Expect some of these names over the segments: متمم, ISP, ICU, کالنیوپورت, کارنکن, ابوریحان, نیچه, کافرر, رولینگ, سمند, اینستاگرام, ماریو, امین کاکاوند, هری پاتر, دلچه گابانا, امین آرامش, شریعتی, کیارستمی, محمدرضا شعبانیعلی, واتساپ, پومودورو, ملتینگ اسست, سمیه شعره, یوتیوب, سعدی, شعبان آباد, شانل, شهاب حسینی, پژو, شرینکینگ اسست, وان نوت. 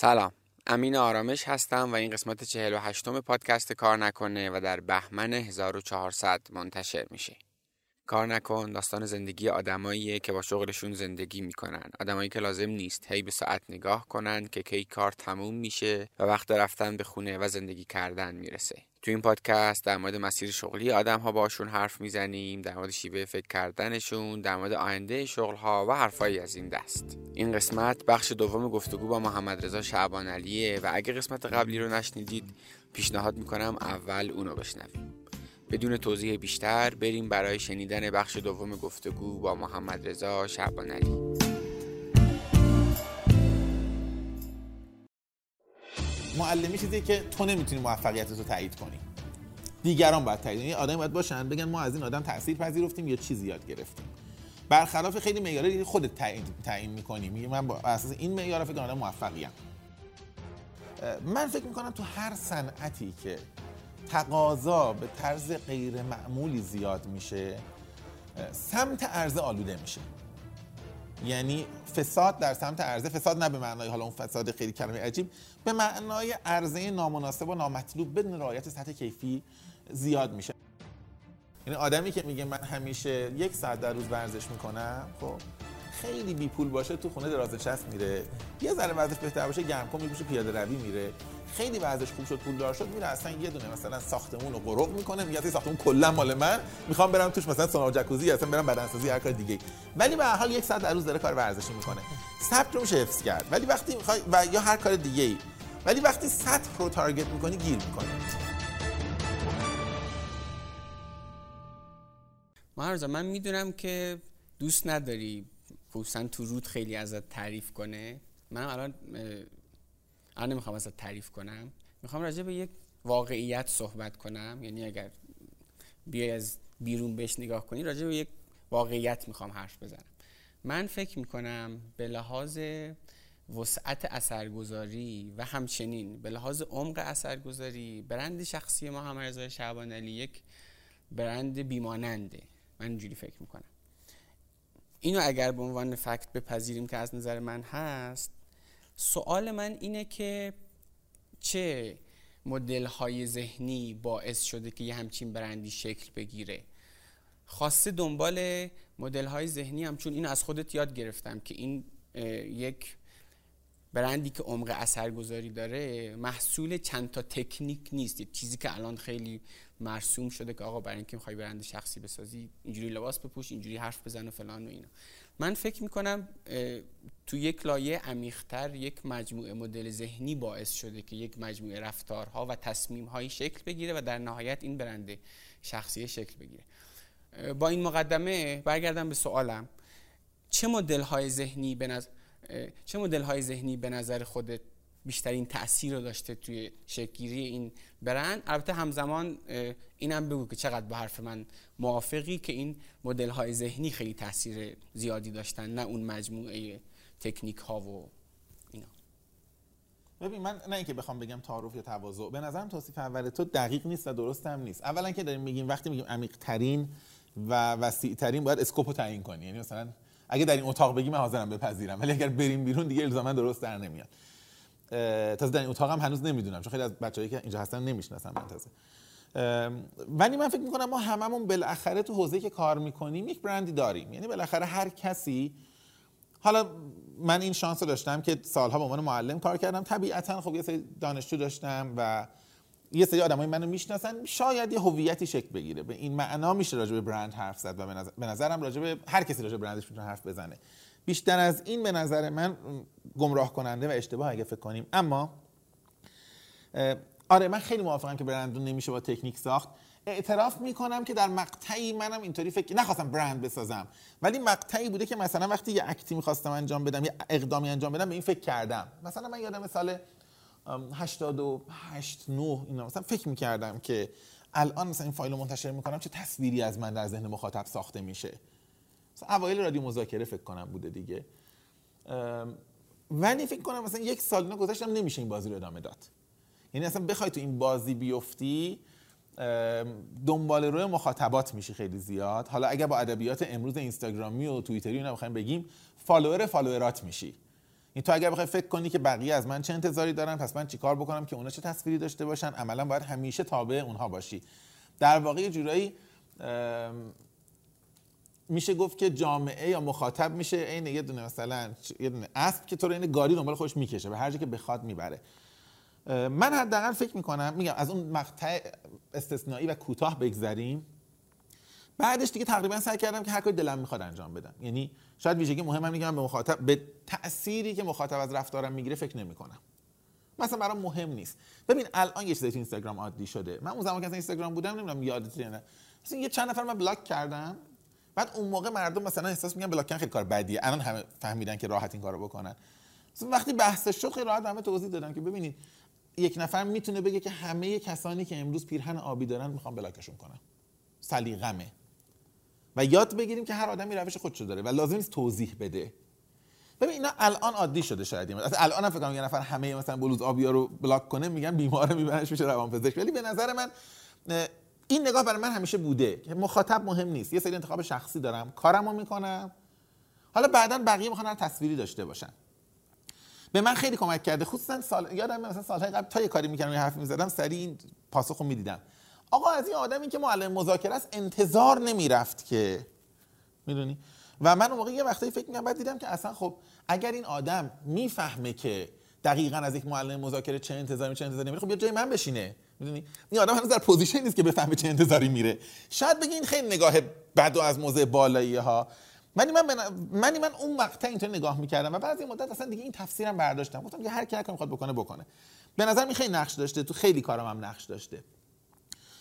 سلام، امین آرامش هستم و این قسمت 48م پادکست کارنکنه و در بهمن 1400 منتشر میشه. کارنکن داستان زندگی آدماییه که با شغلشون زندگی میکنن، آدمایی که لازم نیست هی به ساعت نگاه کنن که کی کار تموم میشه و وقت رفتن به خونه و زندگی کردن میرسه. تو این پادکست در مورد مسیر شغلی آدم‌ها باشون حرف میزنیم، در مورد شیوه فکر کردنشون، در مورد آینده شغل‌ها و حرفایی از این دست. این قسمت بخش دوم گفتگو با محمدرضا شعبانیعلیه و اگه قسمت قبلی رو نشنیدید پیشنهاد میکنم اول اونو بشنویم. بدون توضیح بیشتر بریم برای شنیدن بخش دوم گفتگو با محمدرضا شعبانیعلی. معلمی چیزی که تو نمیتونی موفقیتت رو تایید کنی، دیگران باید تایید کنن. یعنی آدمی باید باشن بگن ما از این آدم تاثیر پذیرفتیم یا چیزی یاد گرفتیم، برخلاف خیلی معیارایی که خودت تعیین می‌کنی. میگه من با اساس این معیار فکر کنم موفقیم. من فکر می‌کنم تو هر صنعتی که تقاضا به طرز غیر معمولی زیاد میشه، سمت عرضه آلوده میشه. یعنی فساد در سمت عرضه، فساد نه به معنای حالا اون فساد خیلی کلمه عجیب، به معنای عرضه نامناسب و نامطلوب بدون رعایت سطح کیفی زیاد میشه. یعنی آدمی که میگه من همیشه یک ساعت در روز ورزش میکنم، خب خیلی بی پول باشه تو خونه درازنشست میره، یه ذره ورزش بهتر باشه گرمکن میشه پیاده روی میره، خیلی ورزش خوب شد پولدار شد میره اصلا یه دونه مثلا ساختمون رو غرق میکنه، میگه این ساختمون کلا مال من، میخوام برم توش مثلا سونا و جکوزی، اصلا برم بدنسازی هر کار دیگه، ولی به هر حال یک ساعت در روز داره کار ورزشی میکنه. سطح رو میشه حفظ کرد، ولی وقتی میخوای و یا هر کار دیگه ای، ولی وقتی سطح رو تارگت میکنی گیر میکنه. ماهرزا من میدونم که دوست نداری خصوصا تو رود خیلی ازت تعریف کنه، منم الان نمیخوام ازت تعریف کنم، میخوام راجع به یک واقعیت صحبت کنم. یعنی اگر بیای از بیرون بهش نگاه کنی، راجع به یک واقعیت میخوام حرف بزنم. من فکر میکنم به لحاظ وسعت اثرگذاری و همچنین به لحاظ عمق اثرگذاری، برند شخصی محمدرضا شعبانیعلی یک برند بیماننده، من اینجوری فکر میکنم. اینو اگر به عنوان فکت بپذیریم که از نظر من هست، سوال من اینه که چه مدل‌های ذهنی باعث شده که یه همچین برندی شکل بگیره؟ خاصه دنبال مدل‌های ذهنی هم، چون اینو از خودت یاد گرفتم که این یک برندی که عمق اثرگذاری داره محصول چند تا تکنیک نیست، یک چیزی که الان خیلی مرسوم شده که آقا برای اینکه می‌خوای برند شخصی بسازی اینجوری لباس بپوش، اینجوری حرف بزن و فلان و اینا. من فکر می‌کنم تو یک لایه عمیق‌تر یک مجموعه مدل ذهنی باعث شده که یک مجموعه رفتارها و تصمیم‌هایی شکل بگیره و در نهایت این برند شخصی شکل بگیره. با این مقدمه برگردم به سوالم، چه مدل‌های ذهنی به نظر خودت بیشترین تأثیر رو داشته توی شکل‌گیری این برند؟ البته همزمان اینم بگو که چقدر با حرف من موافقی که این مدل‌های ذهنی خیلی تأثیر زیادی داشتن، نه اون مجموعه تکنیک‌ها و اینا. ببین، من نه اینکه بخوام بگم تعارف یا تواضع، به نظرم توصیف اول تو دقیق نیست و درست هم نیست. اولا که داریم میگیم، وقتی میگیم عمیق‌ترین و وسیع‌ترین، باید اسکوپو تعیین کنی. یعنی مثلا اگه در این اتاق بگیم من حاضرم بپذیرم، ولی اگر بریم بیرون دیگه الزاما درست در نمیاد. تازه در این اتاق هم هنوز نمیدونم، چون خیلی از بچه‌ای که اینجا هستن نمیشناسن من تازه. ولی من فکر می‌کنم ما هممون بالاخره تو حوزه‌ای که کار می‌کنیم یک برندی داریم. یعنی بالاخره هر کسی، حالا من این شانس رو داشتم که سالها به عنوان معلم کار کردم، طبیعتاً خب یه سری دانشجو داشتم و یه سری آدمای منو میشناسن، شاید یه هویتی شکل بگیره. به این معنا میشه راجع به برند حرف زد و به نظرم راجع به هر کسی راجع به برندش میتونه حرف بزنه. بیشتر از این به نظر من گمراه کننده و اشتباه اگه فکر کنیم. اما آره، من خیلی موافقم که برند رو نمیشه با تکنیک ساخت. اعتراف میکنم که در مقطعی منم اینطوری فکر نخواستم برند بسازم، ولی مقطعی بوده که مثلا وقتی یه اکتی میخواستم انجام بدم، یه اقدامی انجام بدم، به این فکر کردم. مثلا من یادم سال 88-89 اینا مثلا فکر میکردم که الان مثلا این فایل رو منتشر میکنم چه تصویری از من در ذهن مخاطب ساخته میشه. مثلا اوایل رادیو مذاکره فکر کنم بوده دیگه. ولی فکر کنم مثلا یک سال اینا گذشتم نمیشه این بازی رو ادامه داد. یعنی اصلا بخوای تو این بازی بیفتی دنبال روی مخاطبات میشی خیلی زیاد. حالا اگه با ادبیات امروز اینستاگرامی و توییتری اینا بخوایم بگیم، فالوور فالوورات میشی. این تو اگر بخوای فکر کنی که بقیه از من چه انتظاری دارن، پس من چیکار بکنم که اونا چه تصویری داشته باشن، عملا باید همیشه تابع اونها باشی. در واقع جورایی میشه گفت که جامعه یا مخاطب میشه عین یه دونه مثلا یه دونه اسب که تو رو عین گاری دنبال خودش میکشه، به هر جا که بخواد میبره. من حداقل فکر میکنم، میگم از اون مقطع استثنایی و کوتاه بگذریم، بعدش دیگه تقریبا سعی کردم که هر کاری دلم میخواد انجام بدم. یعنی شاید ویژگی مهمم اینه که من به مخاطب، به تأثیری که مخاطب از رفتارم میگیره فکر نمیکنم. مثلا برام مهم نیست. ببین الان یه چیزی تو اینستاگرام عادی شده. من اون زمان که اینستاگرام بودم نمیدونم یادت نه، مثلا یه چند نفر من بلاک کردم، بعد اون موقع مردم مثلا احساس میگن بلاک کردن خیلی کار بدیه، الان همه فهمیدن که راحت این کارو بکنن. وقتی بحثش شد خیلی راحت همه توضیح دادن که ببینید یک نفر میتونه بگه که همه کسانی که امروز پیرهن آبی دارن میخوام بلاکشون کنم، سلیقمه. و یاد بگیریم که هر آدمی روش خودشو داره و لازم نیست توضیح بده. ببین اینا الان عادی شده، شاید الان فکر کنم یه نفر همه مثلا بلوز آبیا رو بلاک کنه میگن بیماره، میبرنش میشه روانپزشک. ولی به نظر من این نگاه برای من همیشه بوده که مخاطب مهم نیست، یه سری انتخاب شخصی دارم، کارمو میکنم، حالا بعداً بقیه میخوان هر تصویری داشته باشن. به من خیلی کمک کرده، خصوصا یادم مثلا سالهای قبل تا یه کاری میکردم یه حرف میزدم سریع این پاسخو میدیدم. آقا از این آدمی که معلم مذاکره است انتظار نمیرفت که، میدونی؟ و من اون موقع یه وقتایی فکر می‌کردم، بعد دیدم که اصلا خب اگر این آدم میفهمه که دقیقاً از یک معلم مذاکره چه انتظاری میره، خب بیا جای من بشینه، میدونی؟ این آدم هنوز در پوزیشن نیست که بفهمه چه انتظاری میره. شاید بگین خیلی نگاه بد و از موضع بالایی‌ها. من اون وقته اینطوری نگاه می‌کردم و بعد از مدت اصلا دیگه این تفسیرم برداشتم، گفتم که هر کی می‌خواد بکنه بکنه. به نظر من خیلی نقش داشته، تو خیلی کارام هم نقش داشته.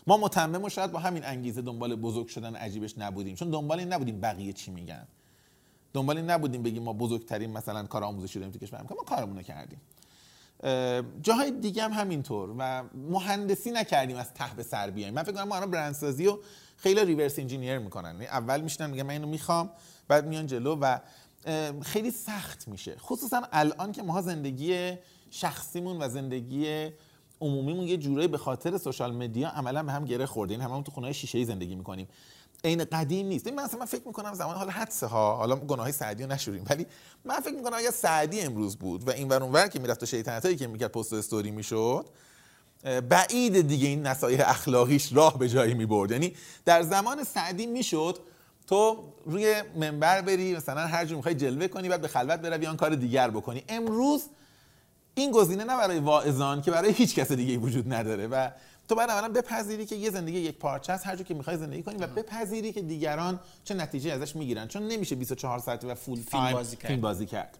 ما متمم و شاید با همین انگیزه دنبال بزرگ شدن عجیبش نبودیم، چون دنبال این نبودیم بقیه چی میگن، دنبال این نبودیم بگیم ما بزرگترین مثلا کار آموزشی داریم تو کشور، ما کارمون رو کردیم. جاهای دیگه هم همینطور و مهندسی نکردیم از ته به سر بیایم. من فکر کنم ما الان برندسازی رو خیلی ریورس انجینیر میکنن، یعنی اول میشینن میگن من اینو میخوام، بعد میان جلو و خیلی سخت میشه، خصوصا الان که ما زندگی شخصیمون و زندگی عمومیمون یه جورایی به خاطر سوشال مدیا عملا به هم گره خورده. این هممون تو خونه‌های شیشه‌ای زندگی می‌کنیم، عین قدیم نیست. من مثلا فکر می‌کنم زمان، حالا حدسه ها، حالا گناه‌های سعدی رو نشوریم، ولی من فکر می‌کنم اگه سعدی امروز بود و اینور اونور که می‌رفت و شیطنتایی که می‌کرد پست استوری می‌شد، بعید دیگه این نصایح اخلاقیش راه به جایی می‌برد. یعنی در زمان سعدی می‌شد تو روی منبر بری، مثلا هر جور می‌خوای جلوه کنی، بعد به خلوت بروی یا کار دیگر بکنی. امروز این گزینه نه برای واعظان که برای هیچ کس دیگه وجود نداره و تو باید اولا بپذیری که یه زندگی یک پارچه است، هر جور که می‌خوای زندگی کنی و بپذیری که دیگران چه نتیجه ازش میگیرن، چون نمیشه 24 ساعته و فول تایم فیلم بازی کرد.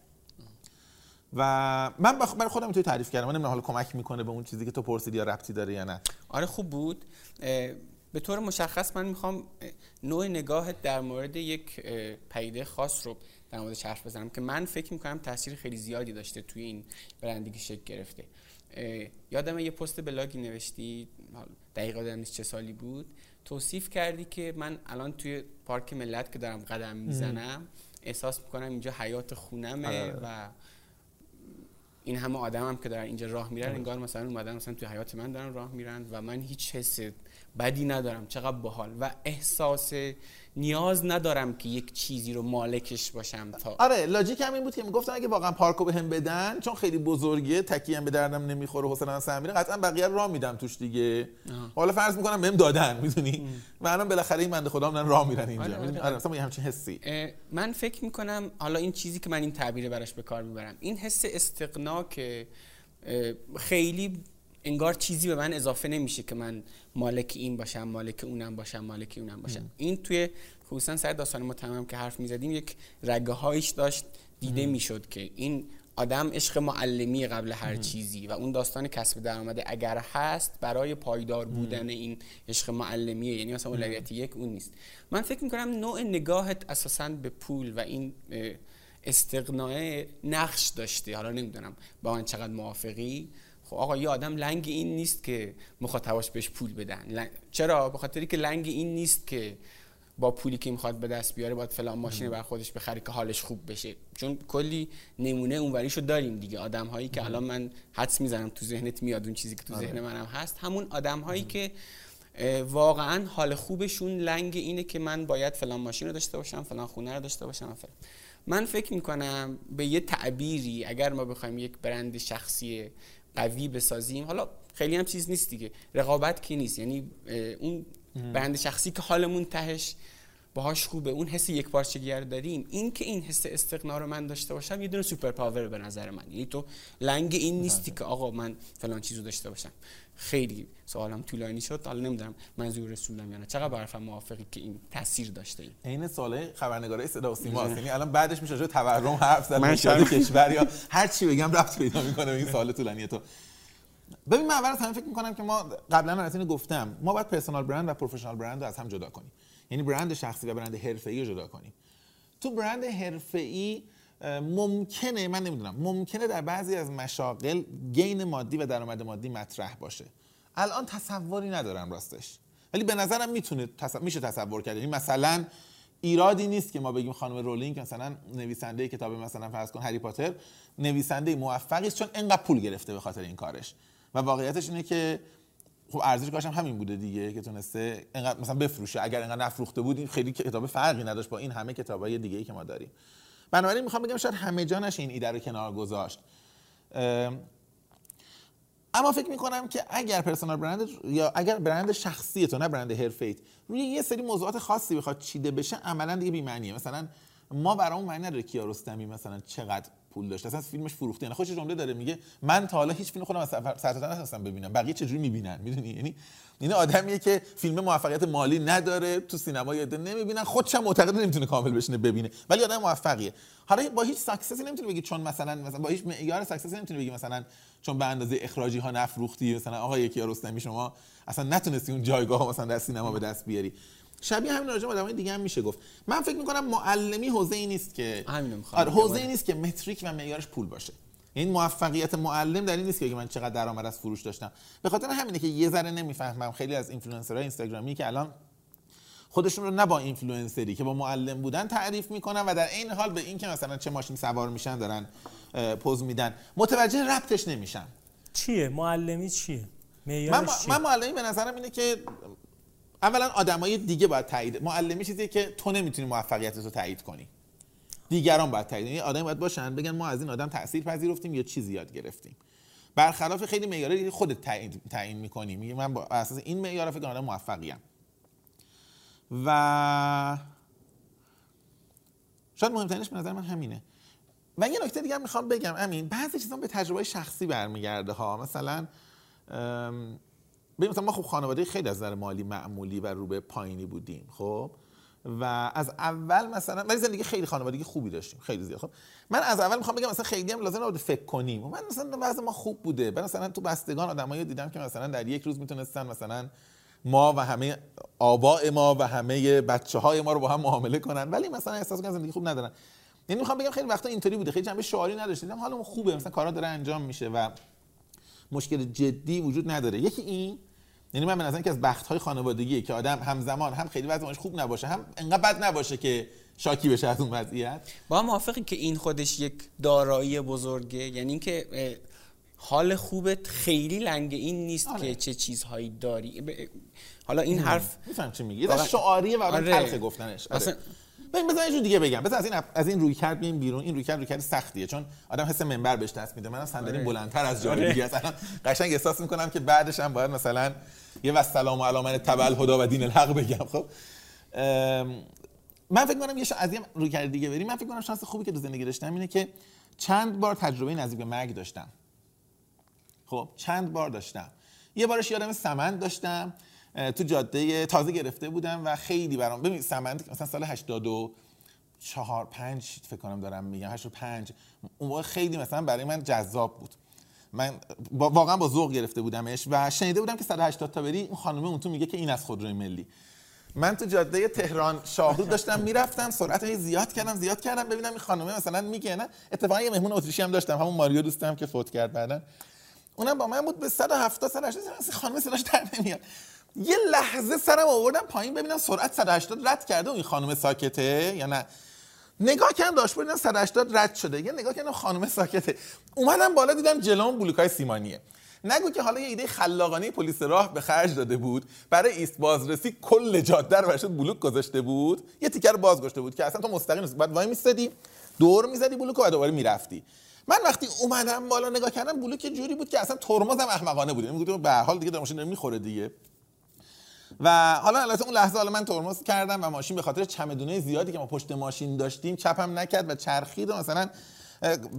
و من برای خودم توی تعریف کردم، من نمیدونم حالا کمک میکنه به اون چیزی که تو پرسیدی یا ربطی داره یا نه. آره خوب بود. به طور مشخص من میخوام نوع نگاهت در مورد یک پدیده خاص رو در موردش حرف بزنم که من فکر میکنم تاثیر خیلی زیادی داشته توی این برندگی شکل گرفته. یادم یه پست بلاگی نوشتی، دقیقا یادم نیست چه سالی بود، توصیف کردی که من الان توی پارک ملت که دارم قدم میزنم احساس میکنم اینجا حیات خونمه و این همه آدمم که دارن اینجا راه میرن انگار مثلا اومدن مثلا توی حیات من دارن راه میرن و من هیچ حس بدی ندارم، چقدر باحال. و احساس نیاز ندارم که یک چیزی رو مالکش باشم. تا آره لاجیک هم این بود که میگفتن اگه واقعا پارکو بهم بدن، چون خیلی بزرگه، تکیه‌ام به دردم نمیخوره، حوصله‌ام سر میره، قطعا بقیه رو راه میدم توش دیگه. حالا فرض میکنم بهم دادن، میدونی، و الان بالاخره این بنده خدا من راه میرن اینجا. آره مثلا همین حسی. من فکر میکنم حالا این چیزی که من این تعبیر براش به کار میبرم، این حس استقنا که خیلی انگار چیزی به من اضافه نمیشه که من مالک این باشم، مالک اونم باشم، مالک اونم باشم. این توی خصوصا سر داستان متمم که حرف میزدیم یک رگه هایش داشت دیده میشد که این آدم عشق معلمی قبل هر چیزی و اون داستان کسب درآمد اگر هست برای پایدار بودن این عشق معلمیه، یعنی مثلا اولویت یک اون نیست. من فکر میکنم نوع نگاهت اساساً به پول و این استقناع نقش داشته. حالا نمیدونم با من چقدر موافقی. خب آقا یه آدم لنگ این نیست که مخاطباش بهش پول بدن. چرا؟ به خاطری که لنگ این نیست که با پولی که میخواد به دست بیاره باید فلان ماشین بر خودش بخره که حالش خوب بشه، چون کلی نمونه اونوریشو داریم دیگه. آدم‌هایی که الان من حدس میزنم تو ذهنت میاد، اون چیزی که تو ذهن منم هست، همون آدم‌هایی که واقعاً حال خوبشون لنگ اینه که من باید فلان ماشین رو داشته باشم، فلان خونه رو داشته باشم، فلان. من فکر میکنم به یه تعبیری اگر ما بخوایم یک برند شخصی قوی بسازیم، حالا خیلی هم چیز نیست دیگه، رقابت که نیست، یعنی اون برند شخصی که حالمون تهش باهاش خوبه، اون حس یکپارچگی رو داریم، این که این حس استقنا رو من داشته باشم یه دونه سوپر پاور به نظر من. یعنی تو لنگ این نیستی که آقا من فلان چیزو داشته باشم. خیلی سوالم طولانی شد، حالا نمیدونم منظور رسولم یا نه. چقدر برفم موافقی که این تاثیر داشته؟ این سوال خبرنگارای صدا و سیما، یعنی الان بعدش میشه جو تورم حرف زدن، مشاهده کشور یا هر چی بگم ربط پیدا میکنه این سوال طولانی تو. ببین من اول از همه فکر میکنم که ما قبلا براتون گفتم، ما باید پرسونال برند و پروفشنال برند رو از هم جدا کنیم. یعنی برند شخصی و برند حرفه‌ای رو جدا کنیم. تو برند حرفه‌ای ممکنه، من نمیدونم، ممکنه در بعضی از مشاغل گین مادی و درآمد مادی مطرح باشه. الان تصوری ندارم راستش. ولی به نظرم میتونه میشه تصور کرد. یعنی مثلا ایرادی نیست که ما بگیم خانم رولینگ مثلا نویسنده کتاب مثلا فرض کن هری پاتر نویسنده موفقی است چون انقدر پول گرفته به خاطر این کارش. و واقعیتش اینه که خب ارزش کارش هم همین بوده دیگه که تونسته اینقدر مثلا بفروشه. اگر اینقدر نفروخته بود این خیلی کتاب فرقی نداشت با این همه کتابای دیگه‌ای که ما داریم. بنابراین میخوام بگم شاید همه جانش این ایده رو کنار گذاشت. اما فکر میکنم که اگر پرسونال برند یا اگر برند شخصی تو، نه برند حرفه‌ایت، روی یه سری موضوعات خاصی بخواد چیده بشه، عملاً دیگه بی معنیه. مثلا ما برامون معنی نداره کیارستمی مثلا چقدر پول داشت، اصلا فیلمش فروخته. یعنی خوش جمله داره میگه من تا حالا هیچ فیلم خودم از سرتاتن نخواستم ببینم، بقیه چه جوری میبینن. میدونی یعنی این آدمیه که فیلم موفقیت مالی نداره، تو سینما یاد نمیبینن، خودش هم معتقد نمیتونه کامل بشینه ببینه، ولی آدم موفقیه. حالا با هیچ ساکسسی نمیتونه بگی چون مثلا با هیچ معیار ساکسسی نمیتونه بگی مثلا چون به اندازه اخراجی ها نفروختی، مثلا آقا یکی رستمی شما اصلا نتونستی اون جایگاه مثلا در سینما به دست بیاری. شبیه همین راجع به آدمای دیگه هم میشه گفت. من فکر میکنم معلمی حوزه ای نیست که حوزه ای نیست که متریک و معیارش پول باشه. این موفقیت معلم در این نیست که من چقدر درآمد از فروش داشتم. به خاطر همینه که یه ذره نمیفهمم خیلی از اینفلوئنسرهای اینستاگرامی که الان خودشون رو نه با اینفلوئنسری که با معلم بودن تعریف میکنن و در عین حال به این که مثلا چه ماشین سوار میشن دارن پوز میدن، متوجه ربطش نمیشن. چیه معلمی؟ چیه معیارش؟ من معلمی به نظرم اینه که اولا آدمای دیگه باید تایید. معلمی چیزیه که تو نمیتونی موفقیتت رو تایید کنی، دیگران باید تایید. یعنی آدم باید باشن بگن ما از این آدم تأثیر پذیرفتیم یا چیزی یاد گرفتیم، برخلاف خیلی معیارایی که خودت تعیین می‌کنی. میگه من با اساس این معیار فکر کنم آدم موفقیم. و شاید مهمترینش به نظر من همینه. و یه نکته دیگه میخوام بگم امین، بعضی چیزا به تجربه شخصی برمیگرده ها. مثلا ببین مثلا ما خب خانواده خیلی از نظر مالی معمولی و روبه پایینی بودیم خب، و از اول مثلا ولی زندگی خیلی خانوادگی خوبی داشتیم، خیلی زیاد خوب. من از اول میخوام بگم مثلا خیلی هم لازم نبود فکر کنیم. من مثلا بعضی ما خوب بوده. من مثلا تو بستگان آدمایی دیدم که مثلا در یک روز میتونستن مثلا ما و همه آباء ما و همه بچه‌های ما رو با هم معامله کنن، ولی مثلا احساس کنن زندگی خوب ندارن. یعنی میخوام بگم خیلی وقتا اینطوری بوده، خیلی جنبه شعاری نداشت. دیدم حالمون خوبه، مثلا کارا داره انجام میشه و مشکل جدی وجود نداره. یکی این، یعنی من به نظرم که از بخت‌های خانوادگیه که آدم همزمان هم خیلی وضعش خوب نباشه، هم انقدر بد نباشه که شاکی بشه از اون وضعیت. با هم موافقی که این خودش یک دارایی بزرگه، یعنی اینکه حال خوبت خیلی لنگ این نیست که چه چیزهایی داری. حالا این حرف میفهم چی میگی، یه شعاریه و اون تلخ گفتنش. بذار یه جور دیگه بگم. بذار از این رویکرد بیایم بیرون. این رویکرد سختیه چون آدم حس منبر بهش دست میده. منم صندلیم بلندتر از جای دیگه است. الان قشنگ احساس میکنم که بعدش هم باید مثلا یه و سلام علی من تبع الهدا و دین الحق بگم. خب من فکر میکنم یه از این رویکرد دیگه بریم. من فکر میکنم شانس خوبی که تو زندگی داشتم اینه که چند بار تجربه نزدیک به مرگ داشتم. خب چند بار داشتم. یه بارش یادم سمند داشتم تو جاده، تازه گرفته بودم و خیلی برام، ببین سمند مثلا سال 84 5 فکر کنم دارم میگم 85، اون موقع خیلی مثلا برای من جذاب بود. من واقعا با ذوق گرفته بودمش و شنیده بودم که 180 تا بری اون خانم اون تو میگه که این از خودروی ملی. من تو جاده تهران شاهرود داشتم میرفتم، سرعت زیاد کردم ببینم این خانم مثلا میگه نه. اتفاقا یه مهمون اتریشی هم داشتم، همون ماریو دوستم که فوت کرد بعدن، اونم با من بود. به 170 180 خانم صداش در نمیاد. یه لحظه سرم آوردم پایین ببینم سرعت 180 رد کرده و این خانم ساکته یا نه. نگاه کردم داشبورد دیدم 180 رد شده. یه نگاه کردم خانم ساکته. اومدم بالا دیدم جلوم بلوکای سیمانیه. نگو که حالا یه ایده خلاقانه پلیس راه به خرج داده بود برای ایست بازرسی، کل جاده رو براشون بلوک گذاشته بود، یه تیکر باز گذاشته بود که اصلا تو مستقیم نیست، بعد وای میستادی دور میزدی بلوک و دوباره میرفتی. من وقتی اومدم بالا نگاه کردم بلوک جوری بود که اصلا ترمزم احمقانه بود. میگفتم به هر حال دیگه ماشین نمیخوره دیگه. و حالا البته اون لحظه حالا من ترمز کردم و ماشین به خاطر چمدونه زیادی که ما پشت ماشین داشتیم چپم نکرد و چرخید و مثلا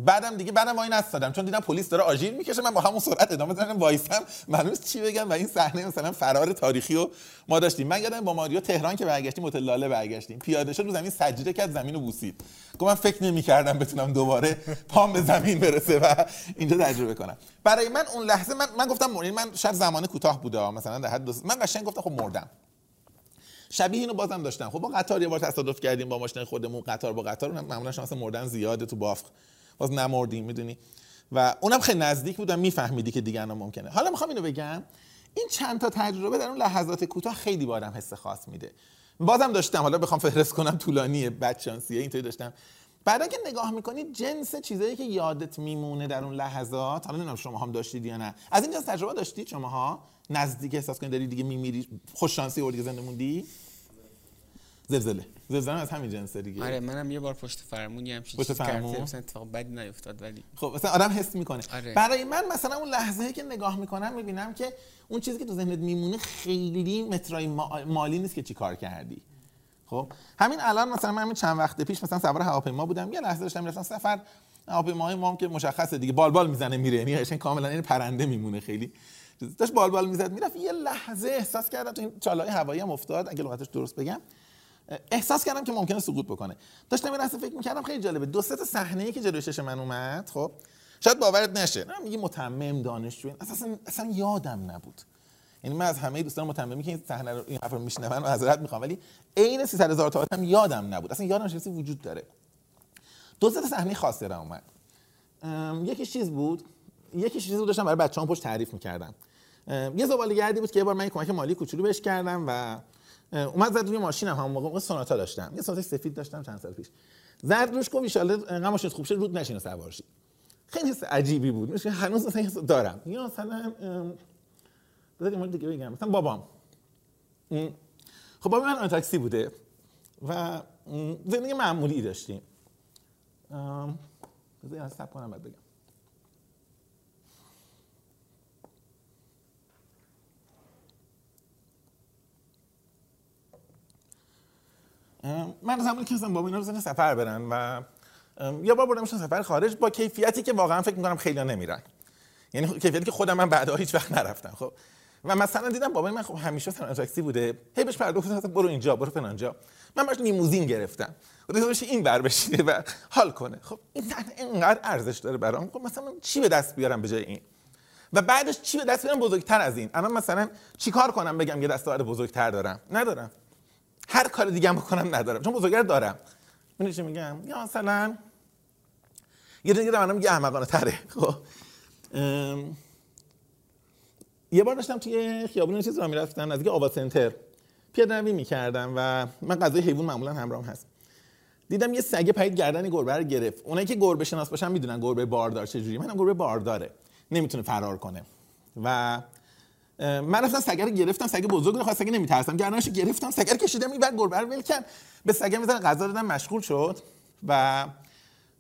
بعدم وای نستادم چون دیدم پلیس داره آژیر میکشه. من با همون سرعت ادامه دادم وایسم معلومه چی بگم. و این صحنه مثلا فرار تاریخی رو ما داشتیم. من یادم با ماریو تهران که برگشتیم هتل لاله برگشتیم پیاده شد رو زمین سجده کرد زمین رو بوسید. من فکر نمی‌کردم بتونم دوباره پام به زمین برسه و اینجا تجربه کنم. برای من اون لحظه من گفتم من شاید زمان کوتاه بوده مثلا در حد من قشنگ گفتم خب مردم. شبیه اینو بازم داشتم. خب با قطار یه بار تصادف کردیم با ماشین خودمون قطار معمولا شانس مردن زیاده تو بافق. باز نمردیم میدونی و اونم خیلی نزدیک بود و میفهمیدی که دیگه ناممکنه. حالا میخوام اینو بگم این چند تا تجربه در اون لحظات کوتاه خیلی به آدم حس خاص میده. بازم داشتم حالا بخوام فهرست کنم طولانیه بدشانسیه اینطوری داشتم. بعدا که نگاه میکنی جنس چیزایی که یادت میمونه در اون لحظات حالا نمیدونم شما هم داشتید یا نه. از این جنس تجربه داشتید شماها نزدیک احساس کنید داری دیگه میمیری خوش شانسی اردی زنده موندی؟ زلزله از همین جنس دیگه. آره منم یه بار پشت فرمونی همش چیزی کردم مثلا اتفاق بدی نیفتاد ولی خب مثلا آدم حس میکنه. آره. برای من مثلا اون لحظه‌ای که نگاه میکنم میبینم که اون چیزی که تو ذهنت میمونه خیلی مترای مالی نیست که چیکار کردی. خب همین الان مثلا من چند وقت پیش مثلا سوار هواپیما بودم یه لحظه داشتم میرفتم سفر هواپیمای ما هم که مشخصه دیگه بال میزنه میره یعنی قشنگ کاملا این پرنده میمونه خیلی داشت بال میزد میرفت. یه لحظه احساس کردم تو این چاله هوایی هم افتاد اگه لغتش درست بگم احساس کردم که ممکنه سقوط بکنه. داشتم این فکر می‌کردم خیلی جالبه دو سه تا صحنه‌ای که جلوی چش من اومد خب شاید باورت نشه من میگم متمم دانشجو اصلا یادم نبود. یعنی من از همه دوستان متممی که این صحنه رو این حرفو میشنونن معذرت میخوام ولی عین 300,000 تا هم یادم نبود. اصلا یادم نشه وجود داره. دو سه تا صحنه خاصی را اومد. یکی چیز بود داشتم برای بچه‌ام پشت تعریف می‌کردم. یه زباله‌گردی بود که یه بار من کمک مالی کوچولو بهش کردم و اومد زد روی ماشینم همون موقع سوناتا داشتم یه سوناتا سفید داشتم چند سال پیش زد روش گفت ان شاء الله ماشینت خوب شه رود نشین سوار شی. خیلی حس عجیبی بود میشه هنوز مثلا دارم یا مثلا دادم مورد دیگه بگم مثلا بابام خب بابا من آن تاکسی بوده و زندگی معمولی داشتیم بذار حساب کنم بعد بگم. من زمانی که با اینا روزانه سفر برن و یا با بردمشون سفر خارج با کیفیتی که واقعا فکر می‌کنم خیلی نمیرن یعنی کیفیتی که خودم من بعدا هیچ وقت نرفتم. خب و مثلا دیدم بابای من خب همیشه مثلا تاکسی بوده هی بهش پرداخت برو اینجا برو فلانجا من باش لیموزین گرفتم گفتمش این بر بشینه و حال کنه. خب این انقدر ارزش داره برام. خب مثلا چی به دست بیارم به جای این و بعدش چی به دست بیارم بزرگتر از این. اما مثلا چیکار کنم بگم یه دستاورد بزرگتر دارم ندارم هر کار دیگه هم بکنم ندارم چون بزرگتر دارم. میدونی چی میگم یا مثلا یه دیگه منم میگه احمقانه تره. خب یه بار داشتم توی خیابون چیز راه میرفتم نزدیک آوا سنتر پیاده روی میکردم و من غذای حیوان معمولا همراهم هست دیدم یه سگ پرید گردن گربه رو گرفت. اونایی که گربه شناس باشن میدونن گربه باردار چه جوریه. منم گربه بارداره نمیتونه فرار کنه و من رفتم سگ رو گرفتم سگ بزرگ رو خواست سگ نمیترسم گردنش گرفتم سگ رو کشیدم این بعد گربه رو ول کرد به سگ میذارن غذا دادم مشغول شد و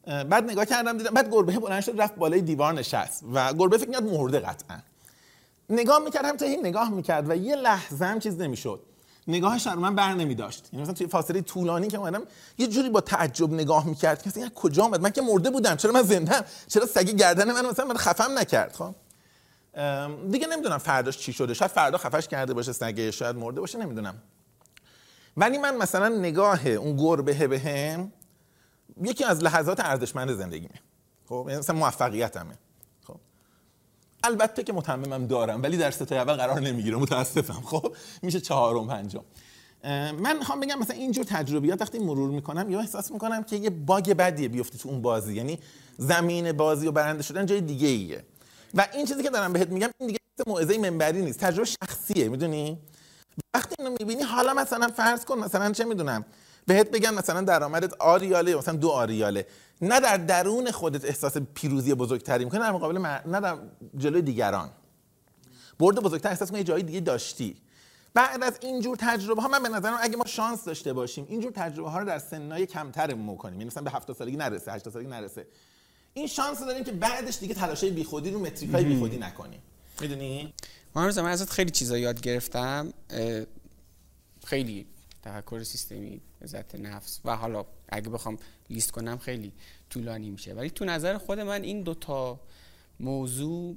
بعد نگاه کردم دیدم بعد گربه بلند شد رفت بالای دیوار نشست و گربه فکر می‌کرد مرده قطعاً نگاه می‌کرد هم تا این نگاه می‌کرد و یه لحظه هم چیز نمی‌شد نگاهش رو من بر نمی‌داشت. یعنی مثلا توی فاصله طولانی که اومدم یه جوری با تعجب نگاه می‌کرد که مثلا کجا اومد من که مرده بودم چرا من زنده‌ام چرا سگ گردن من مثلا من خفم نکرد. خب دیگه نمیدونم فرداش چی شده شاید فردا خفش کرده باشه سگه شاید مرده باشه نمیدونم ولی من مثلا نگاه اون گربه بهم یکی از لحظات ارزشمند زندگیمه. خب مثلا موفقیتمه. خب البته که متممم دارم ولی در ستای اول قرار نمیگیره متاسفم. خب میشه چهارم پنجم. من میخوام بگم مثلا اینجور تجربیات وقتی مرور میکنم یا احساس میکنم که یه باگ بدیه بیفتی تو اون بازی یعنی زمین بازی و برنده شدن جای دیگه ایه و این چیزی که دارم بهت میگم این دیگه موعظه منبری نیست تجربه شخصیه میدونی. وقتی اینو میبینی حالا مثلا فرض کن مثلا چه میدونم بهت بگن مثلا درآمدت آریاله مثلا 2 آریاله نه در درون خودت احساس پیروزی بزرگتری میکنی در مقابل نه در جلوی دیگران برد بزرگتر احساس میکنی جای دیگه داشتی بعد از اینجور تجربه ها من به نظرم اگه ما شانس داشته باشیم اینجور تجربه ها رو در سنای کمترمون کنیم، یعنی مثلا به 70 سالگی نرسه، 80 سالگی نرسه، این شانس داریم که بعدش دیگه تلاشای بیخودی رو متریکای بیخودی نکنیم. میدونی من ازت خیلی چیزا یاد گرفتم، خیلی تفکر سیستمی، عزت نفس، و حالا اگه بخوام لیست کنم خیلی طولانی میشه، ولی تو نظر خود من این دو تا موضوع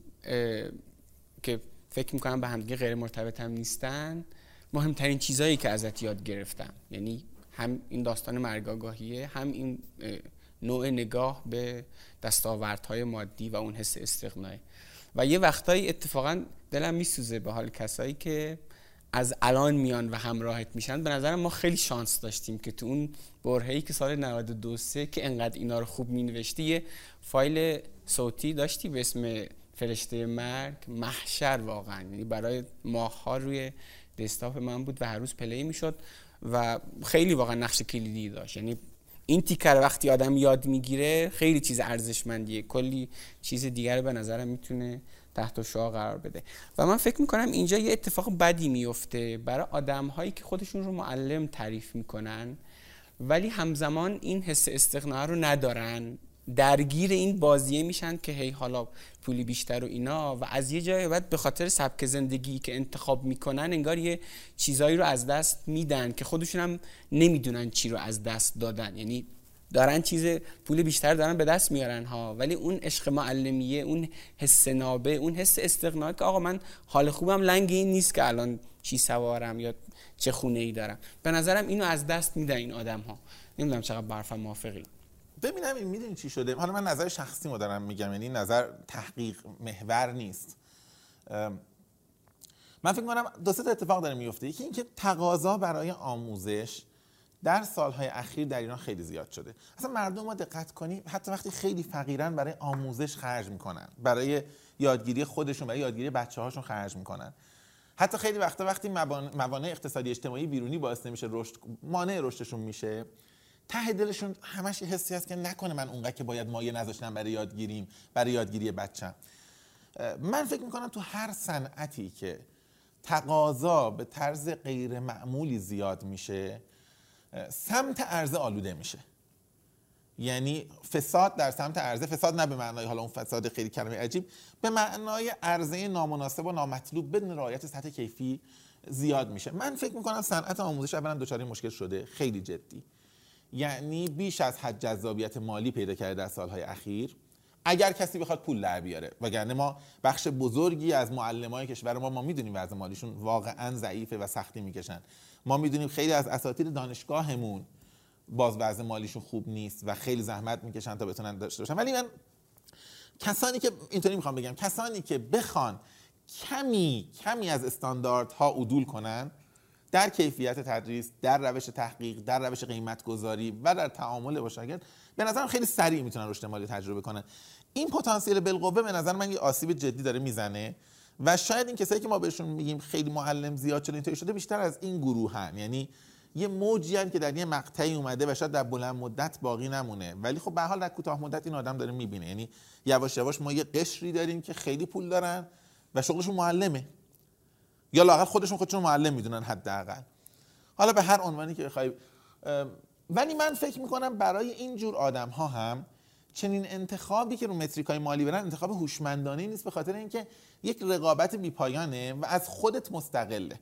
که فکر میکنم به هم دیگه غیر مرتبط هم نیستن، مهمترین چیزایی که ازت یاد گرفتم، یعنی هم این داستان مرگ آگاهیه، هم این نوع نگاه به دستاوردهای مادی و اون حس استغنای. و یه وقتایی اتفاقا دلم میسوزه به حال کسایی که از الان میان و همراهت میشن. به نظرم ما خیلی شانس داشتیم که تو اون برهه‌ای که سال 92 که انقدر اینا رو خوب مینوشتی، یه فایل صوتی داشتی به اسم فرشته مرگ، محشر واقعا، یعنی برای ماه‌ها روی دسکتاپ من بود و هر روز پلی میشد و خیلی واقعا نقش کلیدی داشت. یعنی این تیکر وقتی آدم یاد میگیره خیلی چیز ارزشمندیه، کلی چیز دیگر به نظرم میتونه تحت شعاع قرار بده. و من فکر میکنم اینجا یه اتفاق بدی میفته برای آدم‌هایی که خودشون رو معلم تعریف میکنن ولی همزمان این حس استقناع رو ندارن، درگیر این بازیه میشن که هی حالا پولی بیشتر و اینا، و از یه جایی بعد به خاطر سبک زندگی که انتخاب میکنن انگار یه چیزایی رو از دست میدن که خودشون هم نمیدونن چی رو از دست دادن. یعنی دارن چیز پول بیشتر دارن به دست میارن ها، ولی اون عشق معلمیه، اون حس نابه، اون حس استقناع که آقا من حال خوبم لنگ این نیست که الان چی سوارم یا چه خونه‌ای دارم، به نظرم اینو از دست میدن این آدم‌ها. نمیدونم چقدر برفم موافقی. ببینم این میدونی چی شده. حالا من نظر شخصی ما دارم میگم، یعنی نظر تحقیق محور نیست. من فکر می‌کنم دو سه تا اتفاق داره میفته. یکی اینکه تقاضا برای آموزش در سالهای اخیر در ایران خیلی زیاد شده. اصلا مردم ما دقت کنی حتی وقتی خیلی فقیرن برای آموزش خرج میکنن، برای یادگیری خودشون، برای یادگیری بچه‌هاشون خرج میکنن. حتی خیلی وقتا وقتی موانع اقتصادی اجتماعی بیرونی باعث نمیشه رشد، مانع رشدشون میشه، ته دلشون همش حسی هست که نکنه من اونقدر که باید مایه نذاشتم برای یادگیری بچه‌م. من فکر میکنم تو هر صنعتی که تقاضا به طرز غیر معمولی زیاد میشه، سمت عرضه آلوده میشه، یعنی فساد در سمت عرضه، فساد نه به معنای حالا اون فساد خیلی کلمه عجیب، به معنای عرضه نامناسب و نامطلوب بدون رعایت سطح کیفی زیاد میشه. من فکر میکنم صنعت آموزش اولا دچار این مشکل شده خیلی جدی، یعنی بیش از حد جذابیت مالی پیدا کرده در سالهای اخیر، اگر کسی بخواد پول در بیاره، وگرنه ما بخش بزرگی از معلمای کشور ما میدونیم وضع مالیشون واقعا ضعیفه و سختی میکشن. ما میدونیم خیلی از اساتید دانشگاهمون باز وضع مالیشون خوب نیست و خیلی زحمت میکشن تا بتونن داشته باشن. ولی من کسانی که اینطوری میخوام بگم، کسانی که بخوان کمی از استانداردها عدول کنن در کیفیت تدریس، در روش تحقیق، در روش قیمت‌گذاری و در تعامل با شاگرد، به نظرم خیلی سریع میتونن رشد مالی تجربه کنن. این پتانسیل بالقوه به نظر من یه آسیب جدی داره میزنه و شاید این کسایی که ما بهشون میگیم خیلی معلم زیاد شده اینطوری شده بیشتر از این گروهن، یعنی یه موجی ان که در یه مقطعی اومده و شاید در بلند مدت باقی نمونه، ولی خب به حال در کوتاه مدت این آدم داره میبینه. یعنی یواش یواش ما یه قشری داریم که خیلی پول دارن و شغلشون معلمه، یا لااقل خودشون معلم میدونن حداقل، حالا به هر عنوانی که بخوای. ولی من فکر میکنم برای این جور آدم‌ها هم چنین انتخابی که رو متریکای مالی برن انتخاب هوشمندانه نیست، به خاطر اینکه یک رقابت بی‌پایانه و از خودت مستقله.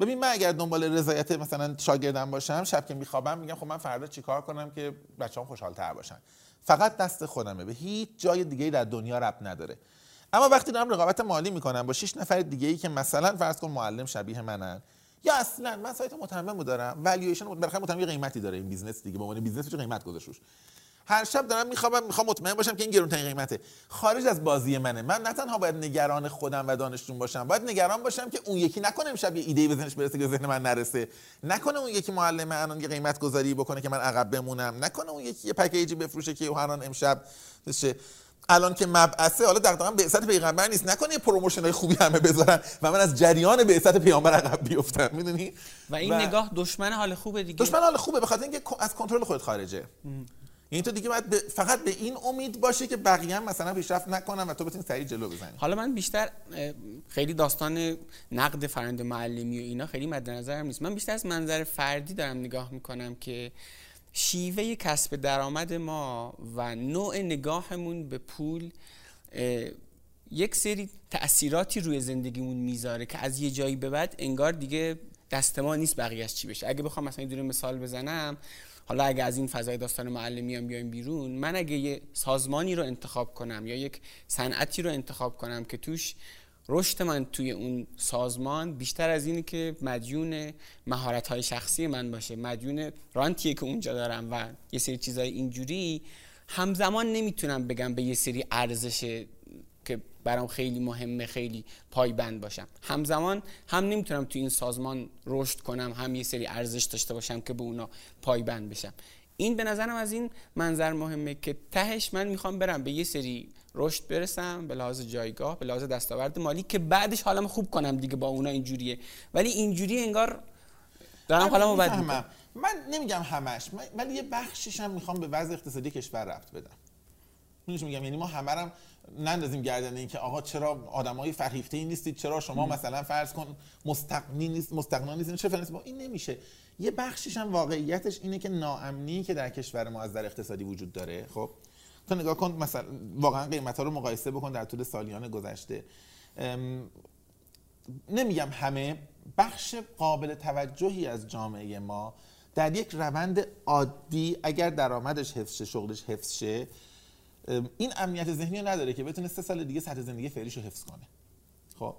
ببین من اگر دنبال رضایت مثلا شاگردم باشم، شب که میخوابم میگم خب من فردا چیکار کنم که بچه‌ام خوشحال‌تر باشن، فقط دست خودمه، به هیچ جای دیگه‌ای در دنیا ربط نداره. اما وقتی دارم رقابت مالی میکنم با 6 نفر دیگه ای که مثلا فرض کن معلم شبیه منن، یا اصلا من سایت متمم رو دارم، والویشن برخلاف متمم یه قیمتی داره، این بیزنس دیگه به عنوان بیزنس چه قیمت گذاشته روش، هر شب دارم میخوابم میخوام مطمئن باشم که این گرونترین قیمته، خارج از بازی منه. من نه تنها باید نگران خودم و دانشجوم باشم، باید نگران باشم که اون یکی نکنه امشب یه ایده ای به ذهنش برسه که ذهن من نرسه، نکنه اون یکی معلم الان یه قیمت گذاری بکنه که من عقب بمونم، نکنه اون یکی یه پکیجی بفروشه که هران امشب الان که مبعثه، حالا دقیقاً بعثت پیغمبر نیست، نکنه پروموشن‌های خوبی همه بذارن و من از جریان بعثت پیامبر عقب بیفتم. میدونی و این نگاه دشمن حال خوبه دیگه، دشمن حال خوبه، بخاطر اینکه از کنترل خودت خارجه. یعنی تو دیگه باید فقط به این امید باشه که بقیه هم مثلا پیشرفت نکنن و تو بتونی سریع جلو بزنی. حالا من بیشتر خیلی داستان نقد فرآیند معلمی و اینا خیلی مد نظرم نیست، من بیشتر از منظر فردی دارم نگاه میکنم که شیوه کسب درآمد ما و نوع نگاهمون به پول یک سری تأثیراتی روی زندگیمون میذاره که از یه جایی به بعد انگار دیگه دست ما نیست بقیه‌اش چی بشه. اگه بخوام مثلا یه دونه مثال بزنم، حالا اگه از این فضای داستان معلمی هم بیایم بیرون، من اگه یه سازمانی رو انتخاب کنم یا یک صنعتی رو انتخاب کنم که توش رشد من توی اون سازمان بیشتر از اینه که مدیون مهارت‌های شخصی من باشه، مدیون رانتیه که اونجا دارم و یه سری چیزای اینجوری، همزمان نمیتونم بگم به یه سری ارزش که برام خیلی مهمه خیلی پایبند باشم، همزمان هم نمیتونم تو این سازمان رشد کنم، هم یه سری ارزش داشته باشم که به اونا پایبند بشم. این به نظرم از این منظر مهمه که تهش من میخوام برم به یه سری رشد برسم به لحاظ جایگاه، به لحاظ دستاورد مالی، که بعدش حالم خوب کنم دیگه با اونا اینجوریه، ولی اینجوری انگار دارم حالمو بد میکنم. من نمیگم همش، ولی یه بخشش هم میخوام به وضع اقتصادی کشور ربط بدم. منش میگم یعنی ما همرم نندازیم گردن این که آقا چرا آدمای فرهیخته‌ای نیستید، چرا شما مثلا فرض کن مستقنی نیست، مستقنا نیستید، چه فرض با این نمیشه. یه بخشش هم واقعیتش اینه که ناامنی که در کشور ما از نظر اقتصادی وجود داره، خب تو نگاه کن مثلا واقعا قیمتا رو مقایسه بکن در طول سالیان گذشته، نمیگم همه، بخش قابل توجهی از جامعه ما در یک روند عادی اگر درآمدش حفظ شه، شغلش حفظ شه، این امنیت ذهنی رو نداره که بتونه 3 سال دیگه سطح زندگی فعلیش رو حفظ کنه. خب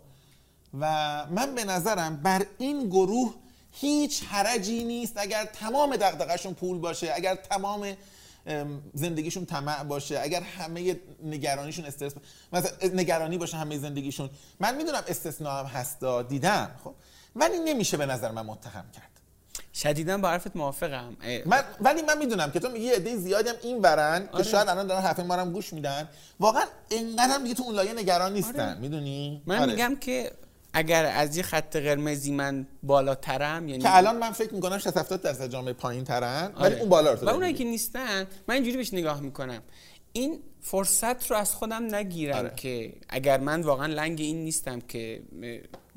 و من به نظرم بر این گروه هیچ حرجی نیست اگر تمام دغدغه‌شون پول باشه، اگر تمام زندگیشون طمع باشه، اگر همه نگرانیشون استرس باشه، مثلا نگرانی باشه همه زندگیشون. من میدونم استثناء هم هستا، دیدم، خب ولی نمیشه به نظر من متهم کرد. شدیداً با حرفت موافقم. ولی من میدونم که تو میگی عده زیادی هم این برن، آره، که شاید الان دارن حرف ما رو گوش میدن، واقعا انقدرم دیگه تو اون لایه نگران نیستن. آره. میدونی من میگم که اگر از یه خط قرمزی من بالاترم، یعنی که الان من فکر میکنم 60-70% جامعه پایین ترن، ولی آره، اون بالا رو و اونایی که نیستن من اینجوری بهش نگاه میکنم این فرصت رو از خودم نگیرم. آره. که اگر من واقعا لنگ این نیستم که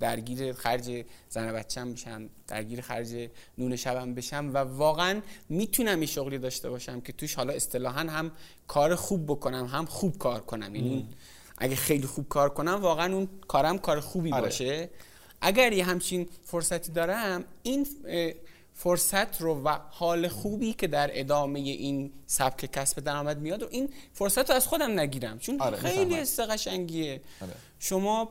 درگیر خرج زن و بچه‌م بشم، درگیر خرج نون شبم بشم و واقعا میتونم یه شغلی داشته باشم که توش حالا اصطلاحاً هم کار خوب بکنم هم خوب کار کنم، یعنی اگه خیلی خوب کار کنم واقعا اون کارم کار خوبی باشه. اگر یه همچین فرصتی دارم، این فرصت رو و حال خوبی که در ادامه این سبک کسب درآمد میاد و این فرصت رو از خودم نگیرم، چون خیلی حس قشنگیه. شما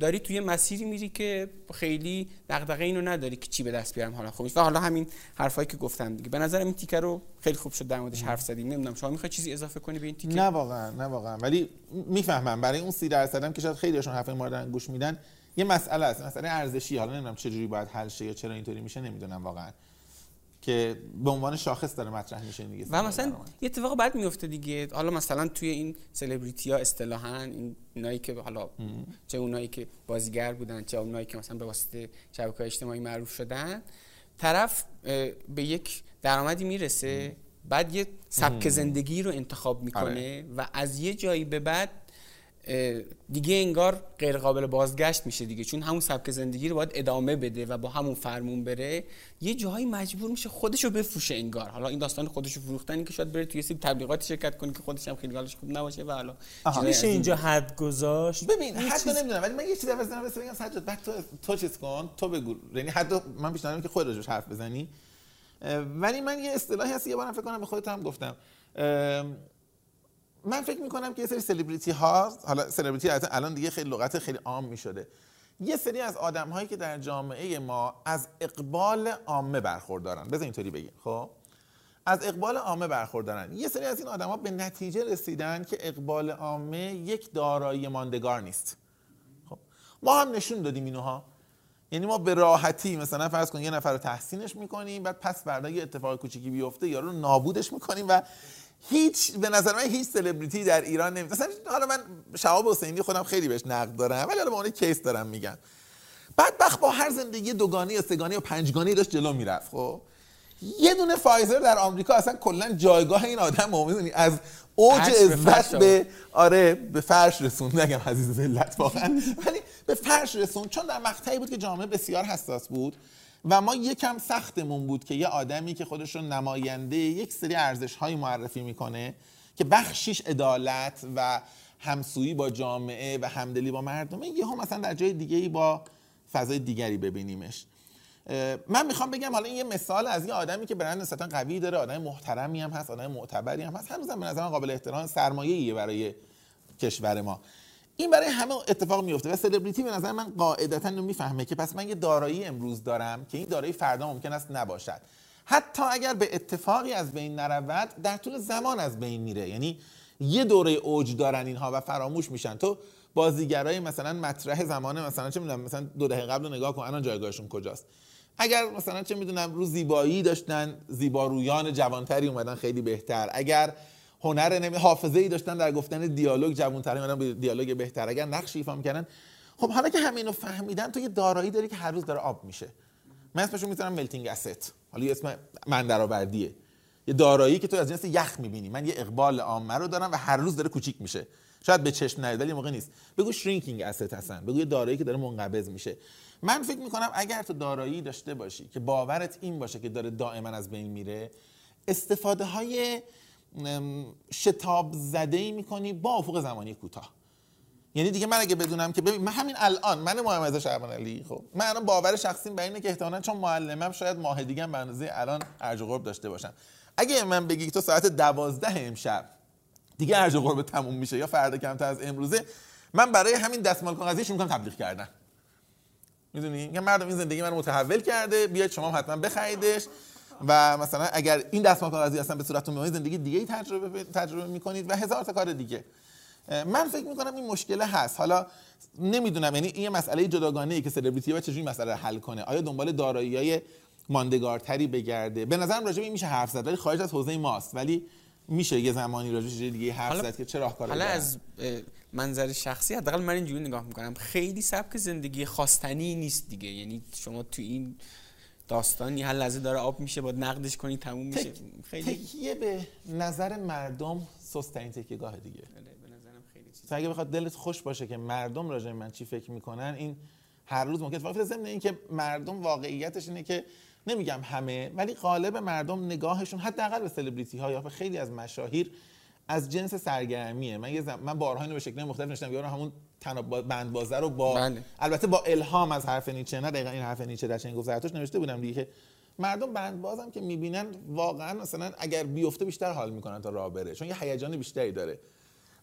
داری توی مسیری میری که خیلی دغدغه اینو نداری که چی به دست بیارم حالا خوبش. و حالا همین حرفایی که گفتم دیگه، به نظرم این تیکه رو خیلی خوب شد در موردش حرف زدیم. نمیدونم شما میخوای چیزی اضافه کنی به این تیکه؟ نه واقعا ولی میفهمم برای اون 30% هم که شاید خیلیشون حرف ما رو گوش میدن، یه مسئله است، مسئله ارزشی. حالا نمیدونم چه جوری باید حل شه یا چرا اینطوری میشه، نمیدونم واقعا، که به عنوان شاخص داره مطرح میشه دیگه. و مثلا یه اتفاق بعد میفته دیگه، حالا مثلا توی این سلبریتی ها اصطلاحاً اینایی که حالا چه اونایی که بازیگر بودن، چه اونایی که مثلا به واسطه شبکه‌های اجتماعی معروف شدن، طرف به یک درآمدی میرسه، بعد یه سبک زندگی رو انتخاب میکنه و از یه جایی به بعد دیگه انگار غیر قابل بازگشت میشه دیگه، چون همون سبک زندگی رو باید ادامه بده و با همون فرمون بره. یه جایی مجبور میشه خودشو بفروشه انگار. حالا این داستان خودشو فروختن که شاید بره توی سری تبلیغات شرکت کنه که خودش هم خیلی حالش خوب نباشه و حالا میشه اینجا حد گذاشت. ببین حدو نمیدونم، ولی من یه چیزی بزنم بگم سجاد بعد تو چیز کن، تو بگو، یعنی حدو من پیشنهاد میکنم که خودت راجعش حرف بزنی. ولی من یه اصطلاحی هست، یه بارم فکر کنم به خودت هم گفتم، من فکر میکنم که یه سری سلبریتی ها، حالا سلبریتی الان دیگه خیلی لغت خیلی عام میشده، یه سری از آدم هایی که در جامعه ما از اقبال عامه برخوردارن، بذار اینطوری بگیم، خب از اقبال عامه برخوردارن، یه سری از این آدم ها به نتیجه رسیدن که اقبال عامه یک دارایی ماندگار نیست. خب ما هم نشون دادیم اینوها، یعنی ما به راحتی مثلا فرض کن یه نفر رو تحسینش میکنیم، بعد پس فردا یه اتفاق کوچیکی بیفته یارو نابودش میکنیم و هیچ، به نظر من هیچ سلبریتی در ایران نمیشه. مثلا حالا من شهاب حسینی خودم خیلی بهش نقد دارم، ولی حالا به اون کیس دارم میگم. بدبخت با هر زندگی دوگانه یا سه‌گانه یا 5گانه‌ای داشت جلو میرفت، خب یه دونه فایزر در آمریکا اصلا کلا جایگاه این آدمو میدونی از اوج عزت به آره به فرش رسوند، نگم عزیز ذلت واقعا، ولی به فرش رسوند، چون در مقطعی بود که جامعه بسیار حساس بود و ما یکم سختمون بود که یه آدمی که خودش رو نماینده یک سری ارزش‌های معرفی میکنه که بخشیش عدالت و همسویی با جامعه و همدلی با مردم، یهو مثلا در جای دیگه‌ای با فضای دیگری ببینیمش. من میخوام بگم حالا این یه مثال از یه آدمی که برند نسبتا قوی داره، آدم محترمی هم هست، آدم معتبری هم هست، هنوزم به نظر من قابل احترام، سرمایه‌ایه برای کشور ما. این برای همه اتفاق میفته و سلبریتی به نظر من قاعدتاً اینو میفهمه که پس من یه دارایی امروز دارم که این دارایی فردا ممکن است نباشد، حتی اگر به اتفاقی از بین نرود در طول زمان از بین میره. یعنی یه دوره اوج دارن اینها و فراموش میشن. تو بازیگرای مثلا مطرح زمانه، مثلا چه میدونم مثلا دو دهه قبل رو نگاه کن الان جایگاهشون کجاست. اگر مثلا چه میدونم رو زیبایی داشتن، زیبارویان جوانتری اومدن خیلی بهتر. اگر هنر حافظه‌ای داشتن در گفتن دیالوگ، جوانتری اومدن به دیالوگ بهتر. اگر نقشی ایفا می‌کردن. خب حالا که همینو فهمیدن تو یه دارایی داری که هر روز داره آب میشه. من اسمش رو می‌ذارم ملتینگ اسست. حالا یه اسم من درآوردیه. یه دارایی که تو از جنس یخ می‌بینی. من یه اقبال عامه رو دارم و هر روز داره کوچیک میشه. شاید به چشم نیاد ولی موقع نیست. بگو شرینکینگ اسست هستن. بگو یه دارایی که داره منقبض میشه. من فکر میکنم اگر تو دارایی داشته باشی که باورت این باشه که داره دائما از بین میره، استفاده های شتاب زده‌ای میکنی با افق زمانی کوتاه. یعنی دیگه من اگه بدونم که ببین من همین الان، من محمدرضا شعبانیعلی، خب من الان باور شخصیم بر اینه که احتمالاً چون معلمم شاید ماه دیگه هم به اندازه الان ارج و قرب داشته باشم. اگه من بگی تو ساعت 12 امشب دیگه ارج و قرب تموم میشه یا فردا کمتر از امروزه، من برای همین دستمال کاغذی شروع میکنم تبلیغ کردن. میدونی میگم مردم این زندگی منو متحول کرده، بیاید شما هم حتما بخریدش و مثلا اگر این دستمال کاغذی اصلا به صورتتون میاد زندگی دیگه‌ای تجربه میکنید و هزار تا کار دیگه. من فکر میکنم این مشکل هست. حالا نمیدونم، یعنی این مسئله جداگانه ای که سلبریتی ها چجوری مسئله رو حل کنه، آیا دنبال دارایی‌های ماندگارتری بگرده. به نظرم راجع به این میشه حرف زد ولی خارج از حوزه ماست، ولی میشه یه زمانی راجع به چیز دیگه حرف زد که چه راهکاری. حالا از منظر شخصی حداقل من اینجوری نگاه میکنم، خیلی سبک زندگی خواستنی نیست دیگه. یعنی شما تو این داستانی هر لحظه داره آب میشه، باید نقدش کنی تموم میشه. خیلی تکیه به نظر مردم سست‌ترین تکیه‌گاه دیگه. تا اگه بخواد دلت خوش باشه که مردم راجع به من چی فکر میکنن، این هر روز ممکنه اتفاق بیفته. ضمن این که مردم واقعیتش اینه که نمیگم همه ولی غالب مردم نگاهشون حداقل به سلبریتی ها یا به خیلی از مشاهیر از جنس سرگرمیه. من بارها اینو به شکل مختلف نوشتم، یارو همون تناب بندبازه رو البته با الهام از حرف نیچه، نه دقیقاً این حرف نیچه در چنین گفتارش نوشته بودم دیگه، مردم بندبازم که میبینن واقعا مثلا اگر بیفته بیشتر حال میکنن تا راه بره، چون یه هیجان بیشتری داره.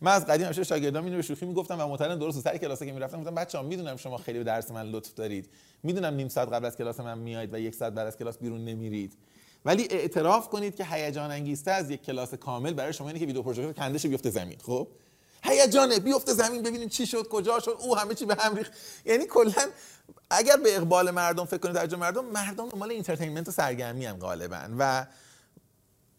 من از قدیم همیشه شاگردام اینو به شوخی میگفتم و معترض درست سر کلاس که میرفتم گفتم بچه‌ها میدونم شما خیلی به درس من لطف دارید، میدونم نیم ساعت قبل از کلاس من میاید و یک ساعت بعد از کلاس بیرون نمیرید، ولی اعتراف کنید که هیجان انگیزتر از یک کلاس کامل برای شما اینه که ویدیو پروژکتور کندش بیفته زمین. خب هیجانه، بیفته زمین ببینیم چی شد، کجا شد، او همه چی به هم ریخت. یعنی کلا اگر به اقبال مردم فکر کنید، توجه مردم دنبال اینترتینمنت و سرگرمی ان غالبا و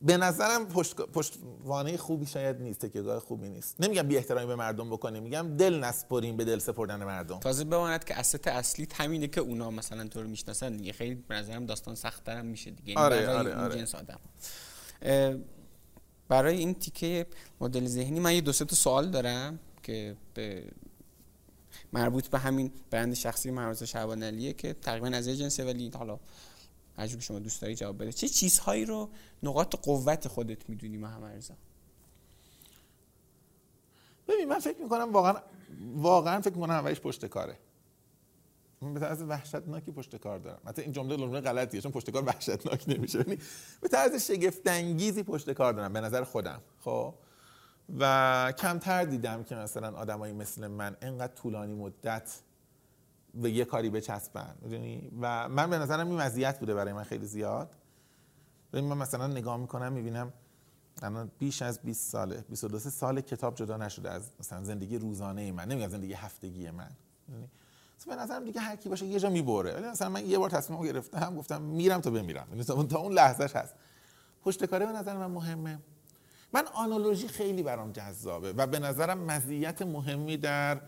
به نظرم پشتوانه خوبی شاید نیست، تکیه‌گاه خوبی نیست. نمیگم بی احترامی به مردم بکنیم، میگم دل نسپریم به دل سپردن مردم. تازه بماند که اسست اصلی همینه که اونا مثلا تو رو میشناسن دیگه. خیلی به نظرم داستان سخت‌تر هم میشه دیگه. آره. جنس آدم. برای این تیکه مدل ذهنی من یه دو سه تا سوال دارم که مربوط به همین برند شخصی محمدرضا شعبانیعلی که تقریبا از جنسه، ولی حالا عجب شما دوست داری جواب بده. چه چیزهایی رو نقاط قوت خودت میدونی محمدرضا؟ ببین من فکر میکنم واقعا فکر میکنم اولش پشت کاره. من به طرز وحشتناکی پشت کار دارم. البته این جمله لزوما غلطیه چون پشت کار وحشتناک نمیشه. یعنی به طرز شگفت انگیزی پشت کار دارم به نظر خودم. خب و کمتر دیدم که مثلا آدمایی مثل من اینقدر طولانی مدت به یه کاری بچسبن، میدونی؟ و من به نظرم این مزیت بوده برای من خیلی زیاد. ببین من مثلا نگاه میکنم میبینم الان بیش از 20 ساله، 22 سال کتاب جدا نشده از مثلا زندگی روزانه من، نمیگم زندگی هفتگی من، میدونی؟ به نظرم دیگه هر کی باشه یه جا میبره. ولی مثلا من یه بار تصمیم گرفتم گفتم میرم تا بمیرم، میدونی؟ تا اون لحظهش هست. پشت کاره به نظر من مهمه. من آنالوژی خیلی برام جذابه و به نظرم مزیت مهمی در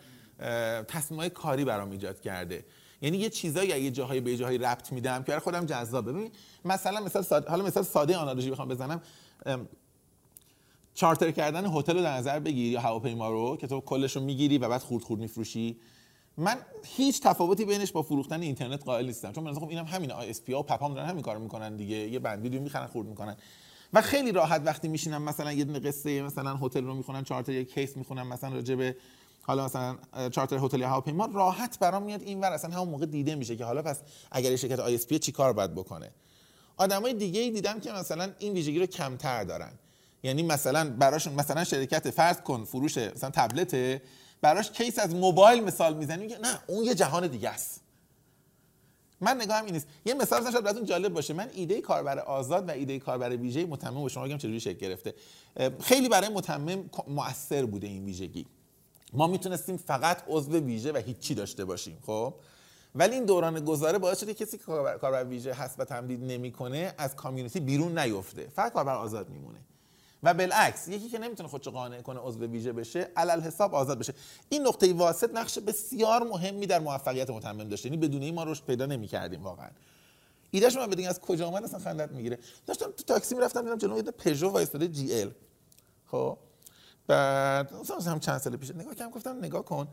تصمیم‌های کاری برام ایجاد کرده. یعنی یه چیزایی اگه جاهای به جاهای ربط میدم که برای خودم جذابه. ببین مثلا مثال ساده، حالا مثال ساده آنالوژی بخوام بزنم، چارتر کردن هتل رو در نظر بگیر یا هواپیما رو که تو کلش رو میگیری و بعد خورد خورد میفروشی. من هیچ تفاوتی بینش با فروختن اینترنت قائل نیستم، چون من خب اینم همین ISP ها و پپام دارن همین کارو میکنن دیگه، یه بندی رو میخرن خورد میکنن. و خیلی راحت وقتی میشینم مثلا یه دونه قصه مثلا هتل رو میخونم، چارتر یک کیس میخونم مثلا راجع به حالا مثلا چارتر هتل یا هواپیما، راحت برام میاد اینور، اصلا همون موقع دیده میشه که حالا پس اگر شرکت ISP چیکار باید بکنه. آدمای دیگه‌ای دیدم که مثلا این ویژگی رو کمتر دارن، یعنی مثلا براشون مثلا شرکت فرض کن فروش مثلا تبلته، براش کیس از موبایل مثال میزنیم که نه اون یه جهان دیگه است. من نگاهم این نیست. یه مثال مثلا شاید براتون جالب باشه، من ایده کاربر آزاد و ایده کاربر ویژه متمم به شما بگم چجوری شکل گرفته. خیلی برای متمم مؤثر بوده این ویژگی. ما میتونستیم فقط عضو ویژه و هیچی داشته باشیم، خب؟ ولی این دوران گذاره باعث شده کسی که کاربر ویژه هست و تمدید نمیکنه از کامیونیتی بیرون نیفته، فقط کاربر آزاد میمونه. و بالعکس یکی که نمیتونه خودشو قانع کنه عضو ویژه بشه، علل حساب آزاد بشه. این نقطه واسط نقش بسیار مهمی در موفقیت متمم داشته، یعنی بدون این ما رشد پیدا نمی‌کردیم واقعا. ایدهش من بدین از کجا اومد اصلا خندت میگیره. داشتم تو تاکسی میرفتم، دیدم جلوی یه پژو وایساده GL، خب بعد مثلا هم چند سال پیش نگاه کردم، گفتم نگاه کن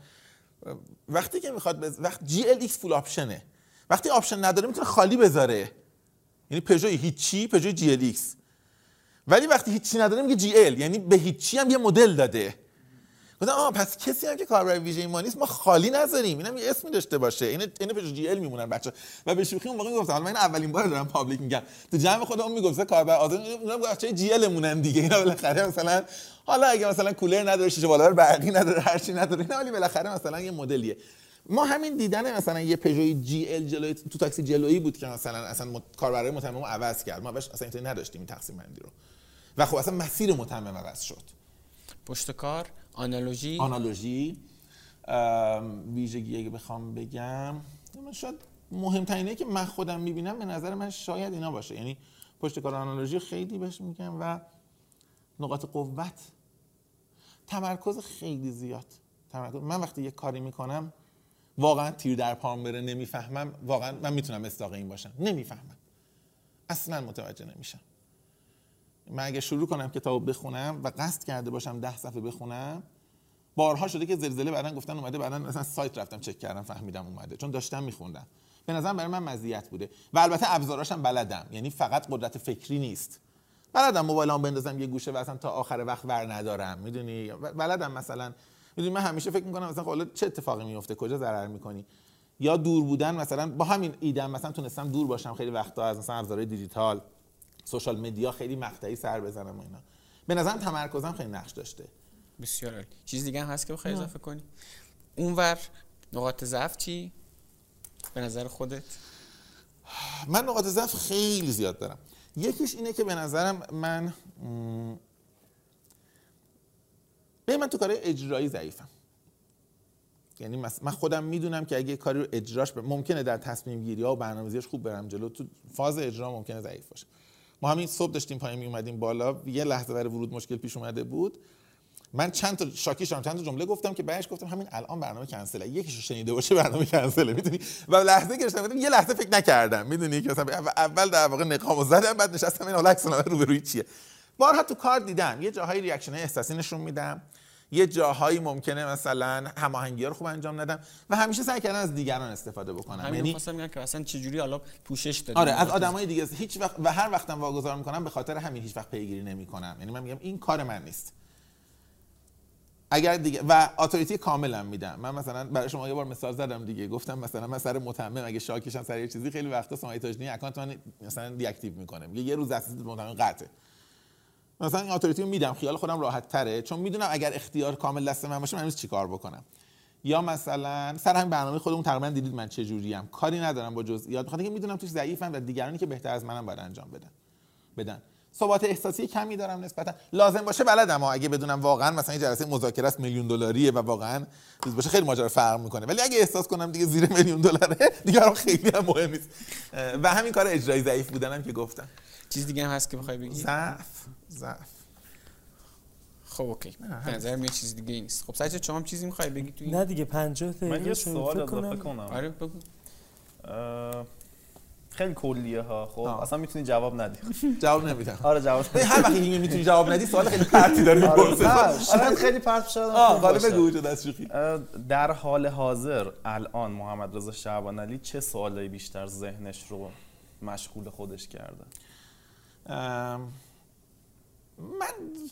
وقتی که میخواد وقت GLX فول آپشنه، وقتی آپشن نداره میتونه خالی بذاره، یعنی پژو هیچی، پژو GLX. ولی وقتی هیچی نداره میگه GL، یعنی به هیچی هم یه مدل داده. گفتم آها پس کسی هم که کاربر ویژه ما نیست ما خالی نذاریم، اینم یه اسمی داشته باشه، این پژو GL میمونن بچا. و به شوخی اون موقع میگفتم، حالا من اولین بار دارم پابلیک میگم، تو جمع خودمون میگفتم کاربر آزاد، اونم بچا GL مونن دیگه، اینا بالاخره مثلا حالا اگه مثلا کولر نداره، شیشه بالا برقی نداره، هر چی نداره اینا، ولی بالاخره مثلا یه مدلیه. ما همین دیدن مثلا یه پژو GL جلوی تو تاکسی جلویی بود که مثلا کاربرای متمم عوض کرد. ما اصلا اینطوری نداشتیم این تقسیم بندی رو، و خب اصلا مسیر متمم عوض شد. پشت کار، آنالوژی ویژگی اگه بخوام بگم من شاید مهمترینه که من خودم میبینم، به نظر من شاید اینا باشه، یعنی پشت کار آنالوژی خیلی بهش میگم. و نقاط قوت، تمرکز خیلی زیاد. تمرکز. من وقتی یه کاری میکنم واقعا تیر در پام بره نمیفهمم، واقعا من میتونم مستاق این باشم، نمیفهمم اصلا، متوجه نمیشم. من اگه شروع کنم کتاب بخونم و قصد کرده باشم 10 صفحه بخونم، بارها شده که زلزله بعدن گفتن اومده، بعدن مثلا سایت رفتم چک کردم فهمیدم اومده، چون داشتم میخوندم. به نظرم برای من مزیت بوده. و البته ابزاراشم بلدم، یعنی فقط قدرت فکری نیست، بلدم موبایلام بندازم یه گوشه و اصلا تا آخر وقت ور ندارم، میدونی، بلدم مثلا، میدونی من همیشه فکر میکنم مثلا حالا چه اتفاقی میفته، کجا ضرر میکنی، یا دور بودن. مثلا با همین ایدم مثلا تونستم دور باشم خیلی وقتا از مثلا ابزارهای دیجیتال، سوشال مدیا، خیلی مقطعی سر بزنم و اینا. به نظرم تمرکزم خیلی نقش داشته. بسیار عالی. چیز دیگه هم هست که بخوای اضافه کنی؟ اونور نقاط ضعف چی به نظر خودت؟ من نقاط ضعف خیلی زیاد دارم. یکیش اینه که به نظرم من تو کار اجرایی ضعیفم، یعنی من خودم میدونم که اگه کاری رو اجراش ممکنه در تصمیم گیری ها و برنامه‌ریزیش خوب برم جلو، تو فاز اجرا ممکنه ضعیف باشه. ما همین صبح داشتیم پایین می اومدیم بالا، یه لحظه برای ورود مشکل پیش اومده بود، من چند تا شاکی شدم، چند تا جمله گفتم که بعدش گفتم همین الان برنامه کنسله، یکیشو شنیده باشه برنامه کنسله، میدونی. و لحظه گرفتم، یه لحظه فکر نکردم، میدونی که اول در واقع نقامو زدم، بعد نشستم این حالا عکس‌العمل روبروی چیه. بارها تو کار دیدم یه جاهای ریاکشن‌های احساسی نشون میدم، یه جاهایی ممکنه مثلا هماهنگی‌ها رو خوب انجام ندم، و همیشه سعی کردم از دیگران استفاده بکنم. یعنی مثلا میگن که مثلا چه جوری حالا پوشش دادم، آره، از آدمای دیگه هیچ وقت و هر وقتم واگذار می‌کنم به خاطر همین هیچ وقت پیگیری نمی‌کنم، یعنی من میگم این کار من نیست. اگر دیگه و اتوریتی کاملا میدم. من مثلا برای شما یه بار مثال زدم دیگه، گفتم مثلا من سر متمم اگه شاکیشم سر یه چیزی، خیلی وقتا سمای تاجنی اکانت من مثلا دیاکتیو می‌کنه، میگه یه روز اساس متمم قطعه، مثلا این اتوریتی رو میدم، خیال خودم راحت تره، چون میدونم اگر اختیار کامل دست من باشه من امروز چیکار بکنم. یا مثلا سر همین برنامه خودمون تقریبا دیدید من چه جوریم، کاری ندارم با جزئیات، بخاطر اینکه میدونم توش ضعیفم و دیگرانی که بهتر از منم باید انجام بدن. ثبات احساسی کمی دارم نسبتا، لازم باشه بلدم، اگه بدونم واقعا مثلا این جلسه مذاکره است $1,000,000 و واقعا چیز باشه خیلی ماجرا فرق میکنه، ولی اگه احساس کنم دیگه زیر $1,000,000 دیگه برام خیلی هم مهم نیست. و همین کار اجرایی ضعیف بودنم که گفتم. چیز دیگه هم هست که بخوای بگی؟ ضعف. خب اوکی. به نظر من چیز دیگه نیست. خب سعید شما هم چیزی می‌خوای بگی تو این؟ نه دیگه 50 تا. من یه سوال اضافه کنم. آره بگو. خیلی کلیه ها. خب اصلا میتونی جواب ندی. جواب نمیدم. آره جواب نمیدم. هر وقت اینو میتونی جواب ندی سوال خیلی پرتی داره میپرسه. آره خیلی پرت شد. حالا بگو تو دست شوخی. در حال حاضر الان محمدرضا شعبانیعلی چه سوالایی بیشتر ذهنش رو مشغول خودش کرده؟ من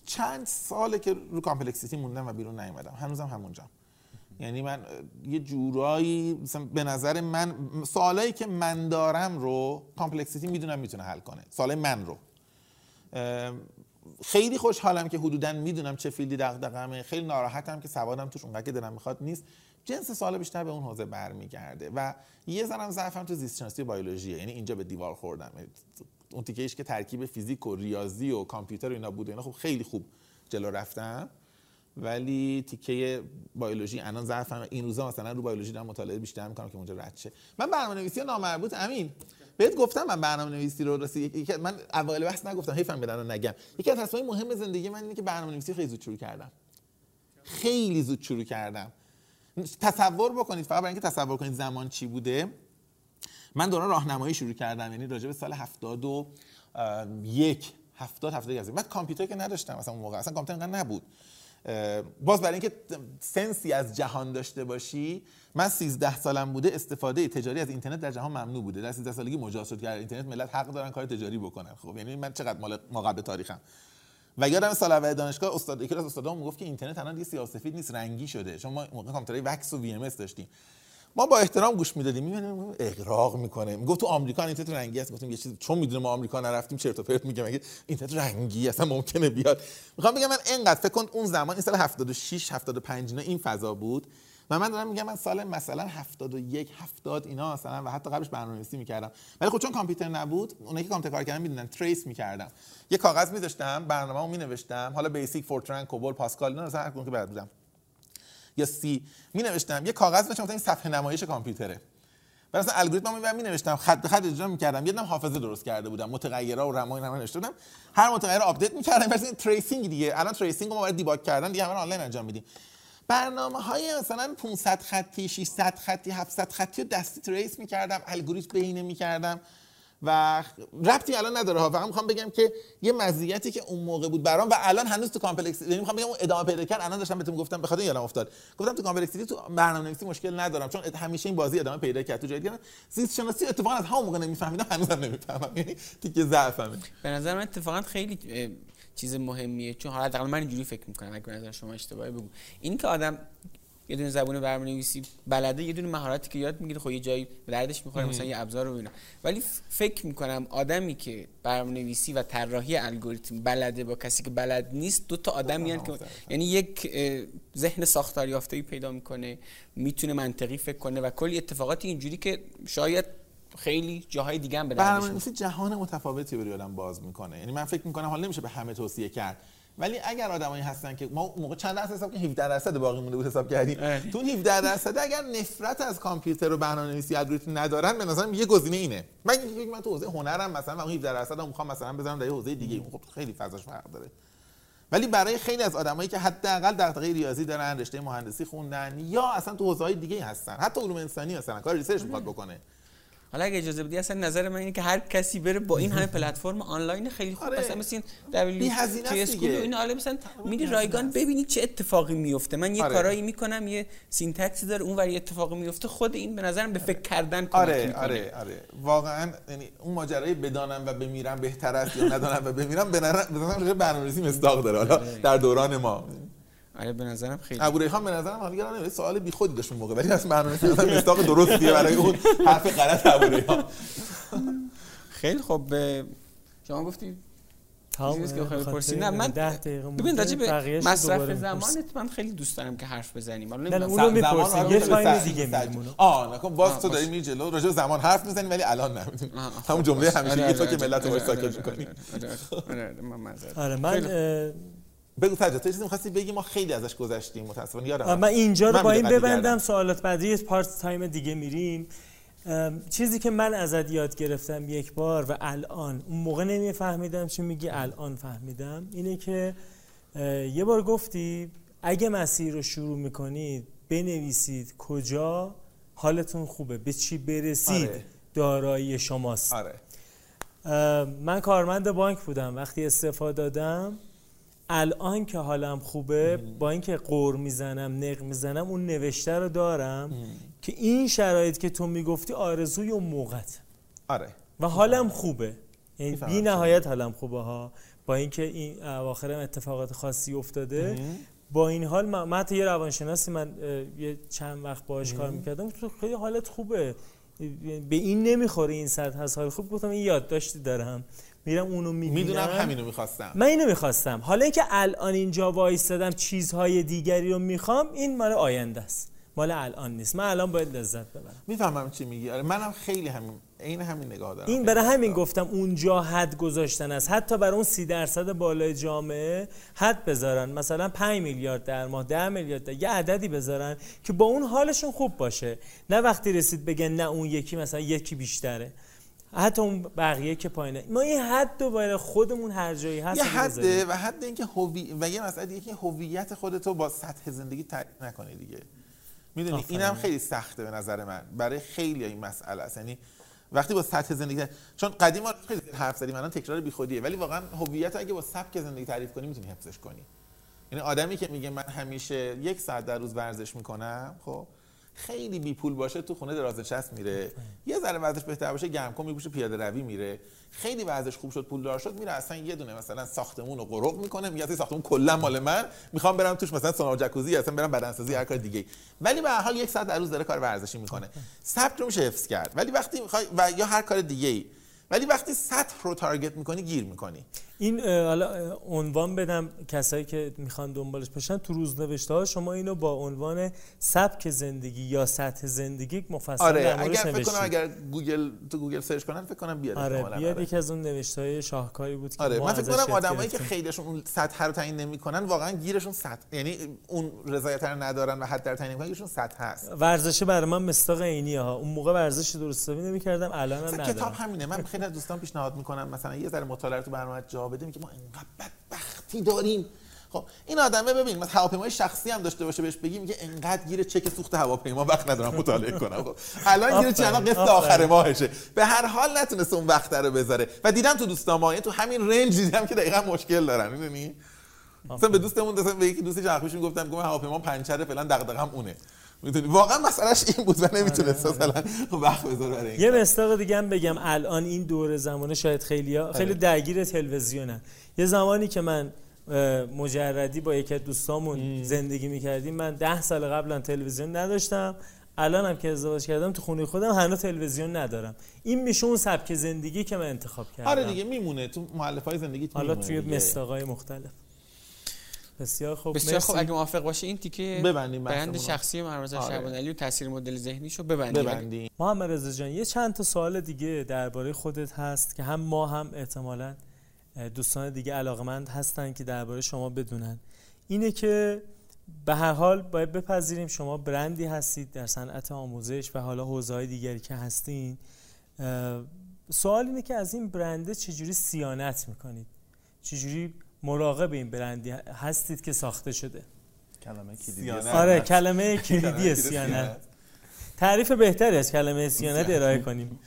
چند ساله که رو کامپلکسیتی موندم و بیرون نیومدم. هنوزم همونجام. یعنی من یه جورایی مثلا به نظر من سوالایی که من دارم رو کامپلکسیتی میدونم میتونه حل کنه. سوال من رو خیلی خوشحالم که حدوداً میدونم چه فیلدی دغدغمه، خیلی ناراحتم که سوادم توش اونقدر که دلم میخواد نیست. جنس سوال بیشتر به اون حوزه برمیگرده و یه ذره ضعفم تو زیست شناسی و بیولوژیه. یعنی اینجا به دیوار خوردم. اون تیکه‌ایش که ترکیب فیزیک و ریاضی و کامپیوتر و اینا بود و اینا خب خیلی خوب جلو رفتم، ولی تیکه بیولوژی الان ضعفم. این روزا مثلا رو بیولوژی دارم مطالعه بیشتر میکنم که اونجا رد شه. من برنامه‌نویسی نامربوط امین بهت گفتم من برنامه‌نویسی رو راستی من اول بحث نگفتم، حیفم بدن نگم. یکی از تصمیم‌های مهم زندگی من اینه که برنامه‌نویسی خیلی زود شروع کردم. خیلی زود شروع کردم. تصور بکنید، فقط برای اینکه تصور کنید زمان چی بوده، من دوران راهنمایی شروع کردم. یعنی راجع به سال 71 70 بعد کامپیوتر که نداشتم مثلا اون موقع، اصلا کامپیوتر انقدر نبود. باز برای اینکه سنسی از جهان داشته باشی، من 13 سالم بوده استفاده تجاری از اینترنت در جهان ممنوع بوده. در 13 سالگی مجاز شد که اینترنت ملت حق دارن کار تجاری بکنن. خب یعنی من چقدر مال ما قبل تاریخم. و یادم سال اول دانشگاه استاد یکی از استادام میگفت که اینترنت الان دیگه سیاه‌وسفید نیست، رنگی شده. چون ما موقع کامپیوترهای وکس و وی ام اس داشتیم، ما با احترام گوش میدادیم. میبینیم اغراق میکنه، میگفت تو آمریکا اینترنت رنگی است. گفتیم یه چیزی چون میدونه ما آمریکا نرفتیم چرت و پرت میگه، مگه اینترنت رنگی اصلا ممکنه بیاد؟ میخوام بگم من اینقدر فکر کن اون زمان این سال 76 75 اینا این فضا بود و من دارم میگم من سال مثلا 71 70 اینا مثلا و حتی قبلش برنامه‌نویسی میکردم. ولی خب چون کامپیوتر نبود، اونایی که کامپیوتر کار کردن میدونن تریس میکردم. یه کاغذ میذاشتم برنامه‌مو مینوشتم، حالا بیسیک فورتران کوبول پاسکال اینا مثلا هر کدوم که بلد بودم یا سی می نوشتم. یه کاغذ داشتم این صفحه نمایش کامپیوتره، برای مثلا الگوریتم می نوشتم، خط به خط اجرا می کردم. یه دم حافظه درست کرده بودم، متغیرها و رمای اینا نوشته بودم، هر متغیر آپدیت می کردم. مثلا تریسینگ دیگه الان تریسینگ ما برای دیباگ کردن دیگه همه آنلاین انجام میدیم. برنامه‌های مثلا 500 خطی 600 خطی 700 خطی رو دستی تریس می کردم، الگوریتم بهینه می کردم و ربطی الان نداره ها. فقط میخوام بگم که یه مزیتی که اون موقع بود برام و الان هنوز تو کامپلکسیتی، یعنی میخوام بگم اون ادامه پیدا کرد. الان داشتم بهتون گفتم بخاطر یادم افتاد، گفتم تو کامپلکسیتی تو برنامه‌نویسی مشکل ندارم چون همیشه این بازی ادامه پیدا کرد. تو جای دیگه زیست شناسی اتفاقا از همون موقع نمیفهمیدم، هنوزم نمیفهمم. یعنی تیکه ضعفمه به نظر من. اتفاقا خیلی چیز مهمیه چون حالا من اینجوری فکر میکنم، اگه به نظر شما اشتباهه بگو. این که آدم یه دونه زبون برنامه‌نویسی بلده، یه دونه مهارتی که یاد میگیره، خب یه جایی به دردش می‌خوره مثلا یه ابزار رو ببینم. ولی فکر می‌کنم آدمی که برنامه‌نویسی و طراحی الگوریتم بلده با کسی که بلد نیست، دو تا آدمیان که یعنی یک ذهن ساختاریافته‌ای پیدا می‌کنه، میتونه منطقی فکر کنه و کلی اتفاقاتی اینجوری که شاید خیلی جاهای دیگه هم به دردش بخوره. برنامه‌نویسی جهان متفاوتی برای آدم باز می‌کنه. یعنی من فکر می‌کنم حالا نمیشه به همه توصیه کرد، ولی اگر آدمایی هستن که ما موقع چند درصد حساب که 17% باقی مونده بود حساب کردیم، تو 17% اگر نفرت از کامپیوتر و برنامه‌نویسی الگوریتم ندارن، به نظرم یه گزینه اینه. من تو حوزه هنرم مثلا اون 17% رو می‌خوام مثلا بزنم در یه حوزه دیگه، خب خیلی فضاش فرق داره. ولی برای خیلی از آدمایی که حداقل دغدغه ریاضی دارن، رشته مهندسی خوندن یا اصلا تو حوزه‌های دیگه هستن، حتی علوم انسانی مثلا کار ریسرچ می‌خواد بکنه. حالا اگه اجازه بدی اصلا نظر من اینه که هر کسی بره با این همه پلتفرم آنلاین خیلی خوب، مثلا مثلا WTS و اینا، حالا مثلا میری رایگان ببینی چه اتفاقی میفته. من یه کارایی میکنم یه سینتکسی داره اون وری اتفاقی میفته، خود این به نظرم به فکر کردن کمک میکنه. آره واقعا. یعنی اون ماجرای بدانم و بمیرم بهتر است یا ندانم و بمیرم به نظرم برنامه‌ریزی مصداق داره حالا در دوران ما. آره به نظرم خیلی ابوریحان به نظرم حالا یه سوال بی خودی داشت اون موقع، ولی اصلا برنامه‌ریزی مصداق درستیه برای اون حرف غلط ابوریحان. خیلی خوب شما گفتید چیزی که خیلی پرسید. نه من ببین راجع به مصرف زمانت من خیلی دوست دارم که حرف بزنیم. حالا اونو میپرسید یه تایم دیگه میمونه. نکن باز تو داری میری جلو راجع به زمان حرف میزنی ولی الان نمیدونی همون جمله همیشه تو که ملت رو ساکت می‌کنی. من بگو فرجا تو چیزی می‌خواستی بگی، ما خیلی ازش گذشتیم متأسفانه یادم. من اینجا رو با این ببندم، سوالات بعدی پارت تایم دیگه میریم. چیزی که من ازت یاد گرفتم یک بار و الان اون موقع نمیفهمیدم چی میگی الان فهمیدم، اینه که یه بار گفتی اگه مسیر رو شروع میکنید بنویسید کجا حالتون خوبه، به چی برسید آره. دارایی شماست. آره. من کارمند بانک بودم، وقتی استعفا دادم الان که حالم خوبه با اینکه قور میزنم نق میزنم اون نوشته رو دارم که این شرایط که تو میگفتی آرزوی اون موقعت آره و حالم خوبه، یعنی بی نهایت حالم خوبه ها، با اینکه این اواخرم اتفاقات خاصی افتاده با این حال من حتی یه روانشناسی من یه چند وقت باهاش کار میکردم تو خیلی حالت خوبه، به این نمیخوره این سطح از حال خوب، گفتم این یادداشتی دارم میرم اونو میبینم، میدونم همینو میخواستم، من اینو میخواستم، حالا اینکه الان اینجا وایستادم چیزهای دیگری رو میخوام این مال آینده است، مال الان نیست، من الان باید لذت ببرم. میفهمم چی میگی. آره منم خیلی همین نگاه دارم. این برای همین گفتم اونجا حد گذاشتن است، حتی برای اون 30% بالای جامعه حد بذارن، مثلا 5 میلیارد در ماه، 10 میلیارد، یه عددی بذارن که با اون حالشون خوب باشه، نه وقتی رسید بگن نه اون یکی مثلا یکی بیشتره، حتی اون بقیه که پایینه. ما این حد دوباره خودمون هر جایی هست یه حده و حد اینکه و یه مسئله دیگه که هویت خودتو با سطح زندگی تعریف نکنی دیگه. میدونی اینم خیلی سخته به نظر من برای خیلی این مسئله است، یعنی وقتی با سطح زندگی، چون قدیما خیلی حرف زدیم الان تکرار بیخودیه، ولی واقعا هویت اگه با سبک زندگی تعریف کنی میتونی حفظش کنی. یعنی آدمی که میگه من همیشه 1 ساعت در روز ورزش میکنم، خب خیلی بی پول باشه تو خونه درازنشست میره، یه ذره ورزش بهتر باشه گرمکن میپوشه پیاده روی میره، خیلی ورزش خوب شد پولدار شد میره اصلا یه دونه مثلا ساختمونو قرق میکنه، میگه اصلا ساختمون کلا مال من، میخوام برم توش مثلا سونا و جکوزی، اصلا برم بدنسازی هر کار دیگه، ولی به هر حال 1 ساعت در روز داره کار ورزشی میکنه. سبک رو میشه حفظ کرد، ولی وقتی میخوای و یا هر کار دیگه‌ای، ولی وقتی سطح رو تارگت میکنی گیر میکنی. این حالا عنوان بدم کسایی که میخوان دنبالش باشن، تو روزنوشته‌ها شما اینو با عنوان سبک زندگی یا سطح زندگی مفصل در موردش نوشتید. آره اگر فکر کنم اگر تو گوگل سرچ کنن فکر کنم بیاد. آره بیاد، یکی از اون نوشته‌های شاهکاری بود که آره من فکر کنم آدمایی که خیلیشون سطح رو تعیین نمیکنن واقعا گیرشون سطح، یعنی اون رضایت رو ندارن و حد در تعیین نمیکنن، گیرشون سطح هست. ورزش برای من مستاق عینیه ها، اون موقع ورزش درست نمی‌کردم الانم ندارم. کتاب همینه، من خیلی از دوستان پیشنهاد می‌کنم مثلا یه ذره مطالعه تو برنامه بده که ما انقدر بدبختی داریم. خب این آدمه ببین مثلا هواپیمای شخصی هم داشته باشه بهش بگیم که انقدر گیر چک سوخت هواپیما وقت ندارم مطالعه کنم، خب الان گیر چند قسط آخر ماهشه، به هر حال نتونست اون وقت رو بذاره و دیدم تو دوستام تو همین رنج دیدم که دقیقاً مشکل دارن. میدونی مثلا به دوستمون مثلا به یکی دوستی چرخوش میگفتم گفتم هواپیما پنچره فلان دغدغه‌م اونه، میدونی واقعا مسئلهش این بود و نمیتونست مثلا وقت بذاره برای این. یه مستاق دیگه هم بگم، الان این دور زمانه شاید خیلی درگیر تلویزیونن. یه زمانی که من مجردی با یکی از دوستامون زندگی میکردیم، من 10 سال قبلا تلویزیون نداشتم، الان هم که ازدواج کردم تو خونه خودم هنوز تلویزیون ندارم. این میشه اون سبک زندگی که من انتخاب کردم. آره دیگه میمونه تو مؤلفه‌های زندگیت، میمونه حالا توی مستاق‌های مختلف. بسیار خوب اگه موافق باشی این تیکه بند شخصی محمدرضا شعبانیعلی و تاثیر مدل ذهنیشو ببندیم. محمدرضا جان یه چند تا سوال دیگه درباره خودت هست که هم ما هم احتمالاً دوستان دیگه علاقمند هستن که درباره شما بدونن. اینه که به هر حال باید بپذیریم شما برندی هستید در صنعت آموزش و حالا حوزه‌های دیگری که هستین. سوال اینه که از این برنده چجوری صیانت می‌کنید؟ چجوری مراقب این برندی هستید که ساخته شده؟ کلمه کلیدی. آره کلمه کلیدی صیانت. تعریف بهتری از کلمه صیانت ارائه کنیم.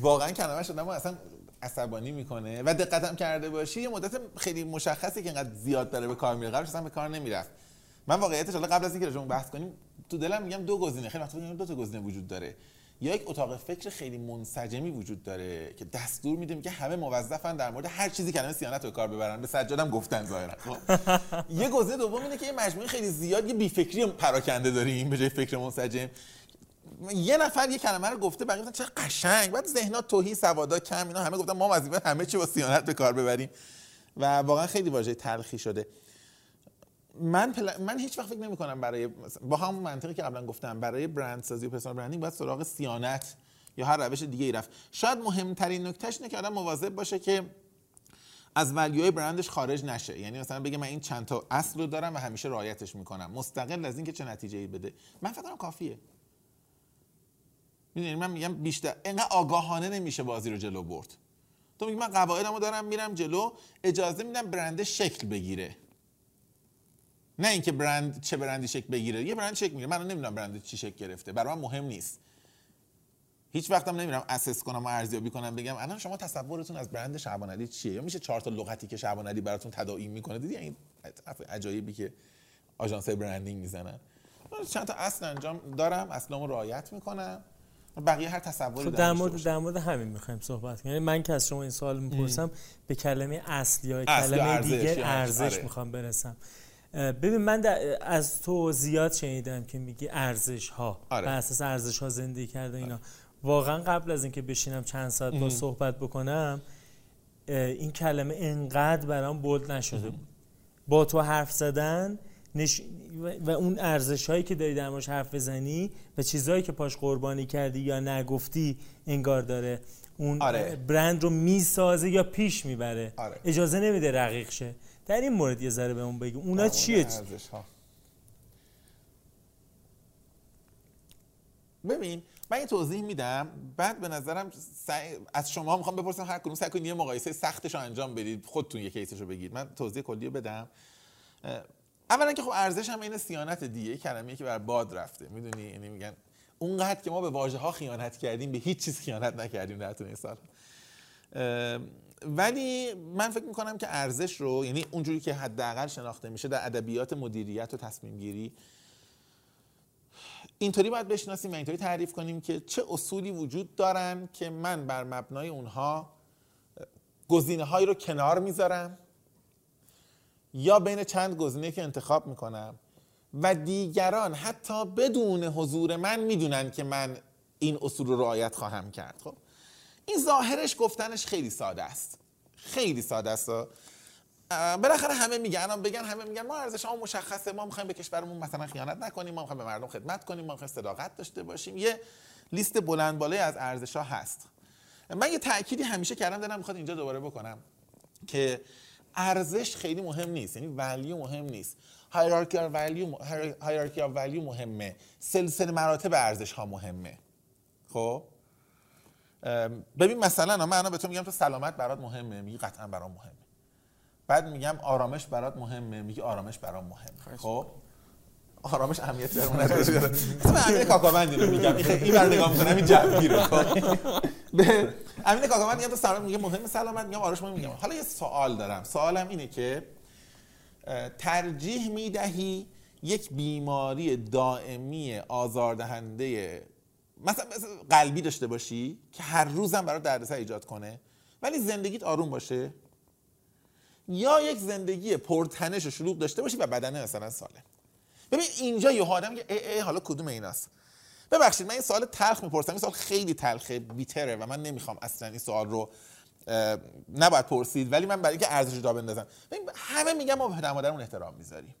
واقعا کلمه شده ما اصلا عصبانی میکنه و دقتم کرده باشی یه مدت خیلی مشخصی که اینقدر زیاد داره به کار میره، قبلش اصلا به کار نمیرفت. من واقعیتش حالا قبل از اینکه راجع اون بحث کنیم تو دلم میگم 2 گزینه، خیلی وقت میگم 2 تا گزینه وجود داره. یا یک اتاق فکر خیلی منسجمی وجود داره که دستور میده میگه همه موظفن در مورد هر چیزی کلمه صیانت رو کار ببرن، به سجادم گفتن ظاهرا. یه گزینه دوم اینه که یه مجموعه خیلی زیاد یه بی‌فکری پراکنده داریم به جای فکر منسجم. یه نفر یه کلمه رو گفته بقیه گفتن چه قشنگ، بعد ذهنا توهی سوادا کم اینا همه گفتن ما وظیفه همه چی با صیانت به کار ببریم و واقعا خیلی واژه تلخی شده. من هیچ وقت فکر نمی‌کنم برای با همون منطقی که قبلا گفتم برای برندسازی و پرسونال برندینگ باید سراغ صیانت یا هر روش دیگه‌ای رفت. شاید مهمترین نکتهش اینه که آدم مواظب باشه که از ولیوهای برندش خارج نشه، یعنی مثلا بگه من این چند تا اصل رو دارم و همیشه رعایتش می‌کنم مستقل از اینکه چه نتیجه‌ای بده. من فکر کنم کافیه. می‌دونی من میگم بیشتر اینقدر آگاهانه نمیشه بازی رو جلو برد. تو میگی من قواعدمو دارم میرم جلو، اجازه میدم برند شکل بگیره. نه اینکه برند چه برندی شکل بگیره. یه برند شکل میگیره، من نمیدونم برند چی شکل گرفته، برای من مهم نیست. هیچ وقتم نمیرم اسس کنم و ارزیابی کنم بگم الان شما تصورتون از برند شعبانیعلی چیه، یا میشه 4 تا لغتی که شعبانیعلی براتون تداعی میکنه. دیدی این عجایبی که آژانس‌های برندینگ میزنن؟ من چند تا اصل انجام دارم، اصلامو رعایت میکنم، بقیه هر تصوری در مورد همین میخوایم صحبت کنیم. یعنی من که از شما این سوال میپرسم به کلمه اصل یا کلمه دیگه ارزش میخوام برسم. ببین من از تو زیاد شنیدم که میگی ارزش ها، بر اساس ارزش ها زندگی کرده اینا. واقعا قبل از اینکه بشینم چند ساعت با صحبت بکنم این کلمه انقدر برام بولد نشده بود. با تو حرف زدن و اون ارزش هایی که داری در موردش حرف بزنی و چیزهایی که پاش قربانی کردی یا نگفتی انگار داره اون برند رو میسازه یا پیش میبره. اجازه نمیده رقیق شه. در این مورد یه ذره بهمون بگو اونا چیه؟ ببین من یه توضیح میدم، بعد به نظرم از شما میخوام بپرسم هر کدوم سعی کنید یه مقایسه سختشو انجام بدید، خودتون یه کیسشو بگید، من توضیح کلیو بدم. اولا که خب ارزش هم این صیانت دیگه، کلمه‌ای که بر باد رفته، میدونی؟ یعنی میگن اونقدر که ما به واژه‌ها خیانت کردیم به هیچ چیز خیانت نکردیم در طول این سال. ولی من فکر میکنم که ارزش رو، یعنی اونجوری که حداقل شناخته میشه در ادبیات مدیریت و تصمیم گیری، اینطوری باید بشناسیم و اینطوری تعریف کنیم که چه اصولی وجود دارن که من بر مبنای اونها گزینه‌هایی رو کنار میذارم یا بین چند گزینه که انتخاب میکنم و دیگران حتی بدون حضور من میدونن که من این اصول رو رعایت خواهم کرد. خب این ظاهرش گفتنش خیلی ساده است، خیلی ساده است. بالاخره همه میگن ما ارزش ها مشخصه، ما میخوایم به کشورمون مثلا خیانت نکنیم، ما میخوایم به مردم خدمت کنیم، ما میخوایم صداقت داشته باشیم. یه لیست بلند بالای از ارزش ها هست. من یه تأکیدی همیشه کردم دارم میخواد اینجا دوباره بکنم که ارزش خیلی مهم نیست، یعنی ولیو مهم نیست، هایرارکی ولیو مهمه، سلسله مراتب ارزش ها مهمه. خب ببین مثلا من الان به تو میگم تو سلامت برات مهمه، میگی قطعا برام مهمه. بعد میگم آرامش برات مهمه، میگی آرامش برام مهمه. خب آرامش اهمیت درمون نداره. من امین کاکاوندی رو میگم، این بر نگاه میکنم این جوگیره. خب به امین کاکاوند میگم تو سلامت، میگه مهمه سلامت، میگم آرامش مهمه، میگم حالا یه سوال دارم. سوالم اینه که ترجیح میدهی یک بیماری دائمی آزاردهنده مثلا قلبی داشته باشی که هر روزم برات دردسر ایجاد کنه ولی زندگیت آروم باشه، یا یک زندگی پرتنش و شلوغ داشته باشی و بدنه مثلا سالم؟ ببین اینجا یه آدم میگه حالا کدوم ایناست؟ ببخشید من این سوال تلخ میپرسم، این سوال خیلی تلخه، بیتره و من نمیخوام اصلا این سوال رو نباید پرسید، ولی من برای اینکه ارزشش رو بندازم. ببین همه میگن ما به پدر مادرمون احترام میذاریم،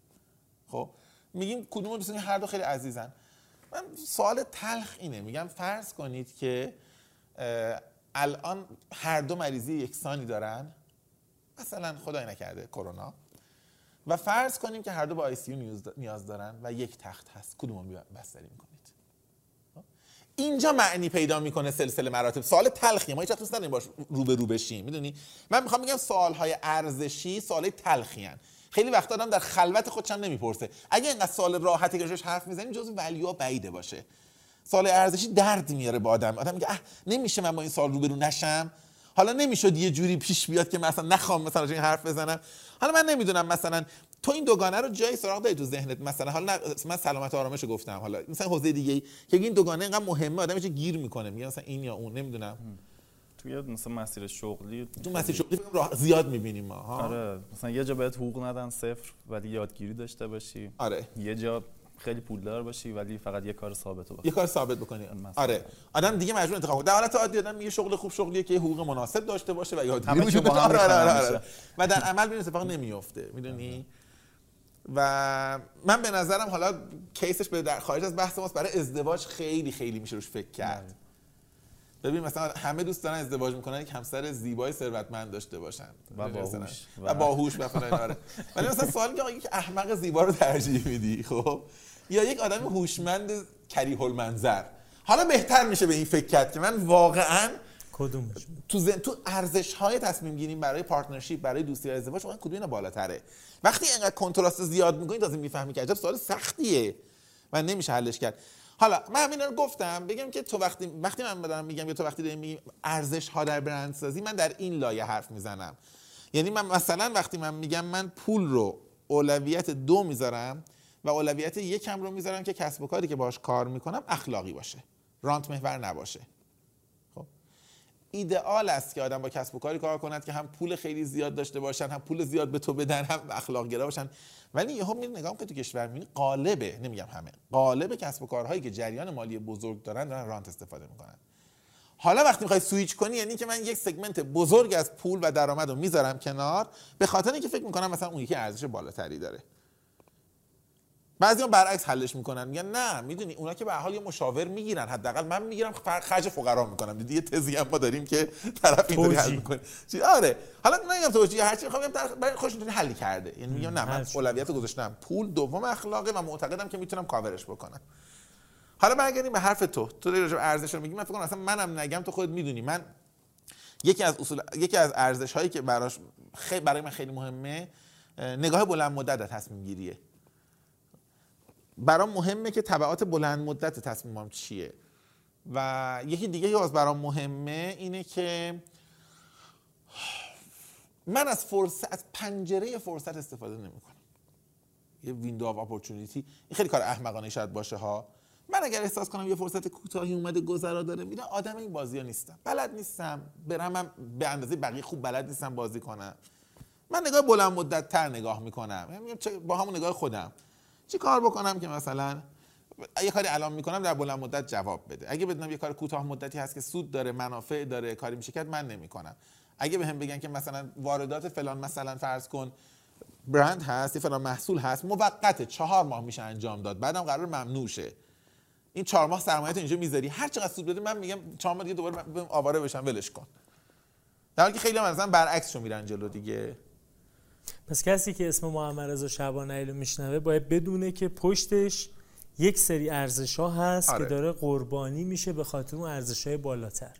خب میگیم کدومو دوست دارین، هر دو خیلی عزیزن. من سوال تلخ اینه، میگم فرض کنید که الان هر دو مریضی یکسانی دارن، مثلا خدای نکرده کرونا، و فرض کنیم که هر دو با ICU نیاز دارن و یک تخت هست، کدوم رو بستری میکنید؟ اینجا معنی پیدا میکنه سلسله مراتب. سوال تلخیه، ما هیچ وقت دوست نداریم باش رو به رو بشیم، میدونی؟ من میخوام بگم سوالهای ارزشی سوالهای تلخیان. خیلی وقت آدم در خلوت خودش هم نمیپرسه. اگه اینقدر سوال راحتی که روش حرف میزنیم جزو ولیوها بعیده باشه. سوال ارزشی درد میاره با آدم. آدم میگه نمیشه من با این سوال روبرو نشم. حالا نمیشد یه جوری پیش بیاد که مثلا نخوام مثلا این حرف بزنم. حالا من نمیدونم مثلا تو این دوگانه رو جای سراغ داری تو ذهنت، مثلا حالا من سلامت و آرامش رو گفتم، حالا مثلا حوزه دیگه‌ای که این دوگانه اینقدر مهمه آدمش گیر میکنه، میگه مثلا این یا اون، نمیدونم. توی مثلا مسیر شغلی راه زیاد می‌بینیم ما ها. آره مثلا یه جا بهت حقوق ندن صفر ولی یادگیری داشته باشی. آره یه جا خیلی پولدار باشی ولی فقط یه کار ثابت بکنی. یه کار ثابت بکنی. آره آدم دیگه مجبور انتخاب کنه. در حالت عادی آدم میگه شغل خوب شغلیه که حقوق مناسب داشته باشه و یادگیری وجود داشته باشه. آره و در عمل ببین اتفاق نمیفته، میدونی؟ و من به نظرم حالا کیسش به در خارج از بحث ماست، برای ازدواج خیلی خیلی میشه روش فکر کرد. ببین مثلا همه دوست دارن ازدواج میکنن یک همسر زیبای ثروتمند داشته باشن و باهوش و فلان اینا. ولی مثلا سوالی که یک احمق زیبا رو ترجیح میدی، خب، یا یک آدم هوشمند کریه المنظر. حالا بهتر میشه به این فکر کرد که من واقعا کدومش تو ارزش‌های تصمیم گیری برای پارتنرشیپ، برای دوستی و ازدواج، اون کدوم اینا بالاتره؟ وقتی انقدر کنتراست زیاد می‌کنید لازم می‌فهمی که عجب سوال سختیه و نمیشه حلش کرد. حالا من اینا رو گفتم بگم که تو وقتی من دارم میگم یا تو وقتی داریم میگیم ارزش‌ها در برندسازی، من در این لایه حرف میزنم. یعنی من مثلا وقتی من میگم من پول رو اولویت 2 میذارم و اولویت 1 رو میذارم که کسب و کاری که باهاش کار میکنم اخلاقی باشه، رانت محور نباشه. خب ایدئال است که آدم با کسب و کاری کار کند که هم پول خیلی زیاد داشته باشن، هم پول زیاد به تو بدن، هم اخلاق گرا باشن. ولی یهو میبینی نگاه که تو کشور میبینی قالبه، نمیگم همه، قالب کسب و کارهایی که جریان مالی بزرگ دارن رانت استفاده میکنن. حالا وقتی میخوای سویچ کنی یعنی که من یک سگمنت بزرگ از پول و درآمدو میذارم کنار به خاطر اینکه فکر میکنم مثلا اون یکی ارزش بالاتری داره. بعضیا برعکس حلش میکنن، میگن نه میدونی اونا که به هر حال یه مشاور میگیرن، حداقل من میگیرم خرج فقرا میکنم. دیدی یه تزی هم ما داریم که طرف اینطوری حل میکنه. آره حالا نمیگم توجیه، هرچی میخوام بگم خوش میتونی حل کرده. یعنی میگم نه من اولویت گذاشتم پول، دوم اخلاقه و معتقدم که میتونم کاورش بکنم. حالا برگردیم به حرف تو راجع به ارزش میگی. من فکر کنم اصلا منم نگم تو خودت میدونی. من یکی از ارزش هایی که برای من خیلی مهمه نگاه بلند مدت از تصمیم گیریه. برام مهمه که تبعات بلند مدت تصمیمام چیه. و یکی دیگه که از برام مهمه اینه که من از پنجره فرصت استفاده نمیکنم. یه ویندو آف اپورتونیتی، این خیلی کار احمقانه شاید باشه ها. من اگر احساس کنم یه فرصت کوتاهی اومده گذرا داره میره، آدم این بازی‌ها نیستم، بلد نیستم، برمم به اندازه بقیه خوب بلد نیستم بازی کنم. من نگاه بلند مدت تر نگاه میکنم، میگم با همون نگاه خودم چی کار بکنم که مثلا یه کاری الان میکنم در بلند مدت جواب بده. اگه بدونم یه کار کوتاه مدتی هست که سود داره، منافع داره، کاری میشه کرد، من نمیکنم. اگه بهم بگن که مثلا واردات فلان مثلا فرض کن برند هست، یه فلان محصول هست، موقته 4 ماه میشه انجام داد، بعدم قرار ممنوع شه، این 4 ماه سرمایه‌تو اینجا میذاری، هر چقدر سود بده من میگم 4 ماه دیگه دوباره آواره بشم، ولش کن. در حالی که خیلی مثلا برعکسشو میرن جلو دیگه. پس کسی که اسم محمدرضا شعبانیعلی میشنوه باید بدونه که پشتش یک سری ارزش‌ها هست. آره. که داره قربانی میشه به خاطر اون ارزش‌های بالاتر.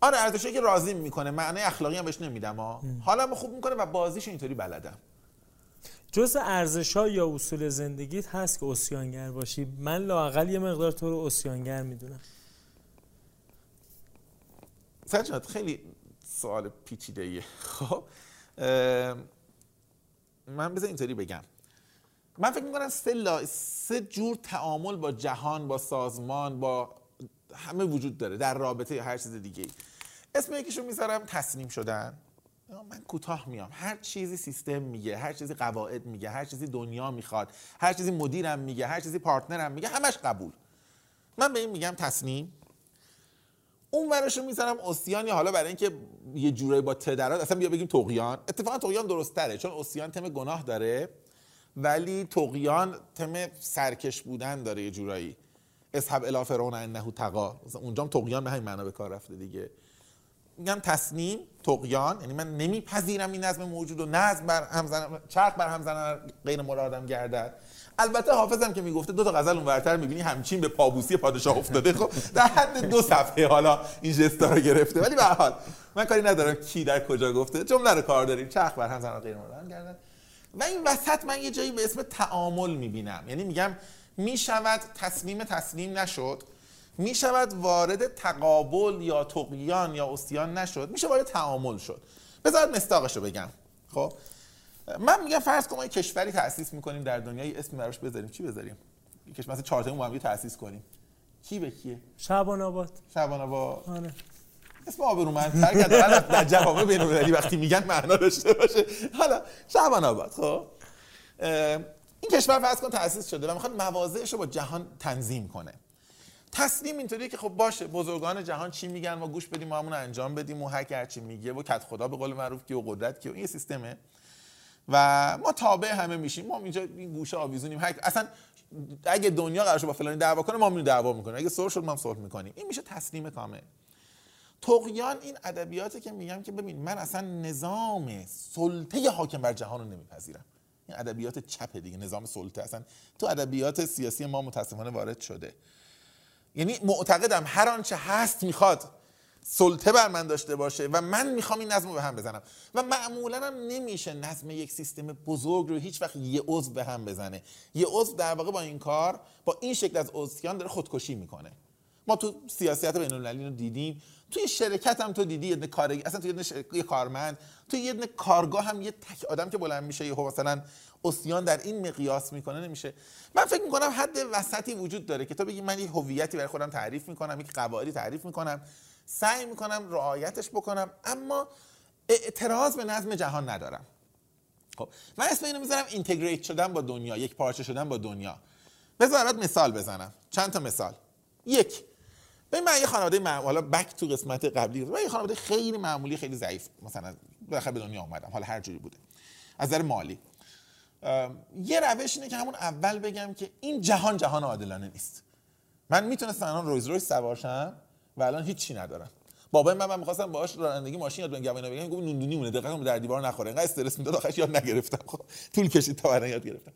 آره ارزشی که راضی میکنه، معنی اخلاقی هم بهش نمیدم ها، حالمو خوب میکنه و بازیش اینطوری بلدم. جزء ارزش‌ها یا اصول زندگیت هست که عصیانگر باشی؟ من لااقل یه مقدار تو رو عصیانگر میدونم. سجاد خیلی سوال پیچیده‌ایه. خب من بذار اینطوری بگم، من فکر می‌کنم سه جور تعامل با جهان، با سازمان، با همه وجود داره در رابطه هر چیز دیگه. اسم یکیشو میذارم تسلیم شدن. من کوتاه میام، هر چیزی سیستم میگه، هر چیزی قواعد میگه، هر چیزی دنیا میخواد، هر چیزی مدیرم میگه، هر چیزی پارتنرم میگه، همش قبول. من به این میگم تسلیم. اون ورشو میذارم عصیان، یا حالا برای اینکه یه جوری با تدرات اصلا بیا بگیم طغیان. اتفاقا طغیان درست تره، چون عصیان تم گناه داره ولی طغیان تم سرکش بودن داره یه جورایی. اصحاب الی فرعون انه طغا، اونجام طغیان به همین معنا به کار رفته دیگه. میگم تسلیم، طغیان، یعنی من نمیپذیرم این نظم موجود و نظم بر هم زنم، چرخ بر هم زنم، غیر مرادم گردد. البته حافظم که میگفته 2 تا غزل اونورتر میبینی همچین به پابوسی پادشاه افتاده. خب در حد 2 صفحه حالا این جستا رو گرفته، ولی به هر حال من کاری ندارم کی در کجا گفته، جمله رو کار داریم، چرخ بر هم زنم، غیر مرادم گردد. و این وسط من یه جایی به اسم تعامل میبینم. یعنی میگم میشود تسلیم نشد، میشود وارد تقابل یا طغیان یا عصیان نشد، میشه وارد تعامل شد. بذارید مصداقشو بگم. خب من میگم فرض کن ما یک کشوری تأسیس میکنیم در دنیا، یه اسم براش بذاریم، چی بذاریم؟ یک کشور مثلا 4 تا با هم تأسیس کنیم، کی به کیه؟ شعبان آباد. آره اسم آبرومندتر که در جوامع بین‌المللی وقتی میگن معنا داشته باشه. حالا شعبان آباد، خب این کشور فرض کن تأسیس شده و میخواد مواضعش رو با جهان تنظیم کنه. تسلیم اینطوریه که خب باشه بزرگان جهان چی میگن ما گوش بدیم، ما همون انجام بدیم و هر کی هر چی میگه و کت خدا به قول معروف کی و قدرت کی و این سیستمه و ما تابع همه میشیم. ما اینجا این گوشه آویزونیم، هر اصلا اگه دنیا قرارش با فلانی دعوا کنه ما همون دعوا میکنیم، اگه صلح شد ما هم صلح میکنیم. این میشه تسلیم کامل. طغیان این ادبیاته که میگم که ببین من اصلا نظام سلطه حاکم بر جهان رو نمیپذیرم. این ادبیات چپ دیگه، نظام سلطه اصلا تو ادبیات سیاسی ما متأسفانه وارد شده. یعنی معتقدم هر آنچه هست میخواد سلطه بر من داشته باشه و من میخوام این نظم رو به هم بزنم. و معمولا هم نمیشه نظم یک سیستم بزرگ رو هیچ وقت یه عضو به هم بزنه. یه عضو در واقع با این کار، با این شکل از عضویان داره خودکشی میکنه. ما تو سیاست بین‌المللی رو دیدیم، توی شرکت هم تو دیدی، یه کارگر اصلا توی یه کارمند، توی یه کارگاه هم یه تک آدم که بلند میشه یهو مثلا عصیان در این مقیاس میکنه نمیشه. من فکر میکنم حد وسطی وجود داره که تو بگی من یه هویتی برای خودم تعریف میکنم، یک قواعدی تعریف میکنم، سعی میکنم رعایتش بکنم، اما اعتراض به نظم جهان ندارم. خب من اسم اینو میذارم اینتگریت شدن با دنیا، یک پارچه شدن با دنیا. بذارید مثال بزنم، چند تا مثال. یک، ببین من یه خانواده معمولی، حالا بک تو قسمت قبلی، من یه خانواده خیلی معمولی، خیلی ضعیف مثلا بالاخره به دنیا اومدم، حالا هر جوری بوده از نظر مالی. یه روش اینه که همون اول بگم که این جهان عادلانه نیست. من میتونستم الان رویز رویز سوار شم و الان هیچی ندارم. بابا من می‌خواستم باهاش رانندگی ماشین یاد بگیرم، اینا بگم، گفت نوندونی مونه، دقیقاً در دیوار نخوره، انقدر استرس میداد آخرش یاد نگرفتم. خب طول کشید تا الان یاد گرفتم.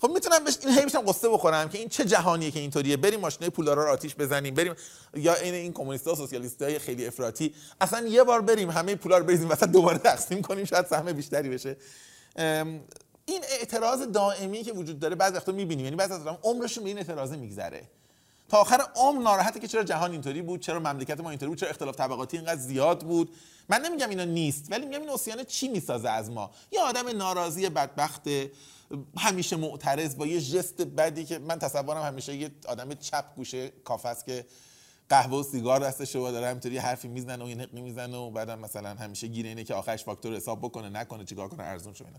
خب میتونم بهش این هیچم قصه بخورم که این چه جهانیه که اینطوریه، بریم ماشینای پولدارا رو آتیش بزنیم، بریم یا این کمونیست‌ها سوسیالیست‌های خیلی افراطی، اصلا یه بار بریم همه پولا رو بریزیم وسط، دوباره تقسیم کنیم، شاید سهم بیشتری بشه. این اعتراض دائمی که وجود داره بعضی وقتا می‌بینیم، یعنی بعضی از آدم‌ها عمرشون به این اعتراضه می‌گذره، تا آخر عمر ناراحته که چرا جهان اینطوری بود، چرا مملکت ما اینطوری بود، چرا اختلاف طبقاتی اینقدر زیاد بود. من نمیگم اینا نیست، ولی میگم این اوسیانه چی میسازه از ما. یه آدم ناراضی بدبخت، همیشه معترض، با یه ژست بدی که من تصورم همیشه یه آدم چپ گوشه کافه است که قهوه و سیگار دستش رو داره، همینطوری حرفی میزنه و این حقی میزنه و بعدم مثلا همیشه گیر اینه که آخرش فاکتور حساب بکنه، نکنه چیکار کنه، ارزون شه. اینا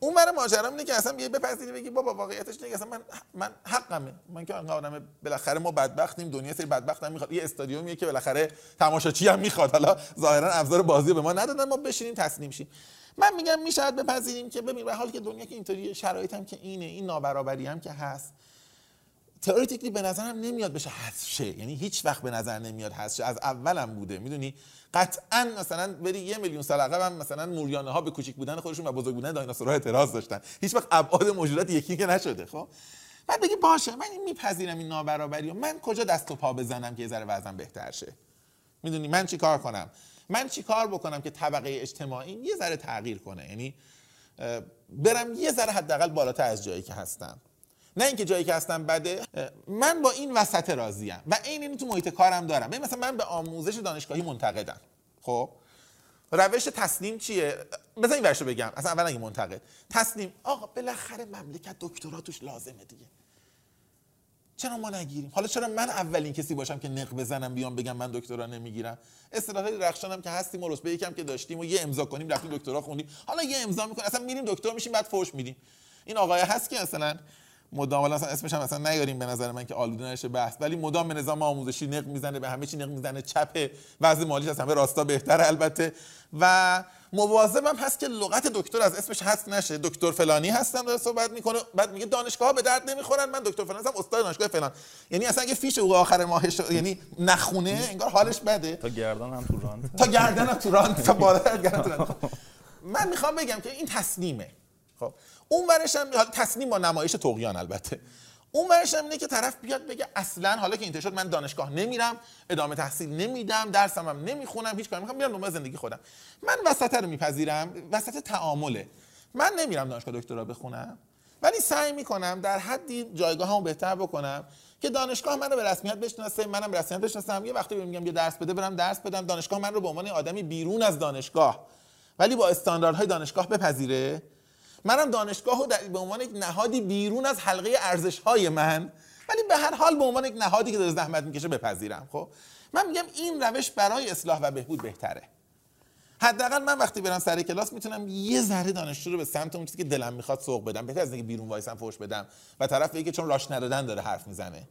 اون برای ماجرا اینه که اصلا بپذیری بگی بابا واقعیتش اینه که اصلا من حقمه، من که آدم، بالاخره ما بدبختیم، دنیا سری بدبخت هم میخواد، یه استادیومیه که بالاخره تماشاچی هم میخواد، حالا ظاهرا ابزار بازی به ما ندادن، ما بشینیم تسلیم شیم. من میگم میشد بپذیریم که ببین به حال که دنیا که اینطوریه، شرایط هم که اینه، این نابرابری هم که هست، تئوریتیکلی به نظرم نمیاد بشه حذف شه، یعنی هیچ وقت به نظر نمیاد حذف شه، از اولم بوده، میدونی قطعا مثلا بری 1 میلیون سال عقب هم مثلا موریانه ها به کوچیک بودن خودشون و بزرگ بودن دایناسورها اعتراض داشتن، هیچ وقت ابعاد موجودات یکی که نشده. خب بعد بگی باشه من این میپذیرم این نابرابریو، من کجا دست و پا بزنم که یه ذره وضعم بهتر شه؟ میدونی من چیکار کنم، من چیکار بکنم که طبقه اجتماعی یه ذره تغییر کنه، یعنی برم یه ذره حداقل بالاتر از جایی که هستم، نه اینکه جایی که هستم بده. من با این وسط راضیم و اینو تو محیط کارم دارم. ببین مثلا من به آموزش دانشگاهی منتقدم. خب روش تسلیم چیه؟ مثلا این ورشو بگم، اصلا اولا منتقد، تسلیم، آقا بالاخره مملکت دکترا توش لازمه دیگه، چرا ما نگیریم؟ حالا چرا من اولین کسی باشم که نق بزنم بیام بگم من دکترا نمیگیرم؟ اصطلاحی رخشانم که هستیم و رتبه یکم که داشتیم و یه امضا کنیم رفتیم دکترا خوندیم، حالا یه امضا میکنیم اصلا میریم دکترا میشیم بعد فوش میدیم. این آقای هست که مثلا مدام، اصلا اسمش هم اصلا نیاریم به نظر من که آلوده نشه بحث، ولی مدام به نظام آموزشی نق میزنه، به همه چی نق میزنه، چپه، وضع مالیش از همه راستا بهتره البته، و مواظبم هست که لغت دکتر از اسمش حذف نشه. دکتر فلانی هستن داره صحبت میکنه، بعد میگه دانشگاه‌ها به درد نمیخورن، من دکتر فلان هستم، استاد دانشگاه فلان، یعنی اصلا اگه فیش حقوق آخر ماهش یعنی نخونه انگار حالش بده، تا گردن هم تو رانت، تا گردن هم تو رانت، تا بالاتر گردن تو رانت. من میخوام بگم که این تسلیمه. خب اون ورش هم حالا تسلیم با نمایش طغیان البته، اون ورش هم اینه که طرف بیاد بگه اصلا حالا که اینطور شد من دانشگاه نمیرم، ادامه تحصیل نمیدم، درسم هم نمیخونم، هیچ کاری نمیخوام، میرم دنبال زندگی خودم. من وسط رو میپذیرم، وسط تعامله، من نمیرم دانشگاه دکترا بخونم، ولی سعی میکنم در حدی جایگاهمو بهتر بکنم که دانشگاه منو به رسمیت بشناسه، منم به رسمیت بشناسم. یه وقتی میگم یه درس بده، برم درس بدم، دانشگاه من رو به عنوان آدمی بیرون از دانشگاه ولی با استانداردهای دانشگاه بپذیره، منم دانشگاهو به عنوان یک نهادی بیرون از حلقه ارزش‌های من ولی به هر حال به عنوان یک نهادی که داره زحمت میکشه بپذیرم. خب من میگم این روش برای اصلاح و بهبود بهتره. حداقل من وقتی برم سر کلاس میتونم یه ذره دانشجو رو به سمت اون چیزی که دلم میخواد سوق بدم، بهتر از اینکه بیرون وایسم فوش بدم و طرف بگه چون راش ندادن داره حرف میزنه،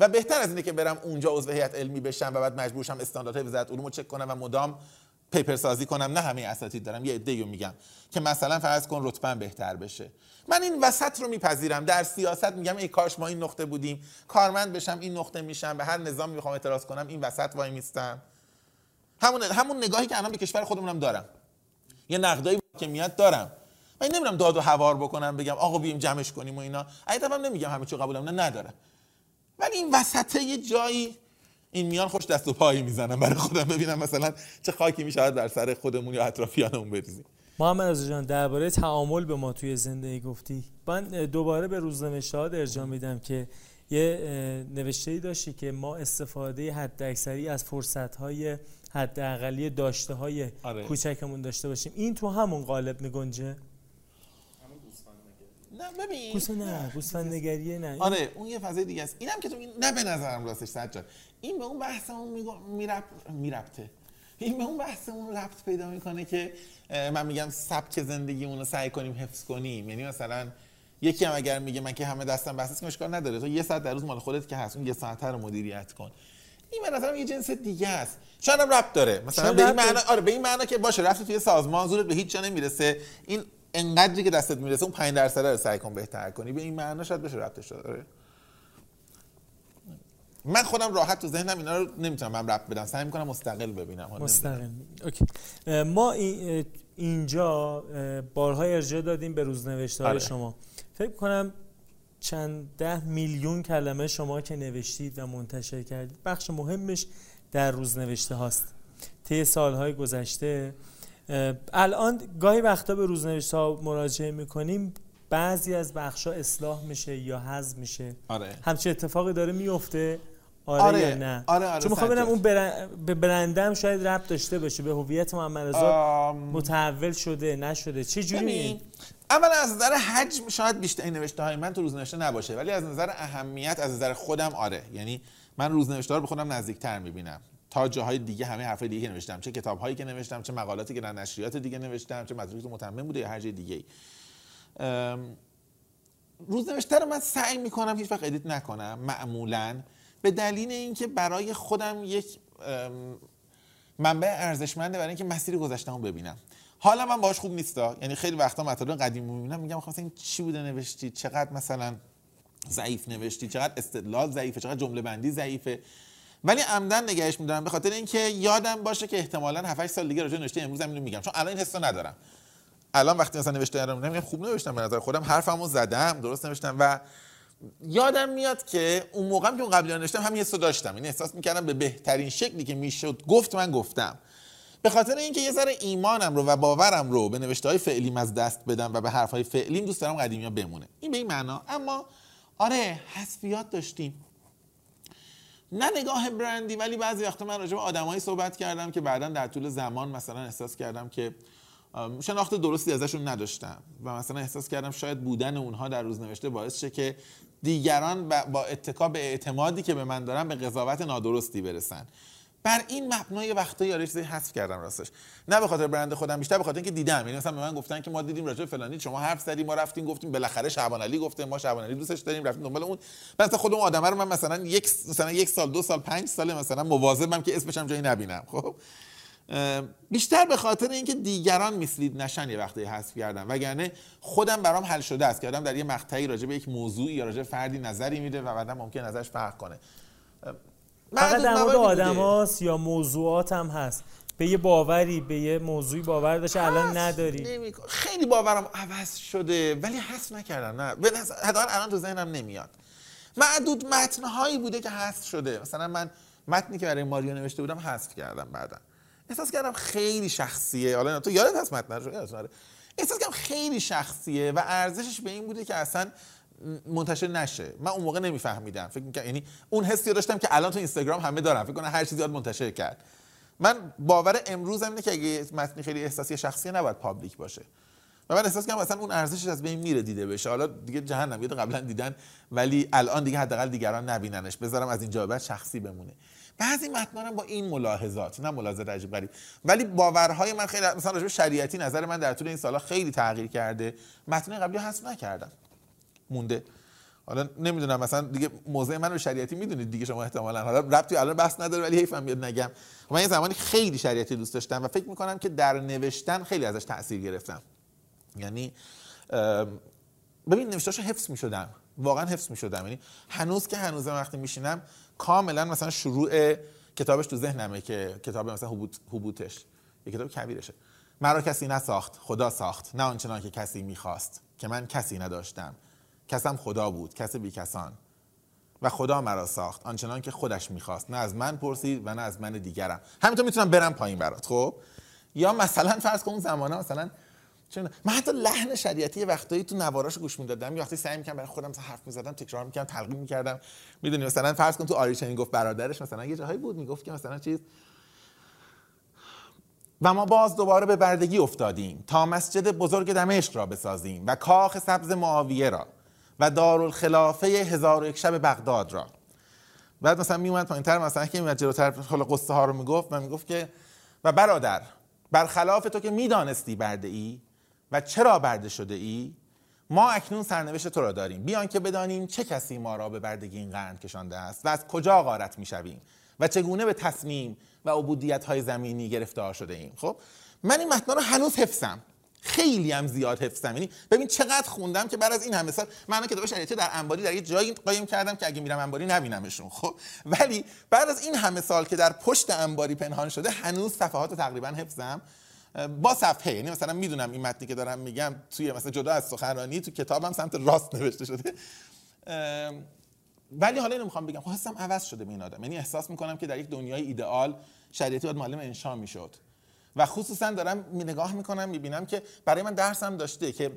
و بهتر از اینه که برم اونجا عضو هیئت علمی بشم و بعد مجبور شم استانداردهای وزارت علومو چک کنم و مدام پیپر سازی کنم. نه همه اساتید دارم، یه عده‌ایو میگم که مثلا فرض کن رتبه‌ام بهتر بشه، من این وسط رو میپذیرم. در سیاست میگم ای کاش ما این نقطه بودیم، کارمند بشم این نقطه میشم، به هر نظامی میخوام اعتراض کنم این وسط وای میستم. همون نگاهی که الان به کشور خودمونم دارم، یه نقدای حاکمیت دارم، من نمیرم داد و هوار بکنم بگم آقا بیایم جمعش کنیم و اینا. البته من نمیگم همه چی قبولم نداره، ولی این وسطه یه جایی این میان خوش دست و پایی میزنم برای خودم ببینم مثلا چه خاکی میشه در سر خودمون یا اطرافیانمون بریزیم. محمدرضا جان درباره تعامل به ما توی زندگی گفتی. من دوباره به روزنامه شهاد ارجاع میدم که یه نوشته‌ای داشتی که ما استفاده حداکثری از فرصت‌های حداقلی داشته‌های کوچکمون داشته باشیم. این تو همون قالب می‌گنجه؟ نه ببین گوسفندنگریه نه این... آره اون یه فضای دیگه است. اینم که تو نه به نظرم راستش سجاد این به اون بحثمون میربطه. این به اون بحثمون ربط پیدا میکنه که من میگم سبک زندگیمون رو سعی کنیم حفظ کنیم. یعنی مثلا یکی هم اگر میگه من که همه دستم بسته است که کار نداره، تو یه ساعت در روز مال خودت که هست، اون یه ساعت رو مدیریت کن. این به نظرم یه جنس دیگه است. شاید هم ربط داره مثلا به این معنا، آره به این معنا که باشه رفتی توی سازمان زورت به هیچ جا نمیرسه، این انقدری که دستت میرسه اون 5% رو سعی کن بهتر کنی، به این معنا شاید بشه ربطش داره. من خودم راحت تو ذهنم اینا رو نمیتونم من ربط بدم، سعی میکنم مستقل ببینم. مستقل اوکی. ما اینجا بارها ارجاع دادیم به روزنوشت‌های شما. فکر کنم چند 10 میلیون کلمه شما که نوشتید و منتشر کردید بخش مهمش در روزنوشته هاست طی سالهای گذشته. الان گاهی وقتا به روزنوشته ها مراجعه میکنیم، بعضی از بخشا اصلاح میشه یا حذف میشه. همچین اتفاقی داره میفته؟ آره یا نه؟ آره چون میخوام ببینم اون به برندم شاید ربط داشته باشه، به هویت محمدرضا متحول شده نشده چه جوری؟ اول از نظر حجم شاید بیشتر این نوشته‌های من تو روزنوشته نباشه، ولی از نظر اهمیت از نظر خودم آره. یعنی من روزنوشته رو به خودم نزدیک‌تر می‌بینم تا جاهای دیگه، همه حرفای دیگه که نوشتم، چه کتاب‌هایی که نوشتم، چه مقالاتی که در نشریات دیگه نوشتم، چه مطلبی تو متمم بوده یا هر جای دیگه‌ای. روزنوشته رو من سعی می‌کنم هیچ وقت ادیت نکنم معمولاً، به دلیل اینکه برای خودم یک منبع ارزشمنده برای اینکه مسیر گذشته‌مو ببینم. حالا من باهاش خوب نیستا، یعنی خیلی وقتا مطالب قدیمی رو میبینم میگم مثلا این چی بوده نوشتی، چقدر مثلا ضعیف نوشتی، چقدر استدلال ضعیفه، چقدر جمله بندی ضعیفه، ولی عمدن نگهش میدارم به خاطر اینکه یادم باشه که احتمالاً 7-8 سال دیگه راجع به نوشته امروزم اینو میگم، چون الان این حسو ندارم. الان وقتی مثلا نوشته رو میبینم میگم خوب نوشتم به نظر خودم، حرفمو زدم، درست نوشتم و یادم میاد که اون موقعم که اون قبلا نوشتم همین حسو داشتم، یعنی احساس میکردم به بهترین شکلی که میشد گفت من گفتم. به خاطر اینکه یه ذره ایمانم رو و باورم رو به نوشته‌های فعلیم از دست بدم و به حرف‌های فعلیم، دوست دارم قدیمی‌ها بمونه. این به این معنا. اما آره حذفیات داشتیم، نه نگاه برندی، ولی بعضی وقتا من راجع به آدمایی صحبت کردم که بعداً در طول زمان مثلا احساس کردم که شناخت درستی ازشون نداشتم و مثلا احساس کردم شاید بودن اونها در روزنوشته باعث شه که دیگران با اتکا به اعتمادی که به من دارن به قضاوت نادرستی برسن. بر این مبنای وقتا یارو چیزی حذف کردم راستش، نه به خاطر برند خودم، بیشتر به خاطر اینکه دیدم. یعنی مثلا به من گفتن که ما دیدیم راجع به فلانی شما حرف زدی، ما رفتیم گفتیم بالاخره شعبانیعلی گفته، ما شعبانیعلی دوستش داریم، رفتیم دنبال اون. مثلا خودم آدم رو من مثلا یک سال 2 سال 5 سال مثلا مواظبم که اسمش هم جایی نبینم. خب بیشتر به خاطر اینکه دیگران میسلید نشن یه وقتی حذف کردم، وگرنه خودم برام حل شده است که آدم در یه مقطعی راجع به یک موضوعی یا راجع فردی نظری میده و بعدا ممکن نظرش فرق کنه. فقط در مورد آدم‌هاست یا موضوعات هم هست؟ به یه باوری به یه موضوعی باور داشته الان نداری؟ خیلی باورم عوض شده ولی حذف نکردم، نه به نظر الان تو ذهنم نمیاد. معدود متن‌هایی بوده که حذف شده، مثلا من متنی که برای ماریو نوشته بودم حذف کردم، بعدا احساس کردم خیلی شخصیه. حالا تو یادت هست متن رو؟ احساس کردم خیلی شخصیه و ارزشش به این بوده که اصلا منتشر نشه. من اون موقع نمیفهمیدم، فکر می‌کردم، یعنی اون حسی داشتم که الان تو اینستاگرام همه دارن، فکر کنم هر چیزی یاد منتشر کرد. من باور امروزم اینه که اگه متن خیلی احساسی شخصی نباید پابلیک باشه و من احساس کنم اصلا اون ارزشش از بین میره دیده بشه. حالا دیگه جهنم یاد قبلا دیدن، ولی الان دیگه حداقل دیگران نبیننش، بذارم از اینجا بعد شخصی بمونه. بعضی متنام با این ملاحظات، نه ملاحظات عجیب غریب، ولی باورهای من خیلی، مثلا راجع به شریعتی نظر من در طول این سالا خیلی تغییر کرده. متن قبلی حذف نکردم، مونده. حالا نمیدونم مثلا دیگه موضع من رو شریعتی میدونید دیگه شما احتمالاً، حالا ربطی الان بحث نداره ولی حیفم بیاد نگم، من یه زمانی خیلی شریعتی دوست داشتم و فکر میکنم که در نوشتن خیلی ازش تاثیر گرفتم. یعنی ببین نوشته‌اشو حفظ میشدم، واقعا حفظ میشدم. یعنی هنوز که هنوزم وقتی میشینم کاملا مثلا شروع کتابش تو ذهنمه، که کتاب مثلا هبوطش، یه کتاب کبیرشه، مرا کسی نساخت خدا ساخت، نه آنچنان که کسی میخواست که من کسی نداشتم، کسم خدا بود کس بی کسان، و خدا مرا ساخت آنچنان که خودش میخواست، نه از من پرسید و نه از من دیگرم. همینطور میتونم برم پایین برات. خب یا مثلا فرض کن اون زمانه مثلا چون من حتی لحن شریعتی وقتایی تو نوارهاش گوش میدادم، یا وقتی سعی می‌کردم برای خودم حرف می‌زدم تکرار می‌کردم تلقین می‌کردم. میدونی مثلا فرض کن تو آریشن گفت برادرش مثلا یه جایی بود میگفت که مثلا چیز و ما باز دوباره به بردگی افتادیم تا مسجد بزرگ دمشق را بسازیم و کاخ سبز معاویه را و دارالخلافه 1001 شب بغداد را. بعد مثلا میومد پایین‌تر مثلا که میومد جلوتر حال قصه ها رو میگفت و میگفت که و برادر برخلاف تو که میدانستی برده‌ای و چرا برده شده ای، ما اکنون سرنوشت تو را داریم بیان که بدانیم چه کسی ما را به بردگی این قرن کشانده است و از کجا غارت میشویم و چگونه به تصمیم و عبودیت‌های زمینی گرفتار شده ایم. خب من این متن رو هنوز حفظم، خیلی هم زیاد حفظم. یعنی ببین چقدر خوندم که بعد از این همه سال من کتاب شریعتی در انباری در یه جایی قایم کردم که اگه میرم انباری نبینمشون. خب ولی بعد از این همه سال که در پشت انباری پنهان شده هنوز صفحات تقریبا حفظم با صفحه. یعنی مثلا میدونم این متنی که دارم میگم توی مثلا جدا از سخنرانی تو کتابم سمت راست نوشته شده، ولی حالا اینو میخوام بگم حسم عوض شده به این آدم. یعنی احساس میکنم که در یک دنیای ایدئال شریعتی باید معلم انشا میشد و خصوصا دارم نگاه میکنم میبینم که برای من درسم داشته که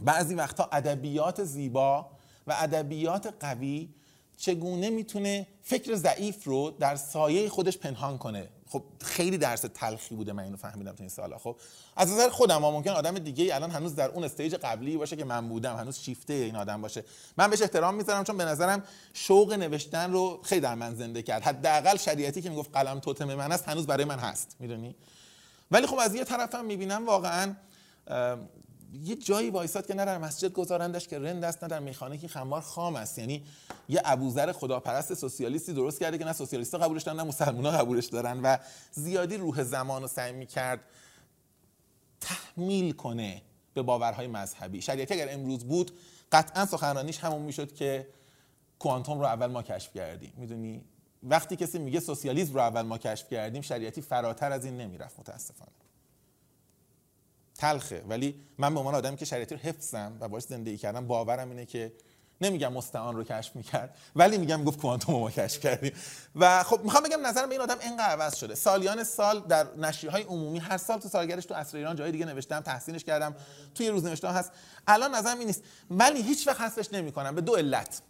بعضی وقتا ادبیات زیبا و ادبیات قوی چگونه میتونه فکر ضعیف رو در سایه خودش پنهان کنه. خب خیلی درس تلخی بوده، من اینو فهمیدم تو این سالا. خب از نظر خودم ها ممکن آدم دیگه الان هنوز در اون استیج قبلی باشه که من بودم، هنوز شیفته این آدم باشه. من بهش احترام میذارم چون به نظرم شوق نوشتن رو خیلی در من زنده کرد. حداقل شریعتی که میگفت قلم توتم من است هنوز برای من هست، میدونی. ولی خب از یه طرفم میبینم واقعا یه جایی وایساد که نه در مسجد گذارندش که رند است، نه در میخانه که خمار خام است. یعنی یه ابوذر خداپرست سوسیالیستی درست کرده که نه سوسیالیست‌ها قبولش دارن نه مسلمان‌ها قبولش دارن و زیادی روح زمان رو سعی می‌کرد تحمیل کنه به باورهای مذهبی. شریعتی اگر امروز بود قطعاً سخنرانیش همون میشد که کوانتوم رو اول ما کشف کردیم، میدونی. وقتی کسی میگه سوسیالیسم رو اول ما کشف کردیم، شریعتی فراتر از این نمیرفت متأسفانه. تلخه، ولی من به عنوان آدمی که شریعتی رو حفظم و باهاش زندگی کردم باورم اینه که نمیگم مستعان رو کشف میکرد، ولی میگم گفت کوانتوم رو ما کشف کردیم. و خب میخوام بگم نظرم به این آدم اینقدر عوض شده. سالیان سال در نشریه‌های عمومی هر سال تو سالگردش تو عصر ایران جای دیگه نوشتم، تحسینش کردم، توی روزنوشت‌ها هست. الان نظرم این نیست، ولی هیچ وقت حذفش نمی‌کنم به دو علت.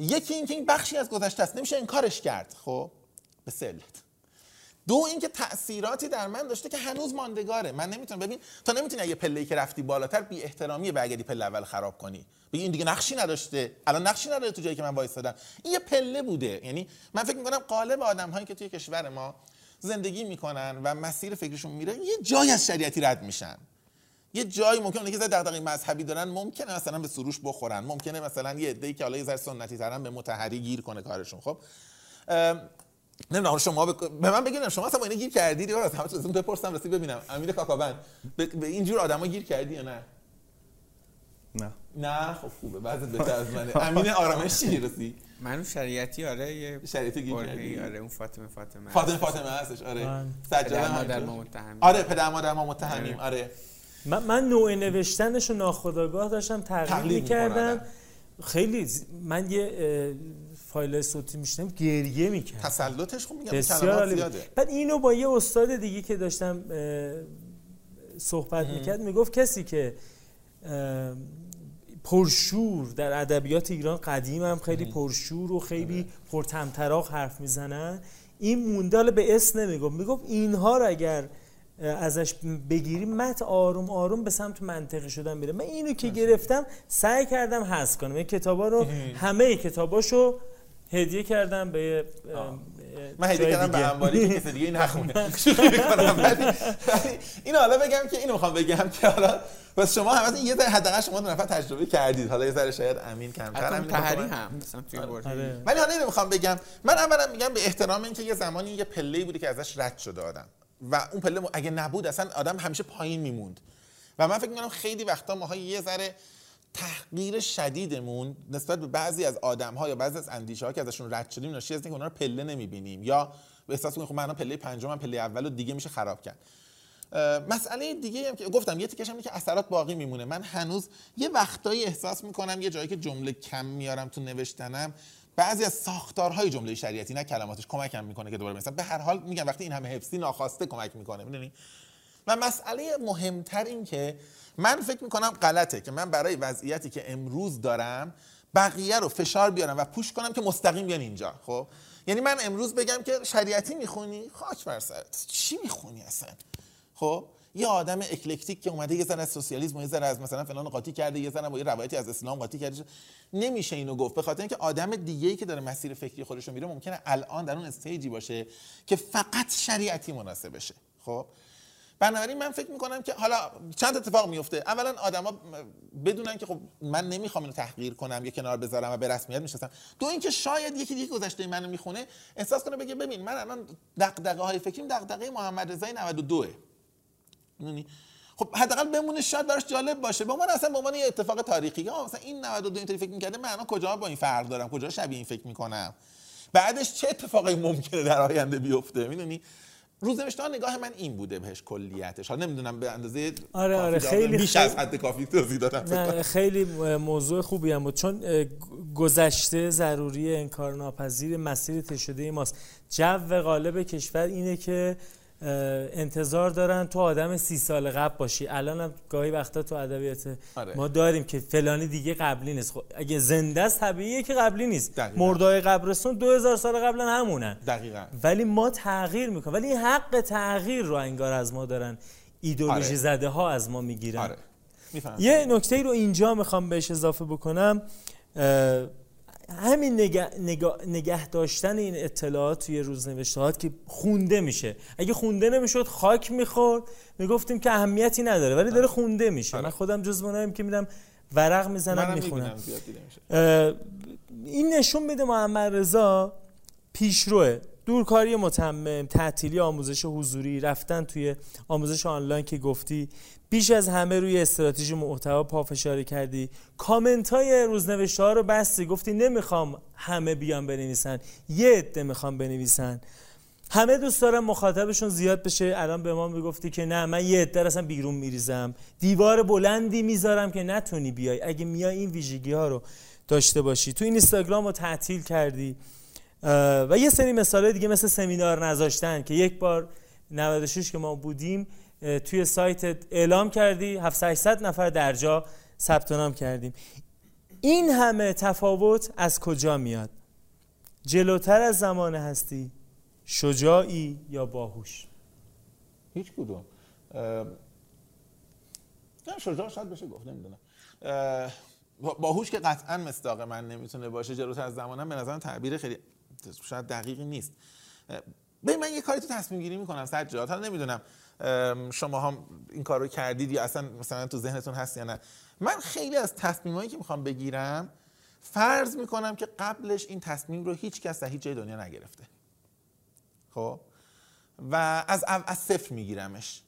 یکی اینکه این بخشی از گذشته است، نمیشه انکارش کرد. خب به سه علت. دو اینکه تأثیراتی در من داشته که هنوز ماندگاره. من نمیتونم ببین تا نمیتونی اگه پله‌ای که رفتی بالاتر بی احترامیه برگردی پله اول خراب کنی. ببین این دیگه نقشی نداشته. الان نقشی نداره تو جایی که من وایسادم. این یه پله بوده. یعنی من فکر می‌کنم قالب آدم‌هایی که توی کشور ما زندگی می‌کنن و مسیر فکرشون میره یه جایی از شریعتی رد میشن. یه جایی ممکنه اونایی که زیاد دغدغه مذهبی دارن ممکنه مثلا به سروش بخورن. ممکنه مثلا یه عده‌ای که حالا یه ذره سنتی‌ترن به متحری گیر کنه کارشون. خب نمیدونم شما به من بگین شما اصلا با اینا گیر کردید یا نه؟ همه چیزو بپرسم رسید ببینم. امیر کاکاوند به این جور آدما گیر کردی یا نه؟ نه خب خوبه، بعضی بهتر از منه. امین آرامش چی رسی؟ منو شریعتی آره یه شریعتی گیر کردی. آره اون فاطمه هستش. آره سجاده مادر ما متهمیم. آره پدر مادر ما متهمیم. آره من نوع نوشتنشو ناخودآگاه داشتم تقلید می‌کردم. خیلی من یه فایل صوتی میشنم گریه میکرد. تسلطش خب میگم کلمات زیاده. بعد اینو با یه استاد دیگه که داشتم صحبت میکرد میگفت کسی که پرشور در ادبیات ایران قدیم هم خیلی پرشور و خیلی پرطمطراق حرف میزنن، این موندال به اسم نمیگفت، میگفت اینها رو اگر ازش بگیریم متن آروم آروم به سمت منطقی شدن میره. من اینو که گرفتم سعی کردم حذف کنم. این کتابا رو همه کتاباشو هدیه کردم به من هدیه کردم به انباری که کسی دیگه نخونه. شوخی می‌کنم ولی اینو حالا بگم که اینو می‌خوام بگم که حالا بس شما همه یه ذره حداقل شما دو نفر تجربه کردید، حالا یه ذره شاید امین کمتر، امین تحری هم مثلا توی برد. ولی حالا اینو می‌خوام بگم من اولا میگم به احترام اینکه یه زمانی یه پله‌ای بوده که ازش رد شده آدم و اون پله اگه نبود اصلا آدم همیشه پایین میموند. و من فکر می‌کنم خیلی وقتا ماها یه ذره تحقیر شدیدمون نسبت به بعضی از آدم‌ها یا بعضی از اندیشه‌ها که ازشون رد شدیم ناشی از اینکه اون‌ها رو پله نمی‌بینیم یا احساس می‌کنیم خب من پله پنجم، من پله اولو دیگه میشه خراب کرد. مسئله دیگه هم که گفتم یه تیکش هم که اثرات باقی میمونه. من هنوز یه وقتایی احساس میکنم یه جایی که جمله کم میارم تو نوشتنم، بعضی از ساختارهای جمله شریعتی، نه کلماتش، کمکم میکنه که دوباره مثلا به هر حال میگم وقتی این همه حفظی ناخواسته کمک میکنه، میدونی. و مسئله مهمتر این که من فکر میکنم غلطه که من برای وضعیتی که امروز دارم بقیه رو فشار بیارم و پوش کنم که مستقیم بیان اینجا. خب یعنی من امروز بگم که شریعتی میخونی، خاک بر سرت، چی میخونی اصلا؟ خب یه آدم اکلکتیک که اومده یه ذره از سوسیالیسم و یه ذره از مثلا فلان قاطی کرده، یه ذره با یه روایتی از اسلام قاطی کرده، نمیشه اینو گفت، به خاطر اینکه آدم دیگه‌ای که داره مسیر فکری خودش رو میره ممکنه الان در اون استیجی باشه که فقط شریعتی مناسبشه. خب بنابراین من فکر میکنم که حالا چند اتفاق میفته. اولا آدما بدونن که خب من نمیخوام اینو تحقیر کنم، یه کنار بذارم و به رسمیت میشناسم. دو اینکه شاید یکی گذشته منو میخونه احساس کنه بگه ببین من الان دغدغه‌های فکریم دغدغه محمدرضا 92 نونی. خب حداقل بمونه، شاید براش جالب باشه. با من اصلا به عنوان یه اتفاق تاریخی، آ مثلا این 92 اینطوری فکر می‌کرده، من الان کجا با این فرق دارم، کجا شبیه این فکر می‌کنم، بعدش چه اتفاقی ممکنه در آینده بیفته، میدونی. روزنوشت‌ها نگاه من این بوده بهش، کلیتش. حالا نمیدونم به اندازه آره خیلی بیش از حد کافی توضیح دادم. خیلی موضوع خوبی هم بود، چون گذشته ضروری انکارناپذیر مسیر تشدیدی ماست. جو غالب کشور اینه که انتظار دارن تو آدم 30 سال قبل باشی. الان هم گاهی وقتا تو ادبیات ما داریم که فلانی دیگه قبلی نیست. خب اگه زنده است طبیعیه که قبلی نیست. مردای قبرستون 2000 سال قبلا همونن دقیقاً، ولی ما تغییر میکنیم، ولی حق تغییر رو انگار از ما دارن ایدئولوژی زده ها از ما میگیرن. یه نکته رو اینجا میخوام بهش اضافه بکنم، همین نگه داشتن این اطلاعات توی روزنوشته‌هات که خونده میشه. اگه خونده نمیشد خاک میخورد، میگفتیم که اهمیتی نداره، ولی داره خونده میشه. من خودم جزو اونایم که میرم ورق میزنم میخونم. این نشون میده محمدرضا پیشروه. دورکاری متمم، تعطیلی آموزش حضوری، رفتن توی آموزش آنلاین که گفتی، بیش از همه روی استراتژی محتوا پافشاری کردی، کامنت‌های روزنوشته‌ها رو بستی، گفتی نمیخوام همه بیان بنویسن، یه عده میخوام بنویسن، همه دوست دارن مخاطبشون زیاد بشه. الان به ما میگفتی که نه من یه عده اصلا بیرون میریزم، دیوار بلندی میذارم که نتونی بیای. اگه میای این ویژگی‌ها رو داشته باشی. تو اینستاگرام رو تعطیل کردی و یه سری مثالای دیگه مثل سمینار نذاشتن که یک بار 96 که ما بودیم توی سایت اعلام کردی 700-800 نفر درجا ثبت نام کردیم. این همه تفاوت از کجا میاد؟ جلوتر از زمان هستی، شجاعی یا باهوش؟ هیچ کدوم. نه شجاع شاید بشه گفت، نمیدونم. باهوش که قطعاً مصداق من نمیتونه باشه. جلوتر از زمانم به نظرم تعبیر خیلی شاید دقیقی نیست. ببین من یه کاری تو تصمیم گیری میکنم سجاد، حالا نمیدونم شما هم این کارو کردید یا اصلا مثلا تو ذهنتون هست یا نه. من خیلی از تصمیمایی که میخوام بگیرم فرض میکنم که قبلش این تصمیم رو هیچ کس در هیچ جای دنیا نگرفته. خب و از صفر میگیرمش.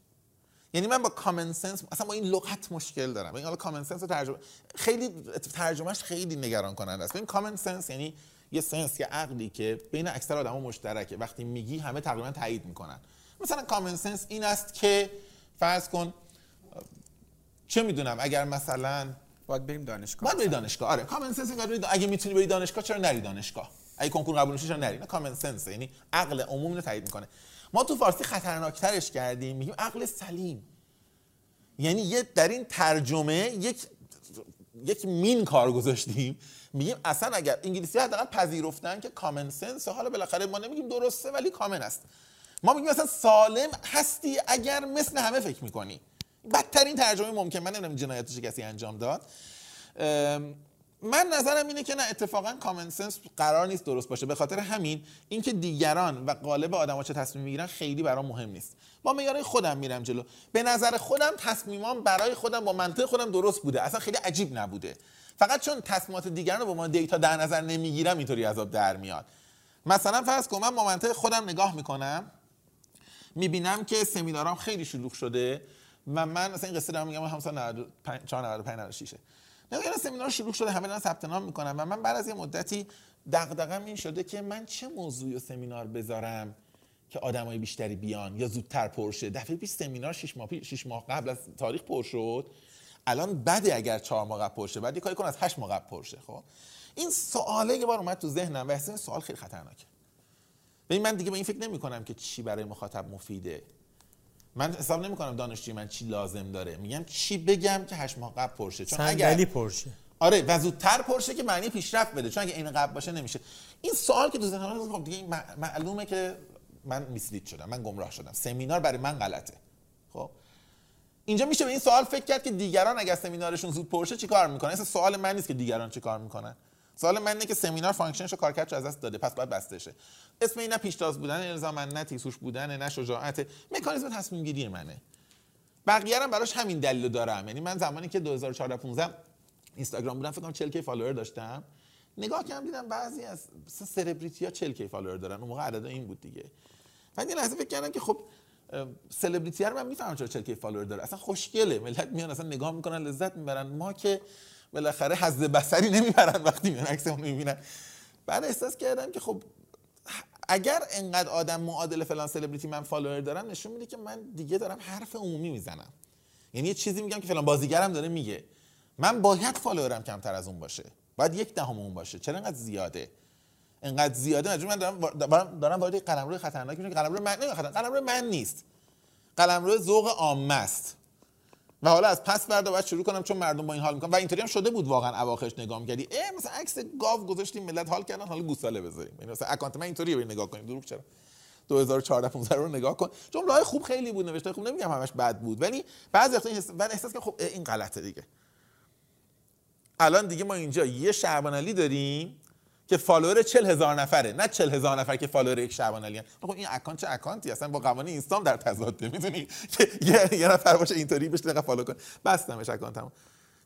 یعنی من با کامن سنس اصلا با این لغت مشکل دارم. این حالا کامن سنس ترجمه خیلی ترجمهش خیلی نگران کننده است. ببین کامن سنس یعنی یه سنس، یه عقلی که بین اکثر آدما مشترکه، وقتی میگی همه تقریبا تایید میکنن. مثلا کامن سنس این است که فرض کن چه میدونم اگر مثلا باید بریم دانشگاه، آره کامن سنس اینه اگه میتونی بری دانشگاه چرا نری دانشگاه، اگه کنکور قبول نشی چرا نری. نه کامن سنس یعنی عقل عمومی رو تایید میکنه. ما تو فارسی خطرناکترش کردیم، میگیم عقل سلیم. یعنی یه در این ترجمه یک مین کار گذاشتیم، میگیم اصلا اگر انگلیسی‌ها حداقل پذیرفتن که کامن سنس، حالا بالاخره ما نمیگیم درسته ولی کامن است، ما میگیم اصلا سالم هستی اگر مثل همه فکر میکنی. بدترین ترجمه ممکن. من نمیدونم جنایتش کسی انجام داد. من نظرم اینه که نه، اتفاقا کامن سنس قرار نیست درست باشه. به خاطر همین اینکه دیگران و غالب آدما چه تصمیم میگیرن خیلی برام مهم نیست. با معیارهای خودم میرم جلو. به نظر خودم تصمیمام برای خودم با منطق خودم درست بوده، اصلا خیلی عجیب نبوده. فقط چون تصمیمات دیگران رو با من دیتا در نظر نمیگیرم اینطوری عذاب در میاد. مثلا فرض کن من با منطق خودم نگاه میکنم، میبینم که سمینارام خیلی شلوغ شده و من مثلا این قصه دارم میگم همسال 95 96 نمیدونم سمینار شروع شده، همه دارن ثبت نام میکنن و من بعد از یه مدتی دغدغه‌م این شده که من چه موضوعی رو سمینار بذارم که آدمای بیشتری بیان یا زودتر پر شه. دفعه پیش سمینار 6 ماه قبل از تاریخ پر شد. الان بده اگر 4 ماه قبل پر شه، بعد کاری کن از 8 ماه قبل پر شه. خب این سواله یه بار اومد تو ذهنم و اصلا سوال خیلی خطرناکه. ببین من دیگه به این فکر نمی‌کنم که چی برای مخاطب مفیده. من حساب نمی‌کنم دانشجوی من چی لازم داره. میگم چی بگم که 8 ماه قبل پر شه، چون اگر پر شه آره و زودتر پرشه که معنی پیشرفت بده، چون اگه این قبل باشه نمیشه. این سوال که تو ذهنم دیگه معلومه که من میسلید شدم، من گمراه شدم، سمینار برای من غلطه. خب اینجا میشه به این سوال فکر کرد که دیگران اگه سمینارشون زود پرشه چیکار میکنن. اصلا سوال من نیست که دیگران چیکار میکنن، سوال من اینه که سمینار فانکشنشو کارکردش از دست داده، پس باید بسته شه. اسم اینا پیشتاز بودن، الزاماً تیسوش بودن، نه شجاعت، مکانیزم تصمیم گیری منه. بقیه هم براش همین دلیلو دارم. یعنی من زمانی که 2014-15 اینستاگرام بودم فکر کنم 40K فالوور داشتم، نگاه کردم دیدم بعضی از سلبریتی‌ها 40K فالوور دارن. اون موقع عدد این بود دیگه. من یه لحظه فکر کردم که خب سلبریتی رو من میفهمم چرا 40K فالوور داره، اصلا خوشگله، ملت میان اصلا نگاه میکنن لذت میبرن، ما که بالاخره حظ بصری نمیبرن وقتی میان عکس اون میبینن. بعد احساس کردم که خب اگر انقدر آدم معادل فلان سلبریتی من فالوور دارن نشون میده که من دیگه دارم حرف عمومی میزنم، یعنی یه چیزی میگم که فلان بازیگرم داره میگه، من باید فالوورم کمتر از اون باشه، باید 1/10 اون باشه، چرا اینقدر زیاده؟ اینقدر زیاده نجوم. من دارم وارد قلمرو خطرناک میشم که قلمرو من نیست، قلمرو من نیست، قلمرو ذوق عامه است و حالا از پس فردا باید شروع کنم چون مردم با این حال میکنن. و اینطوری هم شده بود واقعا، اواخرش نگاه می‌کردی مثلا عکس گاو گذاشتیم ملت حال کردن، حالا گوساله بذاریم. یعنی مثلا اکانت من اینطوریه، برید نگاه کنیم. دروغ چرا 2014-15 رو نگاه کن، جمله‌های خوب خیلی بود، نوشته خوب، نمیگم همش بد بود، ولی بعضی وقتا احساس که خب این غلطه دیگه. الان دیگه ما اینجا یه شعبانیعلی داریم که فالوور 40,000 نفره، نه 40,000 نفر که فالوور یک شعبانیعلی ان. خب این اکانت چه اکانتی اصلا با قوانین اینستام در تضاد، میدونی که یه نفر باشه اینطوری بهش دقیقاً فالو کنه، بستمش اکانتمو.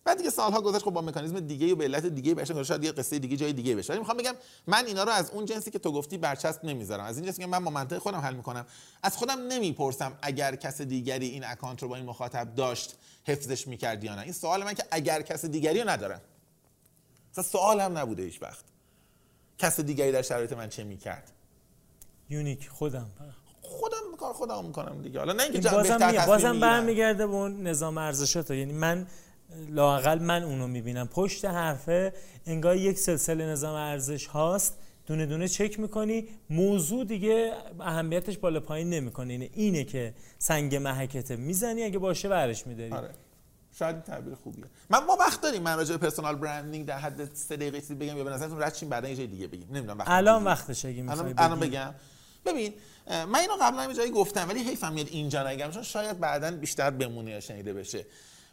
بعد دیگه سالها گذشت، خب با مکانیزم دیگه و به علت دیگه بشه، شاید یه قصه دیگه جای دیگه بشه. ولی میخوام بگم من اینا رو از اون جنسی که تو گفتی برچسب نمیذارم، از این جنسی که من با منطق خودم حل میکنم، از خودم نمیپرسم اگر کس دیگری این اکانت رو با این مخاطب داشت حفظش میکرد یا نه. این سوال من که اگر کس دیگری رو ندارم، اصلا سوال هم نبوده هیچ وقت، کس دیگری در شرایط من چه میکرد. یونیک خودم کار خودم میکنم دیگه. حالا نه اینکه بازم برمیگرده به اون نظام ارزشات. یعنی من لااقل من اونو میبینم پشت حرفه، انگار یک سلسله نظام ارزش هاست، دونه دونه چک میکنی، موضوع دیگه اهمیتش بالا پایین نمیکنه. اینه که سنگ محکته، میزنی اگه باشه برش میداری. آره شاید تعبیر خوبیه. ما وقت داریم من راجع به پرسونال برندینگ در حد 3 دقیقه چیزی بگم یا به نظرتون رد چین بعدا یه جای دیگه بگیم؟ نمیدونم الان وقتشه اگه میخوای الان بگم. ببین من اینو قبلا یه جایی گفتم ولی حیفم میاد اینجا نگم چون شاید بعدا بیشتر بمونه یا شنیده بشه.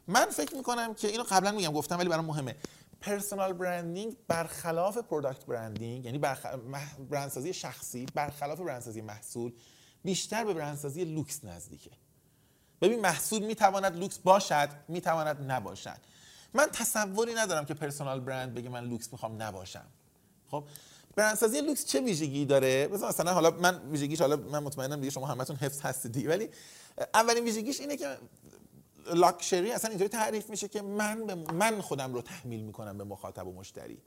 من فکر میکنم که اینو قبلا میگم گفتم ولی برام مهمه، پرسونال برندینگ برخلاف پروداکت برندینگ، یعنی برندسازی شخصی برخلاف برندسازی محصول، بیشتر به برندسازی لوکس نزدیکه. ببین محصول میتواند لوکس باشد، میتواند نباشد. من تصوری ندارم که پرسونال برند بگه من لوکس میخوام نباشم. خب برندسازی لوکس چه ویژگی داره؟ مثلا حالا من ویژگیش، حالا من مطمئنم دیگه شما همتون حفظ هستید، ولی اولین ویژگیش اینه که لاکچری اصلا اینطوری تعریف میشه که من خودم رو تحمیل میکنم به مخاطب و مشتری.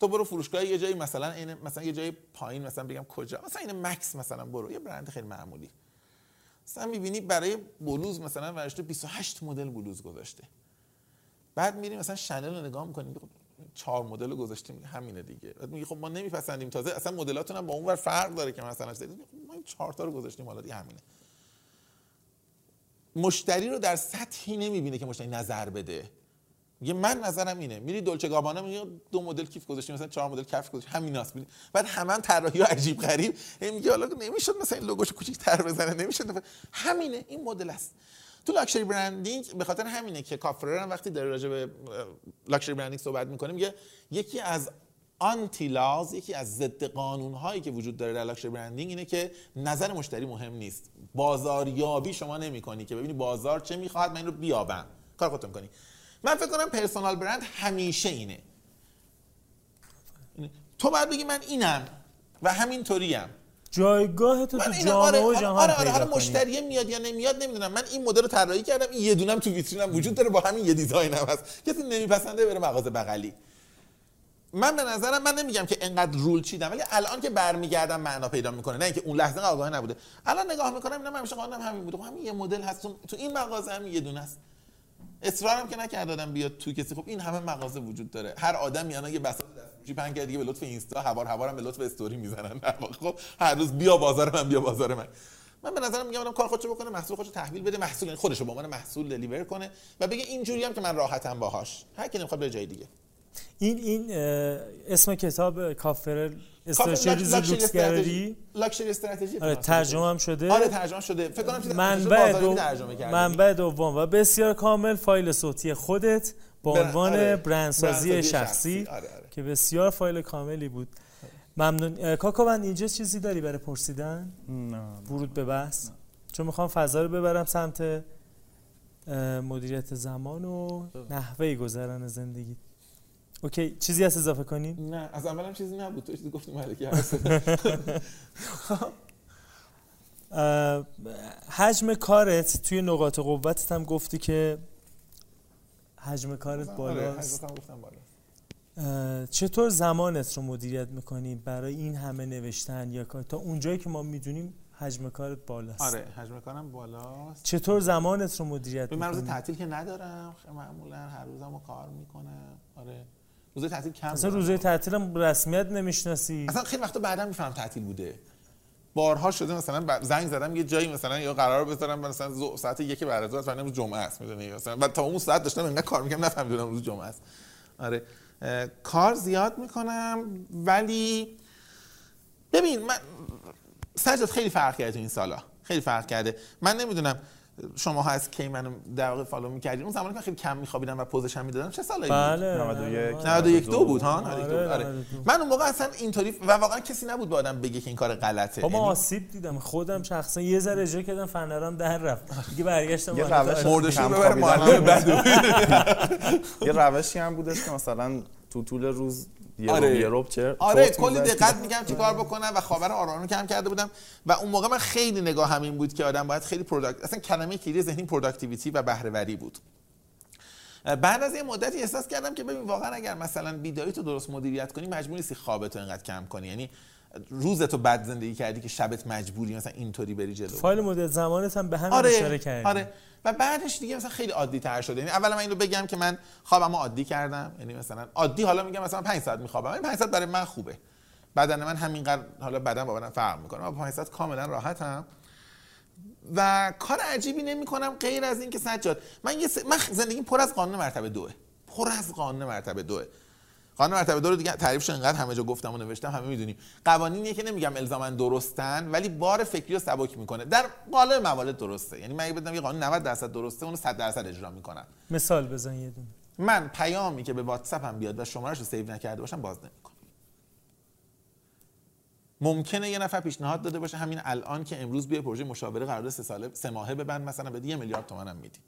تو برو فروشگاه یه جایی مثلا این مثلا یه جای پایین مثلا بگم کجا، مثلا این مکس مثلا برو یه برند خیلی معمولی، مثلا میبینی برای بلوز مثلا ورشته 28 مدل بلوز گذاشته. بعد میریم مثلا شانل رو نگاه میکنیم 4 مدل گذاشتیم همینه دیگه. بعد میگی خب ما نمیپسندیم، تازه اصلا مدلاتون هم با اونور فرق داره که مثلا ما این 4 تا رو گذاشتیم حالا دیگه همینه. مشتری رو در سطحی نمیبینه که مشتری نظر بده، میگه من نظرم اینه. میری دلچه گابانا میگه 2 مدل کیف گذاشتیم، مثلا 4 مدل کفش گذاشتیم، همیناست. بعد همون طراحی‌ها عجیب غریب، میگه حالا نمیشد مثلا این لوگوشو کوچیک‌تر بزنه، نمیشد، همینه، این مدل است. تو لاکچری برندینگ به خاطر همینه که کافرر وقتی داره راجع به لاکچری برندینگ صحبت می‌کنه میگه یکی از آنتی لاز، یکی از ضد قانون‌هایی که وجود داره در لاکچری برندینگ اینه که نظر مشتری مهم نیست. بازاریابی شما نمی‌کنی که ببینی بازار چه می‌خواد من اینو بیابم، کار خودت می‌کنی. من فکر کنم پرسونال برند همیشه اینه. تو باید بگی من اینم و همینطوریم. جایگاه تو جامعه و جهان. آره مشتری میاد یا نمیاد نمیدونم. من این مدل رو طراحی کردم، این یه دونم تو ویترینم وجود داره، با همین یه دیزاینم هست. کسی نمیپسنده بره مغازه بغلی. من به نظرم، من نمیگم که انقدر رول چیدم، ولی الان که برمیگردم معنا پیدا میکنه، نه اینکه اون لحظه آگاهی نبوده. الان نگاه میکنم اینم همیشه قانونم همین بوده، همین یه مدل هست، تو این مغازه هم یه دونه است. اصرارم که نکردادم بیاد تو کسی، خب این همه مغازه وجود داره، هر آدمی الان یه بساط دستفروشی پنگ کرده دیگه، به لطف اینستا هوارم به لطف استوری میزنن، خب هر روز بیا بازار من، بیا بازار من. من به نظرم میگم کار خودشو بکنه، محصول خودشو تحویل بده، محصول خودشو به عنوان محصول دلیور کنه و بگه اینجوری هم که من راحتم باهاش، هر کی نمیخواد بره جای دیگه. این اسم کتاب کافرر، استراتژی لوکسگرایی، لاکچری استراتژی، آره ترجمه هم شده، آره ترجمه شده، فکر کنم چیز بازاری ترجمه کرده، منبع دوم و بسیار کامل، فایل صوتی خودت با عنوان برندسازی شخصی، که بسیار فایل کاملی بود. ممنون. کاکاوند اینجا چیزی داری برای پرسیدن؟ نه. ورود به بحث؟ نه. چون میخوام فضا رو ببرم سمت مدیریت زمان و نحوه گذران زندگی. اوکی، چیزی هست اضافه کنیم؟ نه، از اولم چیزی نبود، تو چیزی گفتیم ملکی هست. حجم کارت توی نقاط قوتت هم گفتی که حجم کارت بالاست. حجم گفتم بالا. چطور زمانت رو مدیریت میکنی برای این همه نوشتن یا کار؟ تا اونجایی که ما میدونیم حجم کارت بالاست. آره حجم کارم بالاست. چطور زمانت رو مدیریت میکنی؟ من روز تعطیل که ندارم، معمولا هر روزم رو کار میکنم. آره روزه تعطیل کم، اصلا روزه تعطیلم رسمیت نمیشناسی، اصلا خیلی وقتا بعدا میفهم تعطیل بوده. بارها شده مثلا زنگ زدم یه جایی، مثلا یا قرار بذارم مثلا ساعت 1 بعد از ظهر، مثلا امروز جمعه است، میدونی مثلا، بعد تا اون ساعت داشتم انقدر کار میکردم نفهمیدم امروز جمعه است. آره کار زیاد میکنم، ولی ببین من سجاد خیلی فرق کرده تو این سالا، خیلی فرق کرده. من نمیدونم شماها از کی منو در واقع فالو میکردین، اون زمانی که خیلی کم میخوابیدم و پوزشم میدادم، چه سالی بود؟ بله 91 92 بود ها، 92. آره من اون موقع اصلا اینطوری و واقعا کسی نبود با آدم بگه که این کار غلطه. ما آسیب دیدم، خودم شخصا یه ذره اجرا کردم، فنرام در رفت دیگه، برگشتم مردشو ببر معلم بد. یه روشی هم بودش که مثلا تو طول روز آره کلی دقت می‌کردم چیکار بکنم و خاور آرامو کم کرده بودم. و اون موقع من خیلی نگاه همین بود که آدم باید خیلی اصلا کلمه کلی ذهنی پروداکتیویتی و بهره‌وری بود. بعد از یه مدتی احساس کردم که ببین واقعا اگر مثلا بیداری تو درست مدیریت کنی، مجبور نیستی خوابتو اینقدر کم کنی، یعنی روزتو بد زندگی کردی که شبت مجبوری مثلا اینطوری بری جلو. فایل مدت زمانت هم به همین اشاره کردی. آره و بعدش دیگه مثلا خیلی عادی تر شد. یعنی اولا من اینو بگم که من خوابمو عادی کردم، یعنی مثلا عادی، حالا میگم مثلا 5 ساعت میخوابم، این 5 ساعت برای من خوبه، بدن من همینقدر، حالا بدن با بدن فرق میکنه، من 5 ساعت کاملا راحتم و کار عجیبی نمیکنم غیر از این که سجاد من زندگی پر از قانون مرتبه 2، پر از قانون مرتبه 2. قانون مرتبه 2 رو دیگه تعریفش انقدر همه جا گفتم و نوشتم، همه میدونیم. قوانینیه که نمیگم الزاما درستن، ولی بار فکری رو سبک میکنه. در قالب موارد درسته، یعنی من اگه بدونم یه قانون 90% درسته، اون رو 100% اجرا میکنم. مثال بزن یه دونه. من پیامی که به واتساپ هم بیاد و شماره‌اش رو سیو نکرده باشم باز نمیکنم. ممکنه یه نفر پیشنهاد داده باشه همین الان که امروز بیا پروژه مشاوره قرارداد 3 ماهه ببند، مثلا به 1 میلیارد تومان هم میدی.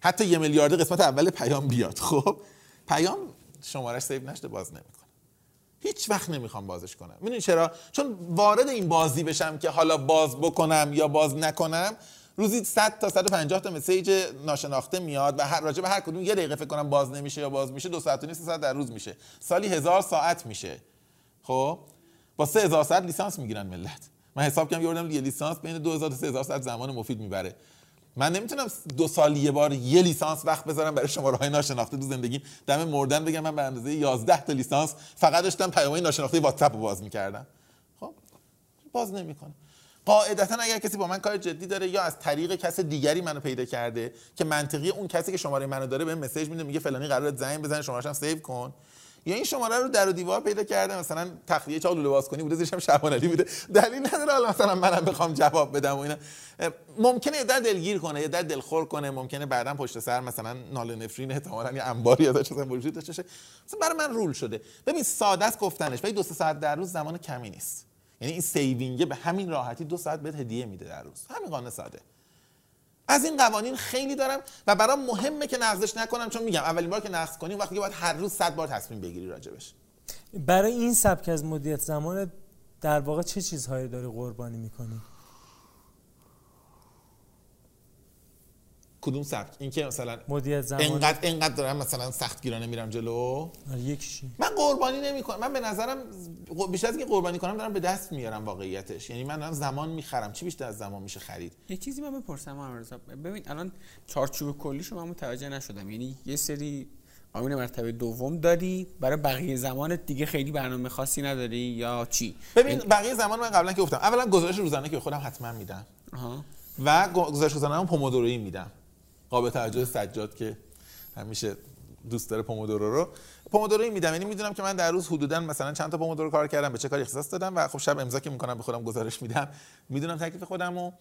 حتی 1 میلیارد قسمت اول پیام بیاد، خب پیام شماره‌اش سیو نشده باز نمی‌کنه. هیچ وقت نمی‌خوام بازش کنم. می‌دونی چرا؟ چون وارد این بازی بشم که حالا باز بکنم یا باز نکنم، روزی 100 تا 150 تا مسیج ناشناخته میاد و هر راجع به هر کدوم یه دقیقه فکر کنم باز نمیشه یا باز میشه، 2 ساعت و نیم 3 ساعت در روز میشه. سالی 1000 ساعت میشه. خب با 3000 ساعت لیسانس میگیرن ملت. من حساب کردم یوردم لیسانس بین 2000 تا 3000 ساعت زمان مفید میبره. من نمیتونم 2 سال یه بار یه لیسانس وقت بذارم برای شماره‌های ناشناخته تو زندگیم. دم مردن بگم من به اندازه 11 تا لیسانس فقط داشتم پیام‌های ناشناخته واتساپ رو باز می‌کردم. خب باز نمی‌کنم. قاعدتاً اگر کسی با من کار جدی داره یا از طریق کس دیگری منو پیدا کرده که منطقی، اون کسی که شماره منو داره بهم مسیج میده میگه فلانی قراره زنگ بزنه، شماره‌شم سیو کن. یا این شماره رو در و دیوار پیدا کرده، مثلا تخلیه چا لوله باز کنی بوده، زیرشم شعبانیعلی بوده، دلیل نداره حالا مثلا منم بخوام جواب بدم و اینا. ممکنه در دلگیر کنه یا در دلخور کنه، ممکنه بعداً پشت سر مثلا ناله نفرین احتمالاً یه انباری ازش بروشید داشته باشه. مثلا برای من رول شده. ببین ساده است گفتنش، ولی 2 ساعت در روز زمان کمی نیست. یعنی این سیوینگ به همین راحتی 2 ساعت بهت هدیه میده در روز. همین قانون ساده. از این قوانین خیلی دارم و برام مهمه که نقضش نکنم، چون میگم اولین بار که نقض کنی وقتی که باید هر روز 100 بار تصمیم بگیری راجبش. برای این سبک از مدیریت زمان در واقع چه چیزهایی داری قربانی میکنی؟ کدوم سبک؟ این که مثلا انقدر دارم مثلا سختگیرانه میرم جلو. یکیشی من قربانی نمیکنم. من به نظرم بیشتر از که قربانی کنم دارم به دست میارم واقعیتش. یعنی من دارم زمان میخرم. چی بیشتر از زمان میشه خرید؟ یه چیزی من بپرسم امروزا، ببین الان چارچوب کلیشو من متوجه نشدم. یعنی یه سری امین مرتبه دوم داری، برای بقیه زمانت دیگه خیلی برنامه خاصی نداری یا چی؟ ببین بقیه زمان من قبلا که گفتم، اولا گزارش روزانه که خودم حتما میدم و گزارش روزانه هم پومودورویی میدم. قابل توجه سجاد که همیشه دوست داره پومودورو رو، پومودورویی میدم. یعنی میدونم که من در روز حدودا مثلا چند تا پومودورو کار کردم، به چه کاری اختصاص دادم و خب شب امضا که میکنم به خودم گزارش میدم، میدونم تکلیف خودمو.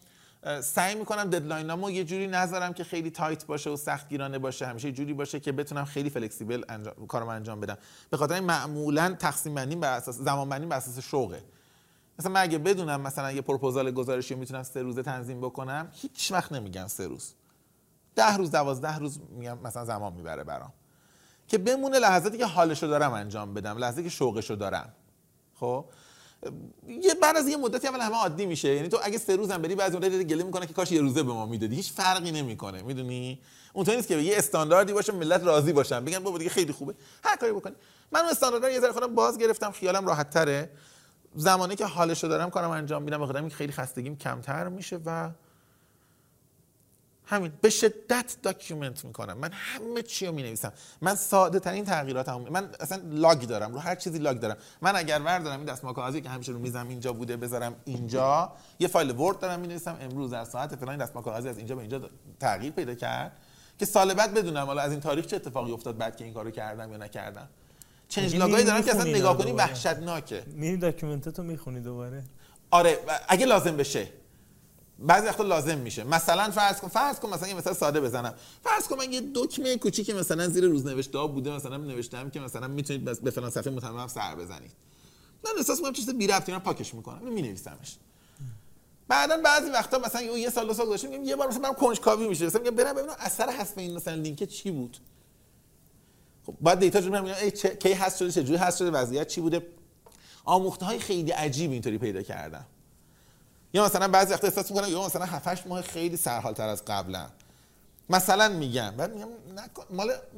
سعی میکنم ددلاینامو یه جوری نذارم که خیلی تایت باشه و سختگیرانه باشه، همیشه یه جوری باشه که بتونم خیلی فلکسیبل کارم انجام بدم. به خاطر این معمولا تقسیم بندی بر اساس زمان بندی بر اساس شوقه. مثلا من اگه بدونم مثلا یه پروپوزال گزارشی میتونم 3 روزه تنظیم بکنم، هیچ وقت نمیگم 3 روز، 10 روز، 12 روز میگم، مثلا زمان میبره برام که بمونه لحظاتی که حالشو دارم انجام بدم، لحظاتی که شوقشو دارم. خب یه بعد از یه مدتی اول همه عادی میشه. یعنی تو اگه 3 روز هم بری بعضی وقتا گله میکنه که کاش یه روزه به ما میدادی، هیچ فرقی نمیکنه. میدونی اونطوری نیست که یه استانداردی باشه ملت راضی باشن بگن بابا دیگه خیلی خوبه، هر کاری بکنی. من اون استانداردها یه ذره خودم باز گرفتم، خیالم راحت تره. زمانی که حالشو دارم کارم انجام میدم، به خودم خیلی خستگیم کمتر میشه و همین. به شدت داکیومنت میکنم، من همه چی رو مینویسم. من ساده ترین تغییراتم، من اصلا لاگ دارم، رو هر چیزی لاگ دارم. من اگر وردارم این دستمال کاغذی که همیشه رو میزم اینجا بوده بذارم اینجا، یه فایل ورد دارم مینویسم امروز در ساعت فلان دستمال کاغذی از اینجا به اینجا تغییر پیدا کرد که سال بعد بدونم حالا از این تاریخ چه اتفاقی افتاد بعد که این کارو کردم یا نکردم. چنج لاگایی دارم که اصلا نگاه کنی وحشتناکه. میری داکیومنتاتو میخونی دوباره؟ آره اگه لازم بشه، بعضی وقتا لازم میشه. مثلا فرض کن مثلا یه مثال ساده بزنم. فرض کن من یه دکمه کوچیکی مثلا زیر روزنوشته‌ها بوده، مثلا نوشتم که مثلا میتونید به فلان صفحه متمم سر بزنید. من احساس میکنم چیز بی ربطی، من پاکش میکنم، می نویسمش. بعدن بعضی وقتا مثلا یه سال دو سال گذشته میگم یه بار مثلا کنجکاوی میشه، مثلا میگم برم ببینم اثر حذف این مثلا لینک چی بود. خب بعد دیتا جمع میگم ای کی حذف شده، چجوری حذف شده، وضعیت چی بوده. آموخته‌های خیلی عجیب اینطوری پیدا کردم. یا مثلا بعضی وقتا احساس می‌کنم یا مثلا 7-8 ماه خیلی سرحال‌تر از قبلا مثلا میگم، بعد میگم نکن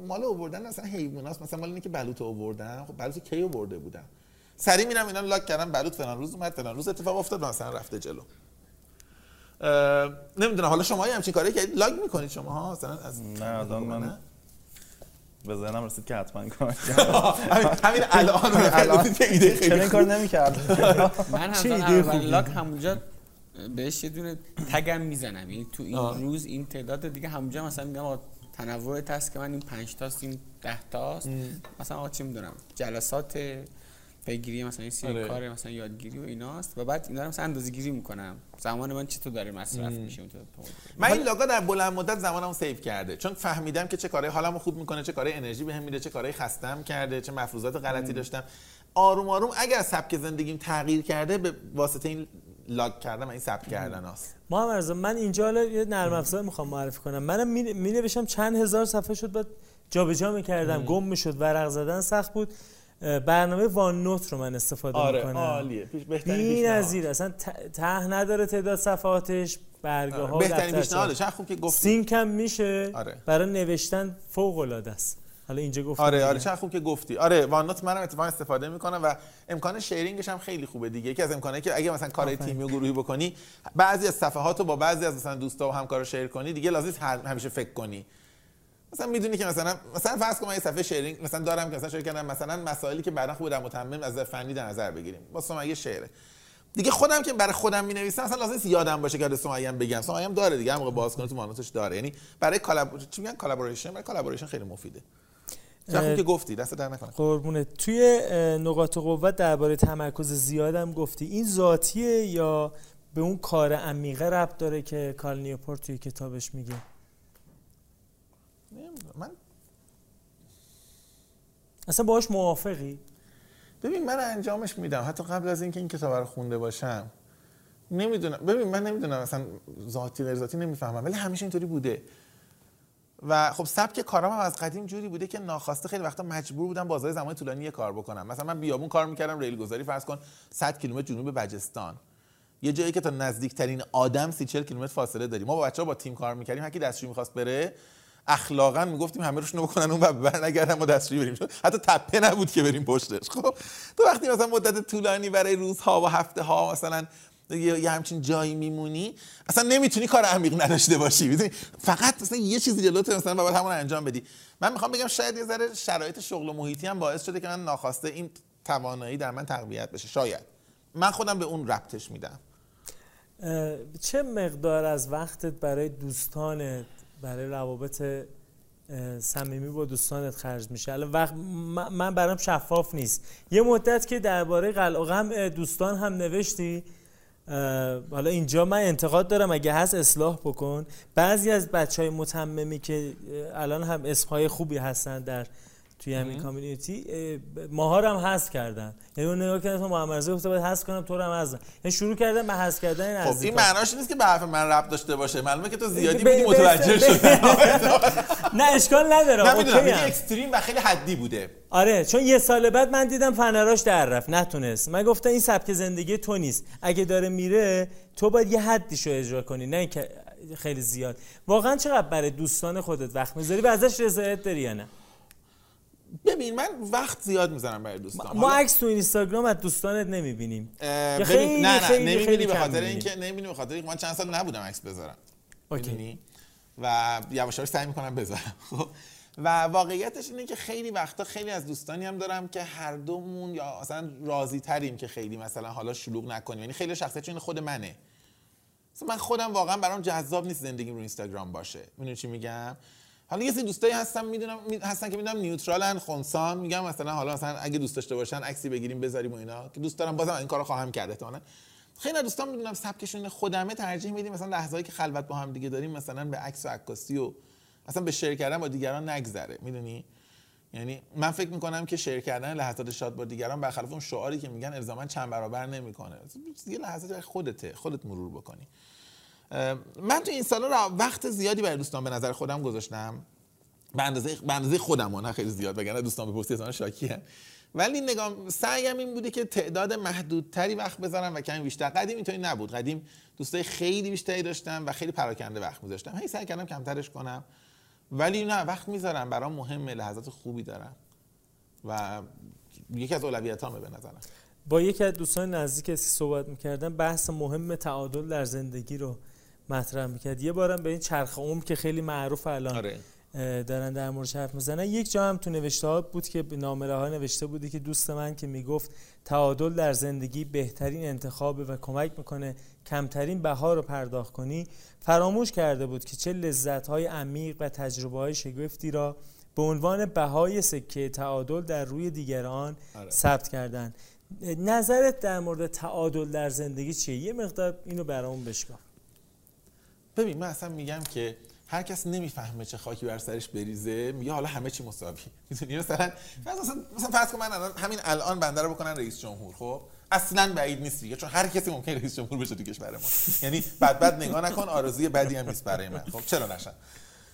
مال آوردن مثلا حیواناست، مثلا مال اینه که بلوط آوردن. خب بلوط کی آورده بودم؟ سری میرم اینا لاک کردم، بلوط فلان روز اومد، فلان روز اتفاق افتاد، مثلا رفته جلو. نمیدونم حالا شما همین کاری که لاک میکنید شماها مثلا از نه بزنم رسید که حتما کار همین الان چه ایده خیلی کار نمی‌کرد. من همون لاک همونجا بهش یه دونه تگم میزنم، یعنی تو این روز این تعداد دیگه همونجا مثلا میگم آقا تنوع تست که من این 5 تاست این 10 تاست، مثلا آقا چی میدونم جلسات پیگیری مثلا این سری کار مثلا یادگیری و ایناست و بعد اینا رو مثلا اندازه‌گیری میکنم زمان من چطور داره مصرف میشه. من این لاگا در بلند مدت زمانمو سیو کرده، چون فهمیدم که چه کارهای حالمو خوب میکنه، چه کارهای انرژی بهم میده، چه کارهای خستم کرده، چه مفروضات غلطی داشتم. آروم آروم اگر سبک زندگیم تغییر کرده به واسطه این لاگ کردم، این ثبت کردناست. محمدرضا من اینجا حالا یه نرم افزار میخوام معرفی کنم. منم مینوشتم چند هزار صفحه شد بعد جابجا میکردم، گم میشد، ورق زدن سخت بود. برنامه وان نوت رو من استفاده میکنم. آره عالیه، بی‌نظیر، اصلا ته نداره تعداد صفحاتش، برگه‌ها. آره. بهترین پیشنهاده، چقدر خوب که گفتی. سینک هم میشه. آره. برای نوشتن فوق العاده است. حالا اینجا گفتم. آره چقدر خوب که گفتی. آره وان نوت منم اتفاقا استفاده میکنم و امکان شیرینگش هم خیلی خوبه دیگه. یکی از امکاناتی که اگه مثلا کارهای تیمی و گروهی بکنی، بعضی از صفحاتو با بعضی از مثلا دوستا و همکارا شیر کنی، دیگه لازم نیست همیشه فکر کنی. مثلا میدونی که مثلا فرض کن من یه صفحه شیرینگ مثلا دارم که مثلا شیر کردم مثلا مسائلی که بعدا خوب در متمم از نظر فنی در نظر بگیریم با سمیه شعره دیگه. خودم که برای خودم مینویسم مثلا لازم نیست یادم باشه که سمیه هم بگم، سمیه هم داره دیگه، هم موقع باز کنه تو مانوتش داره. یعنی برای چی میگن کلابوریشن، برای کلابوریشن خیلی مفیده. چون که گفتی دست در نکنه قربونه. توی نقاط قوت درباره تمرکز زیادم گفتی، این ذاتیه یا به اون کار عمیقه ربط داره که کالنیوپورت توی کتابش میگه؟ من اصلا باهاش موافقی؟ ببین من انجامش میدم حتی قبل از اینکه این کتاب رو خونده باشم. نمیدونم، ببین من نمیدونم مثلا ذاتی غیر ذاتی نمیفهمم، ولی همیشه اینطوری بوده و خب سبک کارم هم از قدیم جوری بوده که ناخواسته خیلی وقتا مجبور بودم بازار زمان طولانی کار بکنم. مثلا من بیابون کار میکردم، ریل گذاری فرض کن 100 کیلومتر جنوب بلوچستان. یه جایی که تا نزدیکترین آدم 34 کیلومتر فاصله داری. ما با بچه‌ها با تیم کار می‌کردیم، هر کی دستشویی می‌خواست بره اخلاقا میگفتیم همه روشونو بکنن اون بر نگردن، ما دستشویی بریم، حتی تپه نبود که بریم پشتش. خب تو وقتی مثلا مدت طولانی برای روزها و هفته‌ها مثلا یه همچین جایی میمونی، اصلا نمیتونی کار عمیق نداشته باشی، میدونی فقط مثلا یه چیزی جلوت مثلا بعد همون انجام بدی. من میخوام بگم شاید یه ذره شرایط شغل و محیطی هم باعث شده که من ناخواسته این توانایی در من تقویت بشه، شاید من خودم به اون ربطش میدم. چه مقدار از وقتت برای دوستانت، برای روابط صمیمی با دوستانت خرج میشه؟ الان وقت من برام شفاف نیست. یه مدت که درباره قلق و غم دوستان هم نوشتی، حالا اینجا من انتقاد دارم، اگه هست اصلاح بکن. بعضی از بچهای متممی که الان هم اسمهای خوبی هستن در توی همین کامیونیتی، ماها رو هم حذف کردن، یعنی اون نگاه کردن محمدرضا گفته باید حذف کنم تو رو هم حذف، یعنی شروع کردن به حذف کردن از. خب این معناش نیست که به حرف من ربط داشته باشه، معلومه که تو زیادی بودی متوجه شدی. نه اشکال نداره، اوکی، میگه اکستریم و خیلی حدی بوده. آره چون یه سال بعد من دیدم فنراش در رفت، نتونست. من گفتم این سبک زندگی تو نیست، اگه داره میره تو باید یه حدیشو اجرا کنی، نه اینکه خیلی زیاد. واقعا چقدر برای دوستان خودت وقت میذاری و ازش رضایت داری یا نه؟ ببین من وقت زیاد می‌ذارم برای دوستان. ما عکس تو اینستاگرام از دوستانت نمی‌بینیم. خیلی نه نمی‌بینی به خاطر اینکه نمی‌بینی، به خاطر اینکه من چند سال نبودم عکس بذارم. می‌بینی؟ و یواش یواش سعی می‌کنم بذارم. خب و واقعیتش اینه که خیلی وقتا خیلی از دوستانی هم دارم که هر دومون یا اصلا راضی تریم که خیلی مثلا حالا شلوغ نکنیم. یعنی خیلی شخصیتش این خود منه. مثلا من خودم واقعا برام جذاب نیست زندگیم رو اینستاگرام باشه. می‌دونی چی میگم؟ حالا یه سری دوستایی هستن میدونم هستن که میدونم نیوترالن، خنثان، میگم مثلا حالا مثلا اگه دوست داشته باشن عکسی بگیریم بذاریم و اینا، که دوست دارم بازم این کارو خواهم کرد احتمالاً. خیلی دوستان میدونم سبکشون خودمه، ترجیح میدیم مثلا لحظه‌ای که خلوت با هم دیگه داریم مثلا به عکس و عکاسی و مثلا به شیر کردن با دیگران نگذره، میدونی؟ یعنی من فکر میکنم که شیر کردن لحظات شاد با دیگران برخلاف اون شعاری که میگن الزاما چند برابر نمیکنه، یه لحظه خودت مرور بکنی. من تو این سالا را وقت زیادی برای دوستان به نظر خودم گذاشتم، به اندازه خودم، نه خیلی زیاد، وگرنه دوستان بپرسی اصلا شاکیه. ولی نگام سعیم این بوده که تعداد محدودتری وقت بذارم و کمی بیشتر. قدیم اینطوری نبود، قدیم دوستای خیلی بیشتری داشتم و خیلی پراکنده وقت می‌ذاشتم، هی سعی کردم کمترش کنم، ولی نه وقت می‌ذارم، برام مهمه، لحظات خوبی دارم و یکی از اولویتامه به نظرم. با یکی از دوستان نزدیک صحبت می‌کردم، بحث مهم تعادل در زندگی رو مطرح میکرد. یه بارم به این چرخ عمر که خیلی معروف الان آره، دارن در موردش حرف میزنن، یک جا هم تو نوشته‌ها بود که نامره ها نوشته بودی که دوست من که میگفت تعادل در زندگی بهترین انتخابه و کمک میکنه کمترین بها رو پرداخت کنی، فراموش کرده بود که چه لذت‌های عمیق و تجربه‌های شگفتی را به عنوان بهای سکه تعادل در روی دیگران ثبت کردن. نظرت در مورد تعادل در زندگی چیه؟ یه مقدار اینو برامون بشکن. ببین من اصلا میگم که هر کس نمیفهمه چه خاکی بر سرش بریزه، میگه حالا همه چی مساوی. میدونی مثلا فرض کن من الان همین الان بنده رو بکنن رئیس جمهور، خب اصلا بعید نیست دیگه، چون هر کسی ممکنه رئیس جمهور بشه تو کشور ما. یعنی بد نگاه نکن، آرزوی بدی هم نیست برای من. خب چرا نشن؟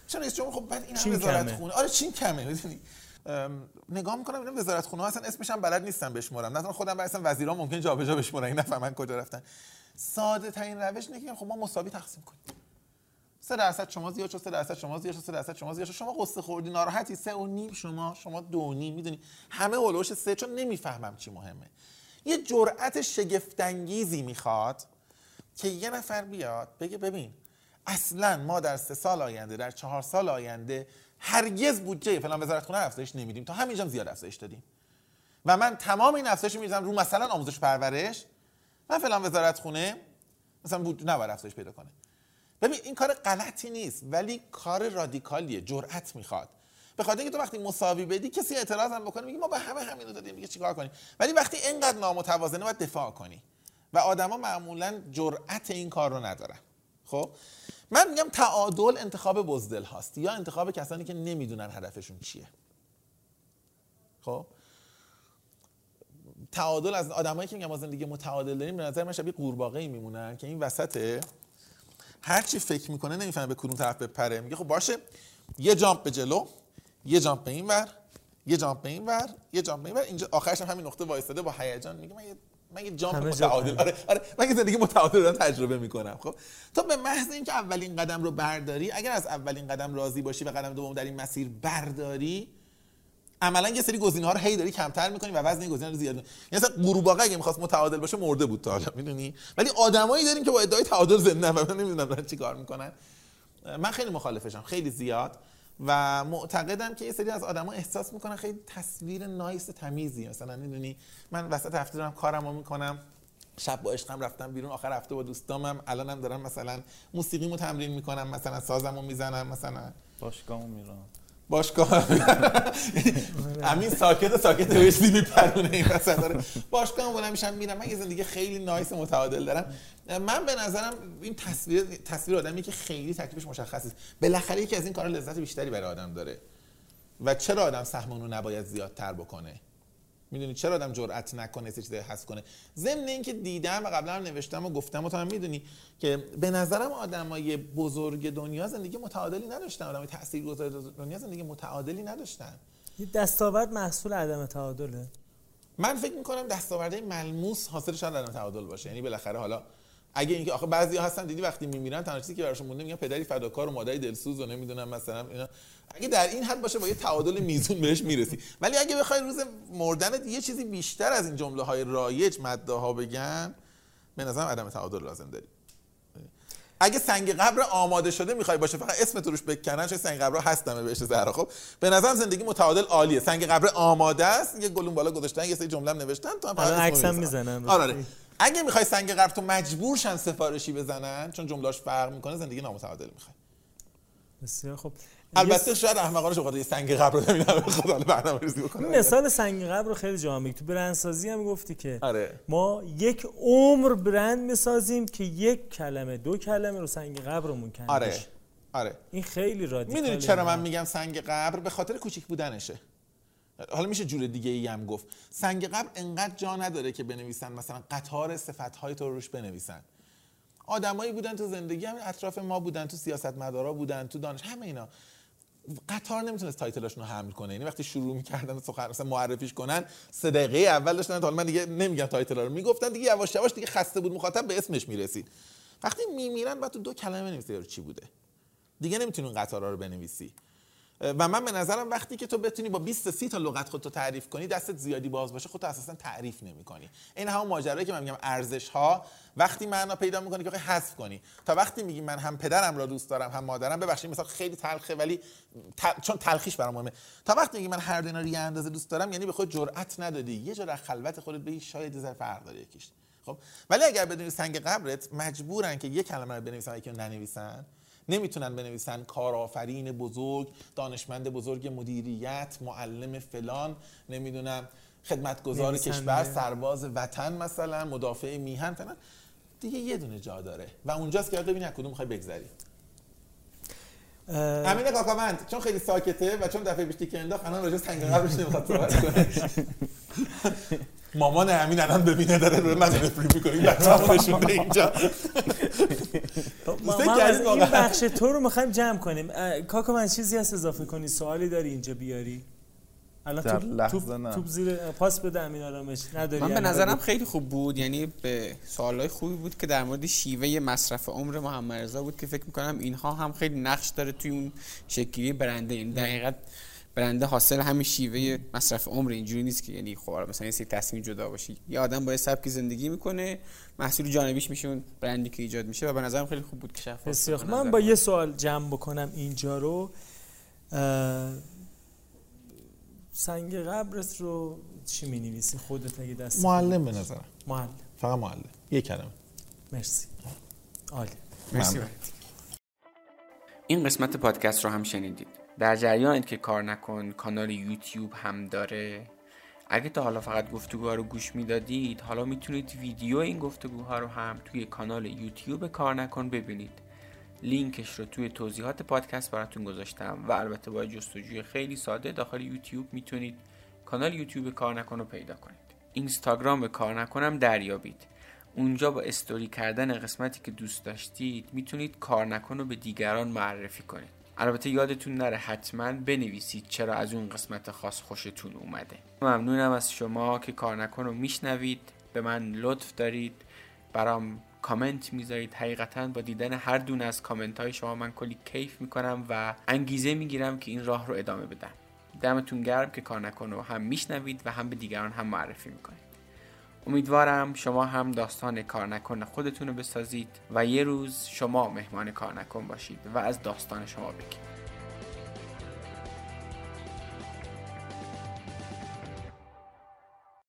چون رئیس جمهور خب بعد این هم وزارتخونه، آره چین کمه، میدونی نگاه میکنم اینا وزارتخونه اصلا اسمش هم بلد نیستم بشمارم، مثلا خودم برای اصلا وزیرا ممکن جابجا بشمارن، نفهمن کجا رفتن. ساده ترین روش اینه که خب ما مساوی تقسیم کنیم، 3% شما زیاد شد، 3% شما زیاد شد، 3% شما زیاد شد، شما قصه خوردی ناراحتی 3.5 شما 2.5، میدونی همه اولوش 3، چون نمیفهمم چی مهمه. یه جرأت شگفت انگیزی میخواد که یه نفر بیاد بگه ببین اصلا ما در 3 سال آینده، در 4 سال آینده هرگز بودجه فلان وزارتخونه افزایش نمیدیم، تا همینجام زیاد افزایش دادیم و من تمام این افزایشو میذارم رو مثلا آموزش پرورش و فلان وزارتخونه مثلا بود نباید افزایش پیدا کنه. ببین این کار غلطی نیست، ولی کار رادیکالیه، جرأت میخواد، به خاطر اینکه تو وقتی مساوی بدی کسی اعتراض هم بکنه میگه ما به همه همین رو دادیم دیگه چیکار کنیم، ولی وقتی اینقدر نامتوازنه باید دفاع کنی و آدما معمولا جرأت این کار رو ندارن. خب من میگم تعادل انتخاب بزدل هاست یا انتخاب کسانی که نمیدونن هدفشون چیه. خب تعادل از آدمایی که میگن ما زندگی متعادل داریم به نظر من شبیه قورباغه‌ای میمونن که این وسطه، هر چی فکر میکنه نمیفهمه به کدوم طرف بپره، میگه خب باشه یه جامپ به جلو، یه جامپ به اینور، یه جامپ به اینور، یه جامپ به اینور، اینجا آخرش هم همین نقطه وایساده با هیجان میگه من من یه جامپ متعادل آره من یه زندگی متعادل رو تجربه میکنم. خب تو به محض اینکه اولین قدم رو برداری، اگر از اولین قدم راضی باشی و قدم دوم در این مسیر برداری، عملا یه سری گزینه‌ها رو هی داری کمتر می‌کنی و وزن گزینه‌ها رو زیاد می‌کنی. یعنی مثلا قورباغه اگه می‌خواست متعادل باشه مرده بود تا حالا، می‌دونی؟ ولی آدمایی داریم که با ادعای تعادل زنده و من نمی‌دونم دارن چیکار می‌کنن. من خیلی مخالفشم، خیلی زیاد، و معتقدم که یه سری از آدما احساس می‌کنن خیلی تصویر نایس تمیزی، مثلا می‌دونی من وسط هفته دارم کارمو می‌کنم، شب با عشقم رفتم بیرون، آخر هفته با دوستامم، الانم دارم مثلا موسیقیمو تمرین می‌کنم، مثلا سازمو می‌زنم، مثلا باشگاهمو میرم. باشگاه امین ساکت بهش میپرونه این وسط داره. باشگاه اونم میشم میرم، من یه زندگی خیلی نایس متعادل دارم. من به نظرم این تصویر آدمی که خیلی تکلیفش مشخص است، بالاخره یکی از این کارا لذت بیشتری برای آدم داره. و چرا آدم سهمون رو نباید زیادتر بکنه؟ میدونی چرا آدم جرئت نکنه چه چیزایی حس کنه؟ ضمن اینکه دیدم و قبلا هم نوشتم و گفتم و تو هم میدونی که به نظرم آدمای بزرگ دنیا زندگی متعادلی نداشتن، آدمای تاثیرگذار دنیا زندگی متعادلی نداشتن. این دستاورد محصول عدم تعادله. من فکر می‌کنم دستاوردهای ملموس حاصلش عدم تعادل باشه. یعنی بالاخره حالا اگه اینکه آخه بعضیا هستن دیدی وقتی میمیرن تنها چیزی که براشون مونده میگن پدری فداکار و مادری دلسوز و نمیدونم مثلا اینا، اگه در این حد باشه با یه تعادل میزون بهش میرسی. ولی اگه بخوای روز مردنت یه چیزی بیشتر از این جمله های رایج مداحا بگن، به نظرم عدم تعادل لازم داری. اگه سنگ قبر آماده شده میخوای باشه فقط اسم تو روش بکنن، چون سنگ قبرها هستن بهش زهرا. خب به نظرم زندگی متعادل عالیه، سنگ قبر آماده است، یه گلون بالا گذاشتن، یه سری جمله نوشتن تو هم فقط عکسام میزنن. آره اگه میخوای سنگ قبر تو مجبورشن سفارشی بزنن چون جمله‌اش فرق میکنه، زندگی نامتعادل میخوای. بسیار خب. البته شاید احمقانه شو بخواد سنگ قبر رو نمیدونم خداله برنامه‌ریزی بکنه. مثال سنگ قبر رو خیلی جا میگی، تو برندسازی هم گفتی که آره. ما یک عمر برند میسازیم که یک کلمه دو کلمه رو سنگ قبرمون کنده. آره. این خیلی رادیکاله. میدونی چرا من میگم سنگ قبر؟ به خاطر کوچیک بودنشه. حالا میشه جور دیگه ای هم گفت، سنگ قبر انقدر جا نداره که بنویسن مثلا قطار صفت‌های تو روش بنویسن. آدمایی بودن تو زندگی همین اطراف ما بودن، تو سیاستمدارا بودن، تو دانش، همه اینا قطار نمیتونست تایتلاشون رو حمل کنه. یعنی وقتی شروع می‌کردن سخن مثلا معرفیش کنن، 3 دقیقه اول داشتن تا من دیگه نمیگم تایتلا رو میگفتن، دیگه یواش یواش دیگه خسته بود مخاطب، به اسمش میرسید. وقتی میمیرن بعد تو دو کلمه نمی‌نویسی چی بوده، دیگه نمیتونی قطارا رو بنویسی. و من به نظرم وقتی که تو بتونی با 20 تا 30 تا لغت خودتو تعریف کنی، دستت زیادی باز باشه، خودتو اساسا تعریف نمی‌کنی. این همون ماجرایی که من میگم ارزش‌ها وقتی معنا پیدا می‌کنه که آخه حذف کنی. تا وقتی میگی من هم پدرم را دوست دارم هم مادرم، ببخشید مثلا خیلی تلخه ولی چون تلخیش برام مهمه، تا وقتی میگی من هر دو اینا رو یه اندازه دوست دارم، یعنی به خود جرأت ندادی یه جور از خلوت خودت بگی شاید ذره فرق داره یکیش. خب ولی اگر بدونی سنگ قبرت مجبورن که یه کلمه رو بنویسن یکی رو ننویسن، نمیتونن بنویسن کارآفرین بزرگ، دانشمند بزرگ مدیریت، معلم فلان، نمیدونم خدمتگزار کشور، سرباز وطن، مثلا مدافع میهن فلان، دیگه یه دونه جا داره و اونجاست که ببینید کدوم میخوای بگذری. امین کاکاوند چون خیلی ساکته و چون دفعه پیش تیک انداخت الان راجع سنگ قبرش نمیخواد صحبت کنه. مامان امین الان ببینه داره رو من رفری می‌کنه، بچه‌ها نشونده اینجا. ما این بخش تو رو می‌خوایم جمع کنیم. کاکا من چیزی هست اضافه کنی؟ سوالی داری اینجا بیاری؟ الان توپ زیر پاس بده امین آرامش. نداری؟ من به نظرم خیلی خوب بود، یعنی به سوالای خوبی بود که در مورد شیوه مصرف عمر محمدرضا بود که فکر می‌کنم اینها هم خیلی نقش داره توی اون شکلی برنده. این دقیقاً برنده حاصل همین شیوه مصرف عمر، اینجوری نیست که یعنی خب مثلا یه سری تصمیم جدا باشی، یه آدم با یه سبکی زندگی میکنه، محصول جانبیش میشه اون برندی که ایجاد میشه و به نظرم خیلی خوب بود که شفاف. من با یه سوال جمع بکنم اینجا رو. سنگ قبرت رو چی می‌نویسی خودت اگه دست؟ معلم. به نظرم معلم، فقط معلم، یک کلمه. مرسی. عالی، مرسی. این قسمت پادکست رو هم شنیدید. در جریانید که کارنکن کانال یوتیوب هم داره. اگه تا حالا فقط گفتگوها رو گوش میدادید، حالا میتونید ویدیو این گفتگوها رو هم توی کانال یوتیوب کارنکن ببینید. لینکش رو توی توضیحات پادکست براتون گذاشتم و البته با جستجوی خیلی ساده داخل یوتیوب میتونید کانال یوتیوب کارنکن رو پیدا کنید. اینستاگرام کارنکن هم دریابید. اونجا با استوری کردن قسمتی که دوست داشتید میتونید کارنکن رو به دیگران معرفی کنید. البته یادتون نره حتما بنویسید چرا از اون قسمت خاص خوشتون اومده. ممنونم از شما که کارنکن رو میشنوید. به من لطف دارید، برام کامنت میذارید. حقیقتا با دیدن هر دونه از کامنت های شما من کلی کیف میکنم و انگیزه میگیرم که این راه رو ادامه بدم. دمتون گرم که کارنکن رو هم میشنوید و هم به دیگران هم معرفی میکنید. امیدوارم شما هم داستان کارنکن خودتون رو بسازید و یه روز شما مهمان کارنکن باشید و از داستان شما بگید.